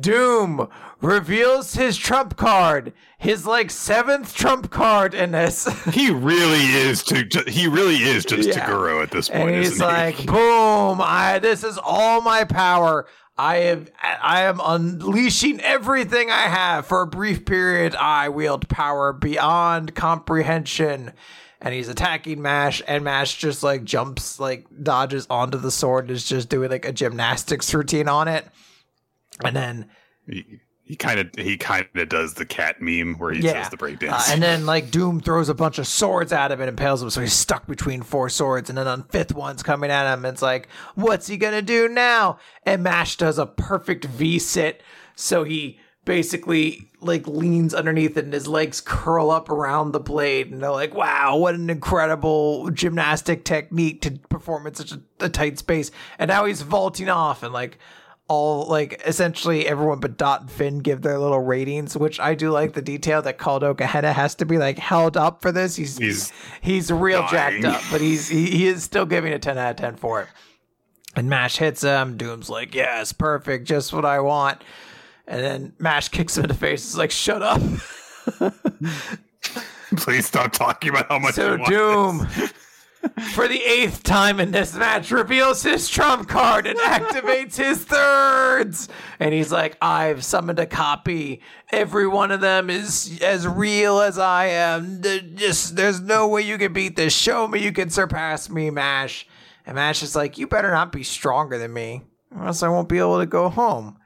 Doom reveals his trump card, his like seventh trump card in this. He really is to, to he really is just yeah. Toguro at this point. And he's isn't like, he? boom! I this is all my power. I am I am unleashing everything I have. For a brief period, I wield power beyond comprehension. And he's attacking Mash, and Mash just like jumps, like dodges onto the sword, and is just doing like a gymnastics routine on it. And then he kind of he kind of does the cat meme where he yeah. does the breakdance. Uh, and then like Doom throws a bunch of swords at him and impales him, so he's stuck between four swords. And then on fifth one's coming at him, and it's like, what's he gonna do now? And Mash does a perfect V sit, so he basically like leans underneath it and his legs curl up around the blade. And they're like, wow, what an incredible gymnastic technique to perform in such a, a tight space. And now he's vaulting off and like. All like essentially everyone but Dot and Finn give their little ratings, which I do like the detail that Caldo Kahena has to be like held up for this. He's he's, he's real dying. jacked up, but he's he, he is still giving a ten out of ten for it. And Mash hits him. Doom's like, yes, perfect, just what I want. And then Mash kicks him in the face. It's like, shut up. Please stop talking about how much. So you want Doom. This. For the eighth time in this match, reveals his trump card and activates his thirds. And he's like, I've summoned a copy. Every one of them is as real as I am. Just, there's no way you can beat this. Show me you can surpass me, Mash. And Mash is like, you better not be stronger than me, or else I won't be able to go home.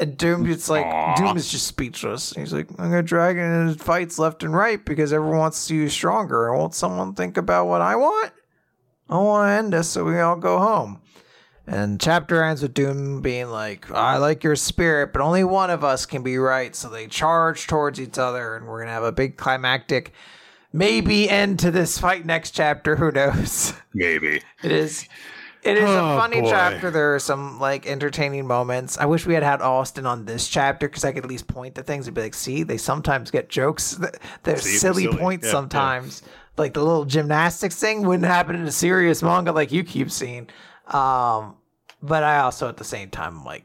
And Doom, it's like, aww. Doom is just speechless. He's like, I'm going to drag in fights left and right because everyone wants to see you stronger. And won't someone think about what I want? I want to end this so we all go home. And chapter ends with Doom being like, I like your spirit, but only one of us can be right. So they charge towards each other, and we're going to have a big climactic maybe end to this fight next chapter. Who knows? Maybe. It is. It is oh, a funny boy. chapter. There are some like entertaining moments. I wish we had had Austin on this chapter because I could at least point to things and be like, see, they sometimes get jokes. They're see, silly, silly points yeah, sometimes. Yeah. Like the little gymnastics thing wouldn't happen in a serious manga like you keep seeing. Um, but I also at the same time, like,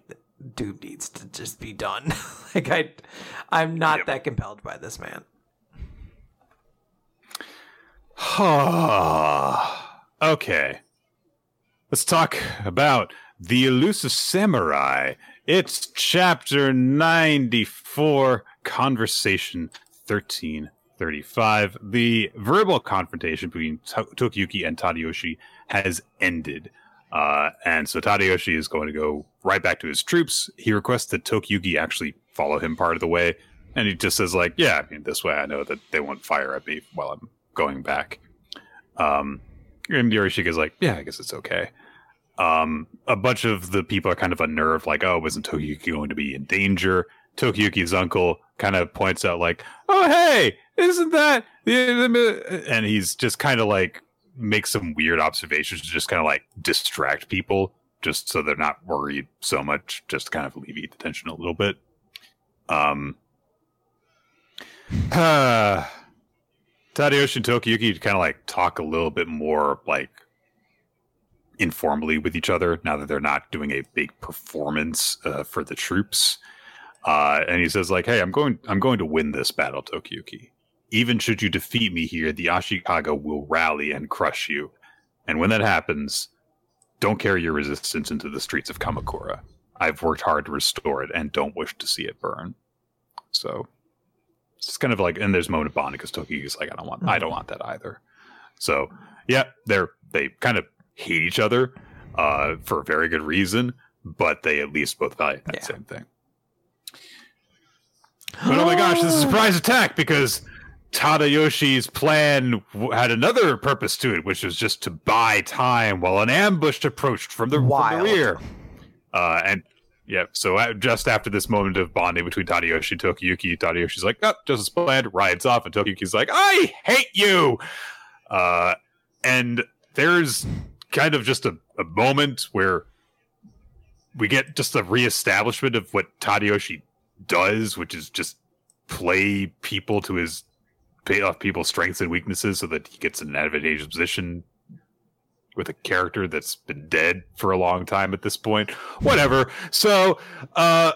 dude needs to just be done. Like I, I'm not yep. that compelled by this man. Okay. Let's talk about The Elusive Samurai. It's chapter ninety-four, conversation thirteen thirty-five. The verbal confrontation between to- Tokiyuki and Tadayoshi has ended. Uh, and so Tadayoshi is going to go right back to his troops. He requests that Tokiyuki actually follow him part of the way. And he just says, like, yeah, I mean, this way I know that they won't fire at me while I'm going back. Um... And Yorishika's like, yeah, I guess it's okay. Um, a bunch of the people are kind of unnerved, like, oh, isn't Tokiyuki going to be in danger? Tokiyuki's uncle kind of points out, like, oh, hey, isn't that... And he's just kind of, like, makes some weird observations to just kind of, like, distract people, just so they're not worried so much, just to kind of alleviate the tension a little bit. Um... Uh, Tadayoshi and Tokiyuki kind of like talk a little bit more like informally with each other now that they're not doing a big performance uh, for the troops. Uh, and he says like, "Hey, I'm going. I'm going to win this battle, Tokiyuki. Even should you defeat me here, the Ashikaga will rally and crush you. And when that happens, don't carry your resistance into the streets of Kamakura. I've worked hard to restore it and don't wish to see it burn." So. It's kind of like, and there's a moment of bonding because Tokiyuki's like, I don't want, I don't want that either. So yeah, they're they kind of hate each other uh, for a very good reason, but they at least both value that yeah. same thing. But oh my gosh, this is a surprise attack because Tadayoshi's plan w- had another purpose to it, which was just to buy time while an ambush approached from the, from the rear. Uh, and. Yeah, so just after this moment of bonding between Tadayoshi and Tokiyuki, Tadayoshi's like, oh, just as planned, rides off, and Tokiyuki's like, I hate you! Uh, and there's kind of just a, a moment where we get just a reestablishment of what Tadayoshi does, which is just play people to his, pay off people's strengths and weaknesses so that he gets in an advantageous position with a character that's been dead for a long time at this point. Whatever. So, uh...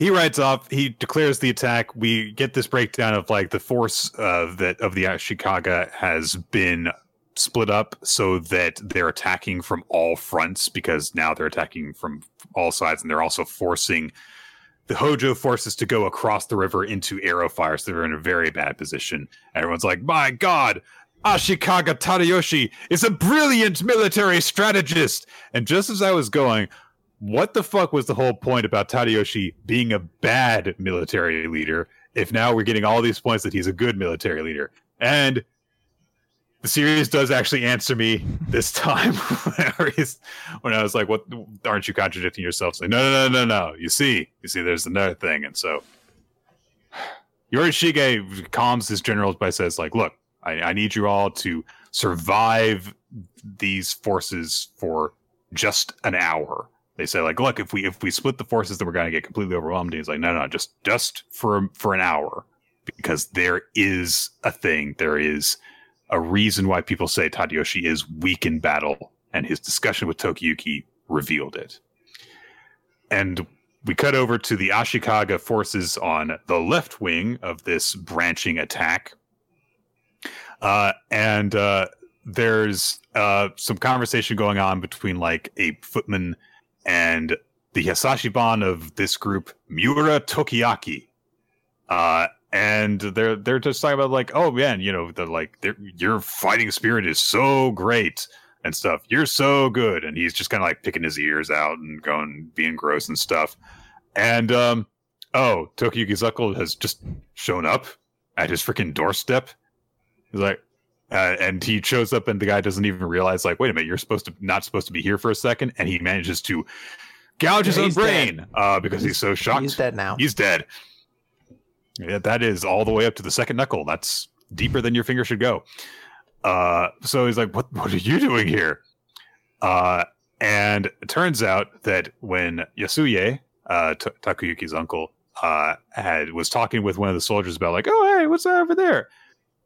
he rides off. He declares the attack. We get this breakdown of, like, the force uh, that of the Ashikaga has been split up so that they're attacking from all fronts because now they're attacking from all sides and they're also forcing the Hojo forces to go across the river into arrow fire, so they're in a very bad position. Everyone's like, my god! Ashikaga Tadayoshi is a brilliant military strategist. And just as I was going, what the fuck was the whole point about Tadayoshi being a bad military leader if now we're getting all these points that he's a good military leader? And the series does actually answer me this time when I was like, "What? Aren't you contradicting yourself?" Like, no, no, no, no, no. You see, you see, there's another thing. And so Yorishige calms his generals by says like, look, I, I need you all to survive these forces for just an hour. They say, like, look, if we if we split the forces, then we're going to get completely overwhelmed. And he's like, no, no, just just for for an hour, because there is a thing. There is a reason why people say Tadayoshi is weak in battle, and his discussion with Tokiyuki revealed it. And we cut over to the Ashikaga forces on the left wing of this branching attack. Uh, and uh, there's uh, some conversation going on between like a footman and the Yasashiban of this group, Miura Tokiyaki. Uh, and they're they're just talking about like, oh man, you know, they're like, they're, your fighting spirit is so great. and stuff. You're so good. And he's just kind of like picking his ears out and going, being gross and stuff. And, um, oh, Tokiyuki's uncle has just shown up at his freaking doorstep. He's like, uh, and he shows up and the guy doesn't even realize, like, wait a minute, you're supposed to not supposed to be here for a second. And he manages to gouge his yeah, own brain dead. uh, because he's, he's so shocked. He's dead now. He's dead. Yeah, that is all the way up to the second knuckle. That's deeper than your finger should go. Uh, so he's like, what, what are you doing here? Uh, and it turns out that when Yasuye, uh, T- Takayuki's uncle, uh, had was talking with one of the soldiers about like, oh, hey, what's that over there?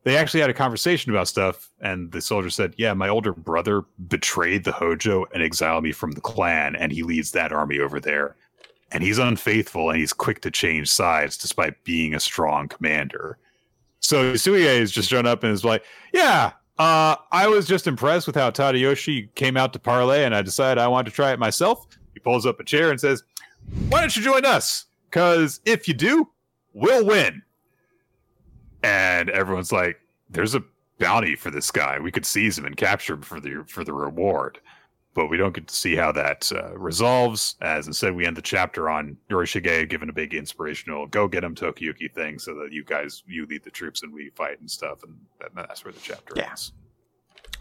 They actually had a conversation about stuff. And the soldier said, yeah, my older brother betrayed the Hojo and exiled me from the clan. And he leads that army over there. And he's unfaithful and he's quick to change sides despite being a strong commander. So Yasuye has just shown up and is like, yeah, uh, I was just impressed with how Tadayoshi came out to parlay and I decided I wanted to try it myself. He pulls up a chair and says, why don't you join us? Because if you do, we'll win. And everyone's like, there's a bounty for this guy. We could seize him and capture him for the, for the reward. But we don't get to see how that uh, resolves, as instead we end the chapter on Yorishige giving a big inspirational go get him Tokiyuki thing so that you guys, you lead the troops and we fight and stuff, and that, that's where the chapter yeah. ends.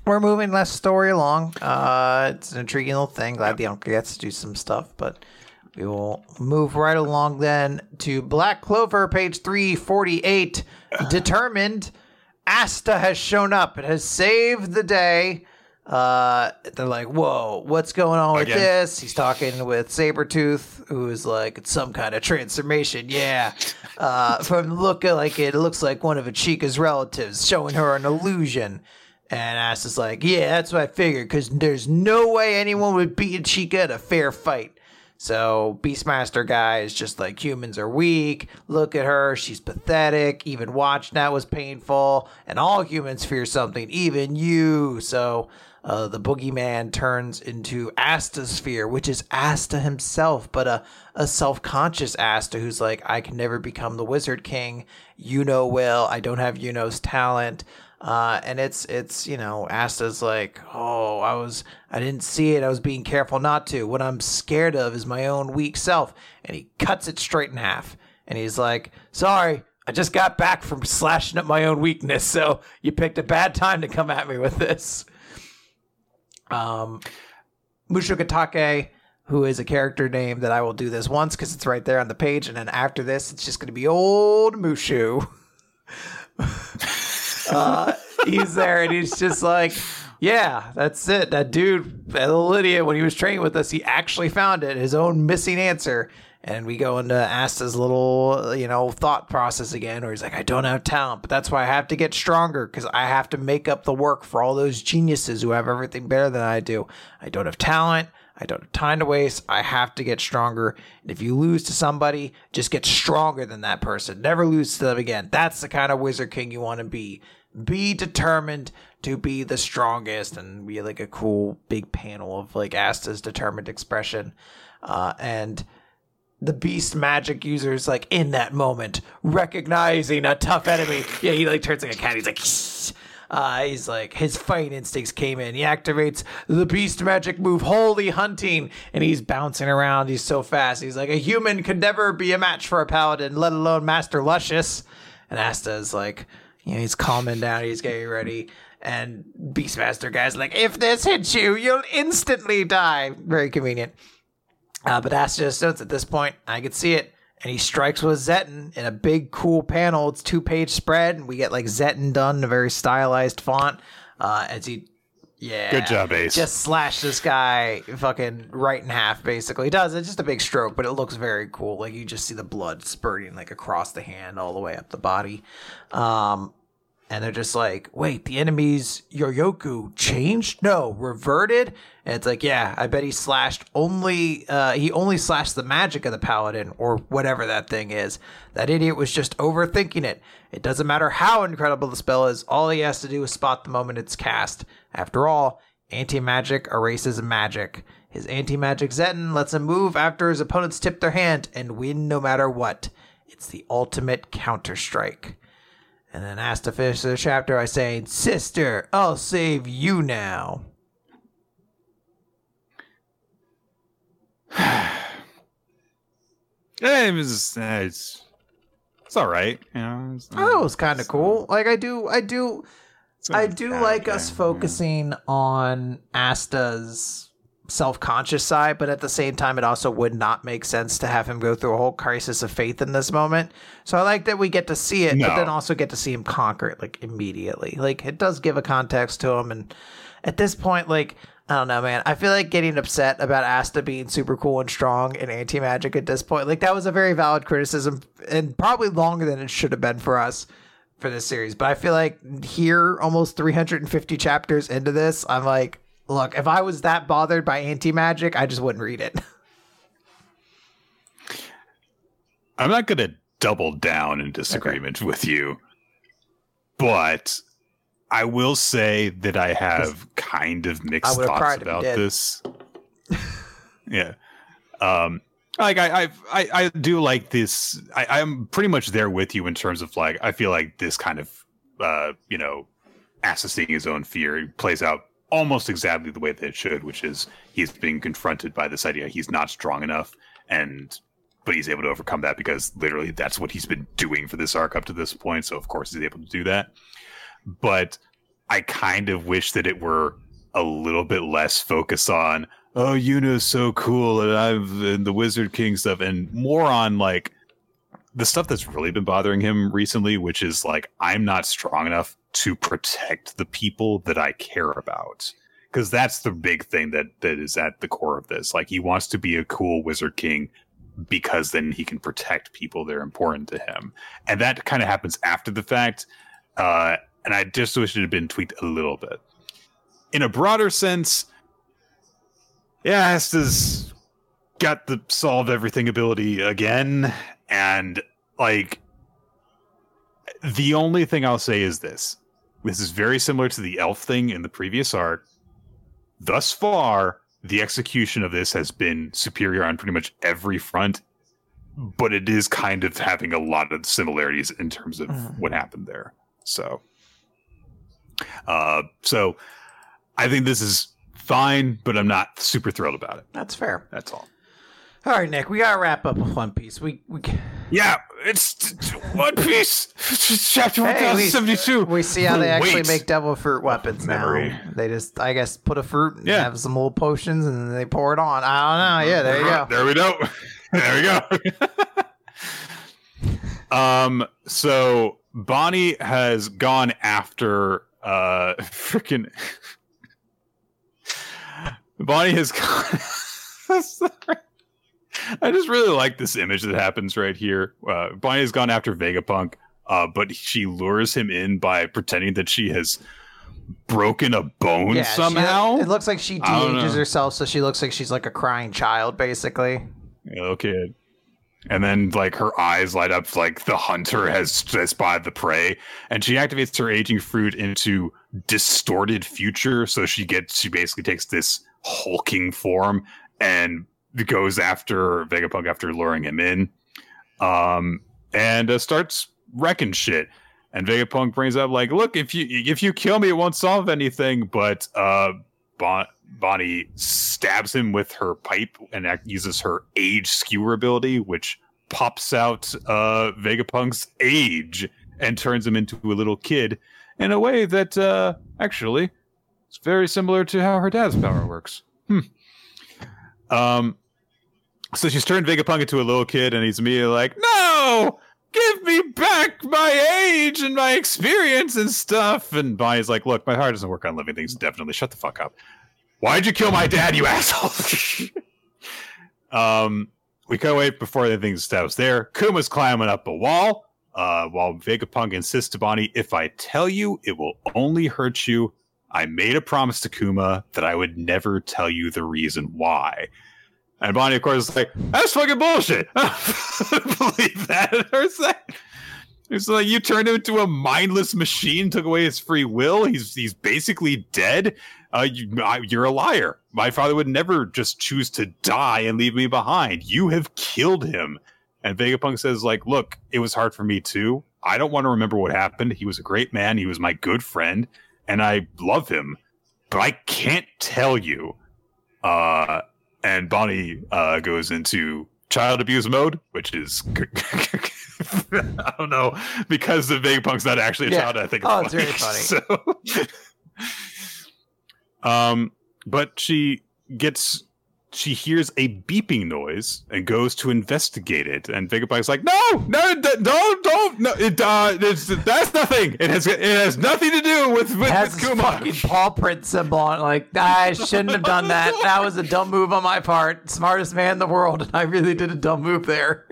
We're moving less story along. Uh, it's an intriguing little thing. Glad the uncle gets to do some stuff, but we will move right along then to Black Clover, page three forty-eight. Determined, Asta has shown up. It has saved the day. Uh, they're like, whoa, what's going on Again. with this? He's talking with Sabretooth, who is like, it's some kind of transformation. Yeah. Uh, from the look of, like, it looks like one of Ichika's relatives showing her an illusion. And Asa's like, yeah, that's what I figured, because there's no way anyone would beat Ichika at a fair fight. So Beastmaster guy is just like, humans are weak. Look at her. She's pathetic. Even watching that was painful. And all humans fear something, even you. So uh, the boogeyman turns into Asta's fear, which is Asta himself, but a, a self-conscious Asta who's like, I can never become the Wizard King. You know, will. I don't have Yuno's talent. Uh, and it's, it's, you know, Asta's like, oh, I was, I didn't see it. I was being careful not to. What I'm scared of is my own weak self. And he cuts it straight in half. And he's like, sorry, I just got back from slashing up my own weakness. So you picked a bad time to come at me with this. Um, Mushogatake, who is a character name that I will do this once because it's right there on the page. And then after this, it's just going to be old Mushu. Uh, he's there and he's just like, yeah, that's it. That dude, Lydia, when he was training with us, he actually found it, his own missing answer. And we go into Asta's little, you know, thought process again, where he's like, I don't have talent, but that's why I have to get stronger, because I have to make up the work for all those geniuses who have everything better than I do. I don't have talent. I don't have time to waste. I have to get stronger. And if you lose to somebody, just get stronger than that person. Never lose to them again. That's the kind of Wizard King you want to be. Be determined to be the strongest. And we had like a cool big panel of like Asta's determined expression. Uh, and the beast magic users, like in that moment, recognizing a tough enemy. Yeah, he like turns like a cat. He's like... Uh, he's like, his fight instincts came in. He activates the beast magic move, Holy Hunting, and he's bouncing around. He's so fast. He's like, a human could never be a match for a paladin, let alone Master Luscious. And Asta's like, you know, he's calming down. He's getting ready. And Beastmaster guy's like, if this hits you, you'll instantly die. Very convenient. Uh, but Asta just notes at this point, I could see it. And he strikes with Zetten in a big, cool panel. It's two-page spread, and we get, like, Zetten done in a very stylized font. Uh, as he, yeah. Good job, Ace. Just slash this guy fucking right in half, basically. He does. It's just a big stroke, but it looks very cool. Like, you just see the blood spurting, like, across the hand all the way up the body. Um, and they're just like, wait, the enemy's Yoryoku changed? No, reverted? And it's like, yeah, I bet he slashed only, uh, he only slashed the magic of the paladin or whatever that thing is. That idiot was just overthinking it. It doesn't matter how incredible the spell is. All he has to do is spot the moment it's cast. After all, anti-magic erases magic. His anti-magic Zetten lets him move after his opponents tip their hand and win no matter what. It's the ultimate counter-strike. And then Asta finishes the chapter by saying, Sister, I'll save you now. It was, uh, it's it's all right. You know, it's not, oh, it was kind of cool. Not, like I do, I do, I do like game, us focusing yeah. on Asta's self-conscious side, but at the same time, it also would not make sense to have him go through a whole crisis of faith in this moment. So I like that we get to see it, no. but then also get to see him conquer it like immediately. Like it does give a context to him, and at this point, like. I don't know, man. I feel like getting upset about Asta being super cool and strong and anti-magic at this point, like that was a very valid criticism and probably longer than it should have been for us for this series. But I feel like here, almost three hundred fifty chapters into this, I'm like, look, if I was that bothered by anti-magic, I just wouldn't read it. I'm not going to double down in disagreement okay. with you, but... I will say that I have kind of mixed thoughts about this. yeah. Um, like I, I, I, I do like this. I, I'm pretty much there with you in terms of like, I feel like this kind of, uh, you know, Asa seeing his own fear plays out almost exactly the way that it should, which is he's being confronted by this idea. He's not strong enough. And, but he's able to overcome that because literally that's what he's been doing for this arc up to this point. So of course he's able to do that. But I kind of wish that it were a little bit less focus on, oh, Yuna's so cool, and I've and the Wizard King stuff, and more on like the stuff that's really been bothering him recently, which is like, I'm not strong enough to protect the people that I care about. Because that's the big thing that that is at the core of this. Like, he wants to be a cool Wizard King because then he can protect people that are important to him. And that kind of happens after the fact. Uh, And I just wish it had been tweaked a little bit. In a broader sense, yeah, Asta's got the solve everything ability again. And, like, the only thing I'll say is this. This is very similar to the elf thing in the previous arc. Thus far, the execution of this has been superior on pretty much every front. But it is kind of having a lot of similarities in terms of mm. what happened there. So... Uh, so I think this is fine, but I'm not super thrilled about it. That's fair. That's all. All right, Nick, we got to wrap up with One Piece. We, we Yeah, it's One Piece. It's chapter hey, one thousand seventy-two. We, we see how they actually Wait. make devil fruit weapons Memory. now. They just, I guess, put a fruit and yeah. have some little potions and they pour it on. I don't know. Yeah, there you go. There we go. There we go. um, so Bonnie has gone after Uh, freaking Bonnie has gone. Sorry. I just really like this image that happens right here. Uh, Bonnie has gone after Vegapunk, uh, but she lures him in by pretending that she has broken a bone yeah, somehow. She, it looks like she de-ages herself, so she looks like she's like a crying child, basically. Yeah, okay. And then, like, her eyes light up like the hunter has, has spotted the prey. And she activates her aging fruit into distorted future. So she gets, she basically takes this hulking form and goes after Vegapunk after luring him in. Um, and uh, starts wrecking shit. And Vegapunk brings up, like, look, if you if you kill me, it won't solve anything. But uh, Bon... Bonnie stabs him with her pipe and uses her age skewer ability, which pops out uh, Vegapunk's age and turns him into a little kid in a way that uh, actually is very similar to how her dad's power works. Hmm. Um. So she's turned Vegapunk into a little kid, and he's immediately like, "No, give me back my age and my experience and stuff." And Bonnie's like, "Look, my heart doesn't work on living things. Definitely, shut the fuck up. Why'd you kill my dad, you asshole?" um, we cut away before anything stops there. Kuma's climbing up a wall, uh, while Vegapunk insists to Bonnie, "If I tell you, it will only hurt you. I made a promise to Kuma that I would never tell you the reason why." And Bonnie, of course, is like, "That's fucking bullshit. I don't believe that." Or that. It's like, you turned him into a mindless machine, took away his free will. He's he's basically dead. Uh, you, I, you're a liar. My father would never just choose to die and leave me behind. You have killed him. And Vegapunk says, like, "Look, it was hard for me, too. I don't want to remember what happened. He was a great man. He was my good friend. And I love him. But I can't tell you." Uh, and Bonnie uh, goes into child abuse mode, which is I don't know, because the Vegapunk's not actually a yeah. child. I think it's oh, funny. It's really funny. So, um, but she gets. She hears a beeping noise and goes to investigate it. And Vegapunk's like, "No, no, d- don't, don't, no! It, uh, it's, that's nothing. It has, it has nothing to do with with, it with Kuma." Fucking paw print symbol. On it. Like, I shouldn't have done that. That was a dumb move on my part. Smartest man in the world, and I really did a dumb move there.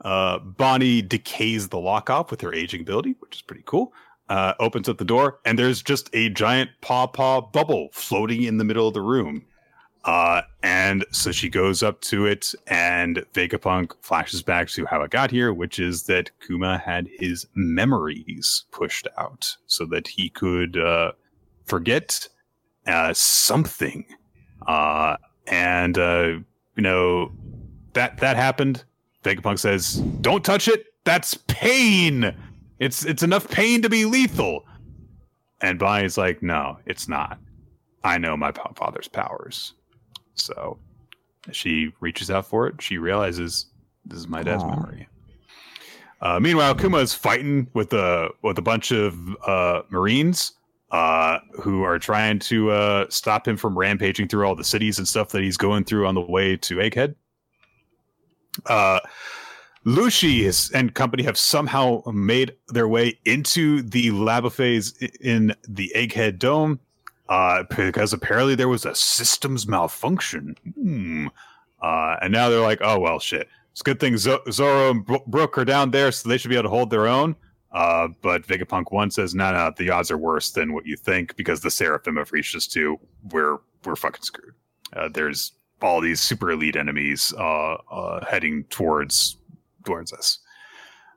Uh, Bonnie decays the lock off with her aging ability, which is pretty cool. Uh, opens up the door, and there's just a giant paw paw bubble floating in the middle of the room. Uh, and so she goes up to it, and Vegapunk flashes back to how it got here, which is that Kuma had his memories pushed out so that he could uh, forget uh, something. Uh, and, uh, you know, that that happened. Vegapunk says, "Don't touch it. That's pain. It's it's enough pain to be lethal." And Bonnie's like, "No, it's not. I know my father's powers." So she reaches out for it. She realizes this is my dad's Aww. memory. Uh, meanwhile, Kuma's fighting with a with a bunch of uh, Marines uh, who are trying to uh, stop him from rampaging through all the cities and stuff that he's going through on the way to Egghead. Uh, Lushi is, and company have somehow made their way into the lava phase in the Egghead Dome uh, because apparently there was a systems malfunction. Mm. Uh, and now they're like, oh, well, shit. It's a good thing Z- Zoro and Bro- Brook are down there, so they should be able to hold their own. Uh, but Vegapunk one says, no, nah, no, nah, the odds are worse than what you think because the Seraphim have reached us too. We're, we're fucking screwed. Uh, there's all these super elite enemies uh, uh, heading towards... towards us.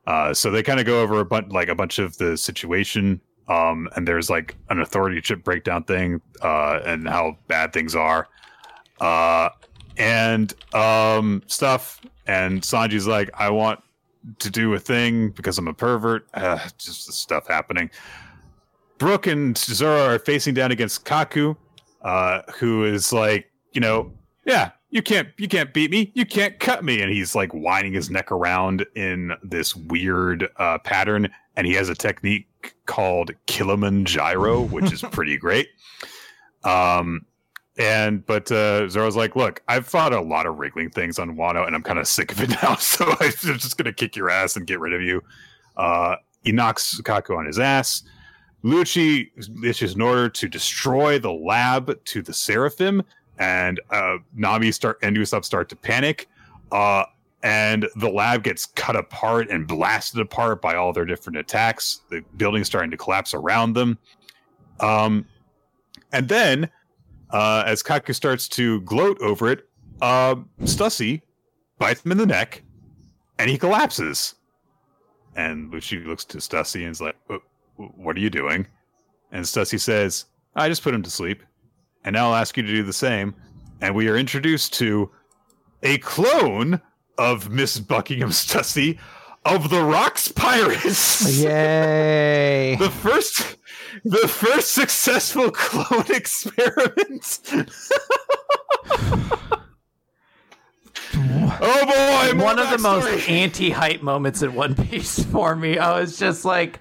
Uh, so they kind of go over a bunch, like a bunch of the situation. Um, and there's like an authority chip breakdown thing, uh, and how bad things are, uh, and um, stuff. And Sanji's like, I want to do a thing because I'm a pervert. Uh, just the stuff happening. Brook and Zoro are facing down against Kaku, uh, who is like, you know, yeah. You can't, you can't beat me. You can't cut me. And he's like winding his neck around in this weird uh, pattern. And he has a technique called Kilimanjaro, which is pretty great. Um, and but uh, Zoro's like, look, I've fought a lot of wriggling things on Wano, and I'm kind of sick of it now. So I'm just gonna kick your ass and get rid of you. Uh, he knocks Kaku on his ass. Lucci issues an order to destroy the lab to the Seraphim. And uh, Nami start and Usopp start to panic, uh, and the lab gets cut apart and blasted apart by all their different attacks. The building's starting to collapse around them, um, and then uh, as Kaku starts to gloat over it, uh, Stussy bites him in the neck, and he collapses. And Lucci looks to Stussy and is like, "What are you doing?" And Stussy says, "I just put him to sleep. And now I'll ask you to do the same." And we are introduced to a clone of Miss Buckingham Stussy of the Rocks Pirates. Yay! the first, the first successful clone experiment. Oh boy! One of the most anti-hype moments in One Piece for me. I was just like.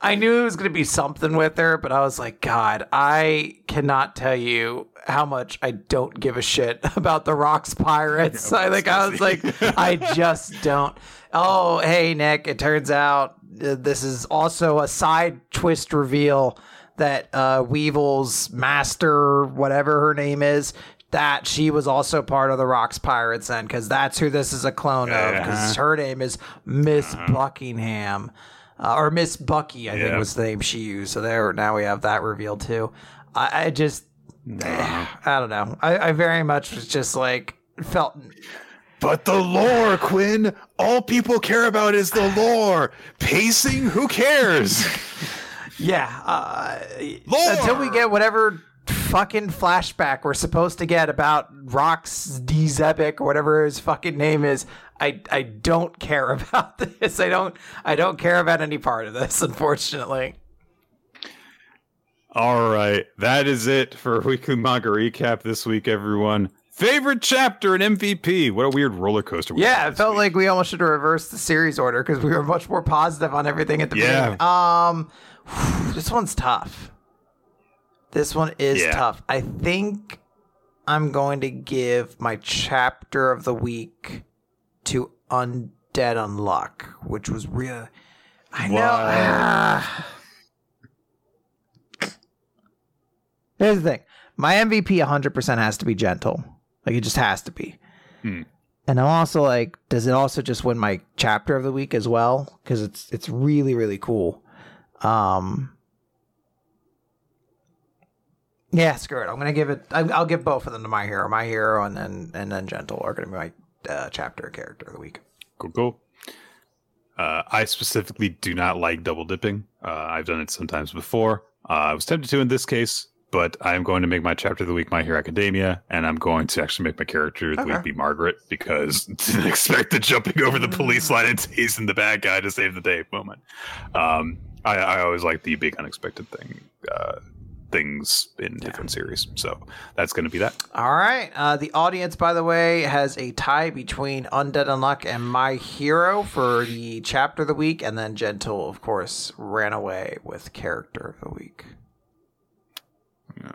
I knew it was going to be something with her, but I was like, God, I cannot tell you how much I don't give a shit about the Rocks Pirates. Yeah, I think I was like, I just don't. Oh, hey, Nick, it turns out uh, this is also a side twist reveal that uh, Weevil's master, whatever her name is, that she was also part of the Rocks Pirates then, because that's who this is a clone uh-huh. of, because her name is Miss uh-huh. Buckingham. Uh, or Miss Bucky, I yeah. think was the name she used. So there, now we have that revealed too. I, I just, nah. I don't know. I, I very much was just like felt. But the lore, Quinn. All people care about is the lore. Pacing, who cares? yeah. Uh, lore. Until we get whatever fucking flashback we're supposed to get about Rox D. Zebek or whatever his fucking name is. I, I don't care about this. I don't I don't care about any part of this, unfortunately. All right, that is it for Weekly Manga Recap this week, everyone. Favorite chapter in M V P. What a weird roller coaster. We yeah, it felt week. like we almost should have reversed the series order because we were much more positive on everything at the yeah. beginning. Um, whew, this one's tough. This one is yeah. tough. I think I'm going to give my chapter of the week to Undead Unluck, which was real. I know. Uh, here's the thing. My M V P one hundred percent has to be Gentle. Like, it just has to be. Hmm. And I'm also like, does it also just win my chapter of the week as well? Because it's it's really, really cool. Um, yeah, screw it. I'm going to give it... I, I'll give both of them to My Hero. My Hero and then, and then Gentle are going to be my uh, chapter character of the week. Cool, cool. Uh, I specifically do not like double dipping. Uh, I've done it sometimes before. Uh, I was tempted to in this case, but I'm going to make my chapter of the week My Hero Academia, and I'm going to actually make my character of okay. the week be Margaret, because didn't expect the jumping over the police line and teasing the bad guy to save the day moment. Um, I, I always like the big unexpected thing. Uh, things in yeah. different series, so that's going to be that. All right, uh the audience, by the way, has a tie between Undead Unluck and My Hero for the chapter of the week, and then Gentle, of course, ran away with character of the week. Yeah,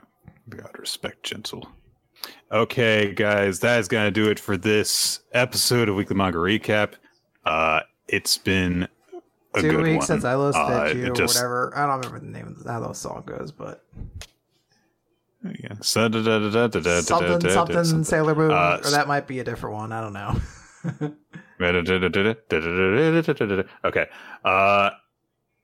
we gotta respect Gentle. Okay, guys, that is gonna do it for this episode of Weekly Manga Recap. Uh it's been A Two weeks one. since I lost uh, you or just, whatever. I don't remember the name of the, how the song goes, but yeah, something, something, something Sailor Moon, uh, or that might be a different one. I don't know. Okay, uh,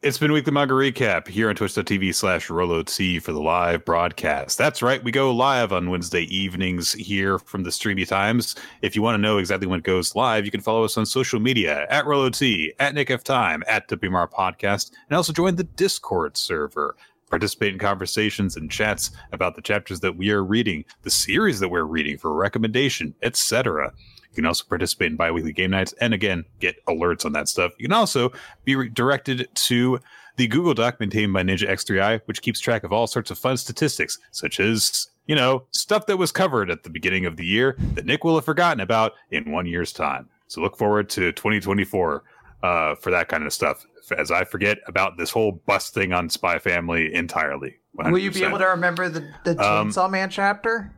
it's been Weekly Manga Recap here on Twitch dot T V slash Rolo T for the live broadcast. That's right, we go live on Wednesday evenings here from the Streamy Times. If you want to know exactly when it goes live, you can follow us on social media at RoloT, at NickFTime, at W M R Podcast, and also join the Discord server. Participate in conversations and chats about the chapters that we are reading, the series that we're reading for recommendation, et cetera. You can also participate in bi-weekly game nights and, again, get alerts on that stuff. You can also be redirected to the Google Doc maintained by Ninja X three I, which keeps track of all sorts of fun statistics, such as, you know, stuff that was covered at the beginning of the year that Nick will have forgotten about in one year's time. So look forward to twenty twenty-four uh, for that kind of stuff, as I forget about this whole bus thing on Spy Family entirely. one hundred percent. Will you be able to remember the, the Chainsaw um, Man chapter?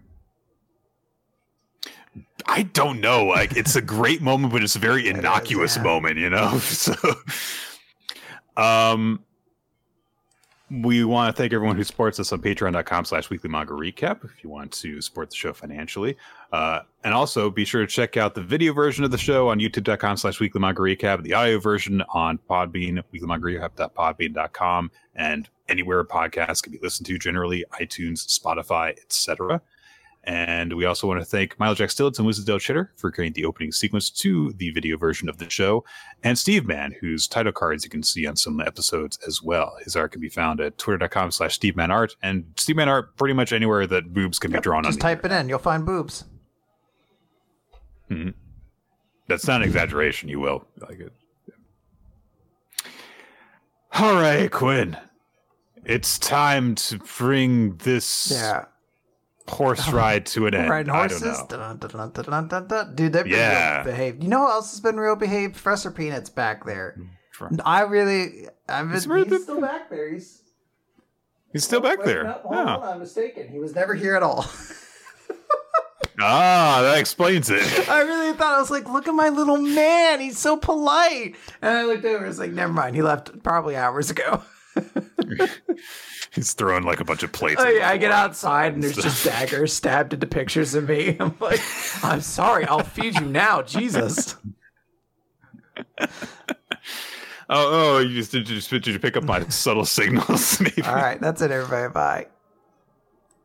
I don't know. Like, it's a great moment, but it's a very innocuous is, yeah. moment, you know? So, um, we want to thank everyone who supports us on patreon dot com slash weekly manga recap if you want to support the show financially. Uh, and also be sure to check out the video version of the show on youtube dot com slash weekly manga recap, the audio version on Podbean, weekly manga recap dot podbean dot com, and anywhere podcasts can be listened to, generally iTunes, Spotify, et cetera. And we also want to thank Milo Jack Stillitz and Wizard Del Chitter for creating the opening sequence to the video version of the show, and Steve Mann, whose title cards you can see on some episodes as well. His art can be found at twitter dot com slash Steve Mann Art, and Steve Mann Art pretty much anywhere that boobs can yep, be drawn. Just on Just type it in. You'll find boobs. Mm-hmm. That's not an exaggeration. You will. Like it. All right, Quinn. It's time to bring this... Yeah. horse ride to an end. Riding horses? I don't know. Dun, dun, dun, dun, dun, dun. Dude, they've been yeah. real behaved. You know who else has been real behaved? Professor Peanut's back there. Trump. I really... I've been, he's, really he's still back there. He's, he's still back there. Up. Hold yeah. on, I'm mistaken. He was never here at all. Ah, that explains it. I really thought, I was like, look at my little man. He's so polite. And I looked over and was like, never mind. He left probably hours ago. He's throwing like a bunch of plates. Oh, yeah, I get outside and there's just daggers stabbed into pictures of me. I'm like, I'm sorry, I'll feed you now, Jesus. oh, oh, you just did you just, did you pick up my subtle signals? Maybe. All right, that's it, everybody. Bye.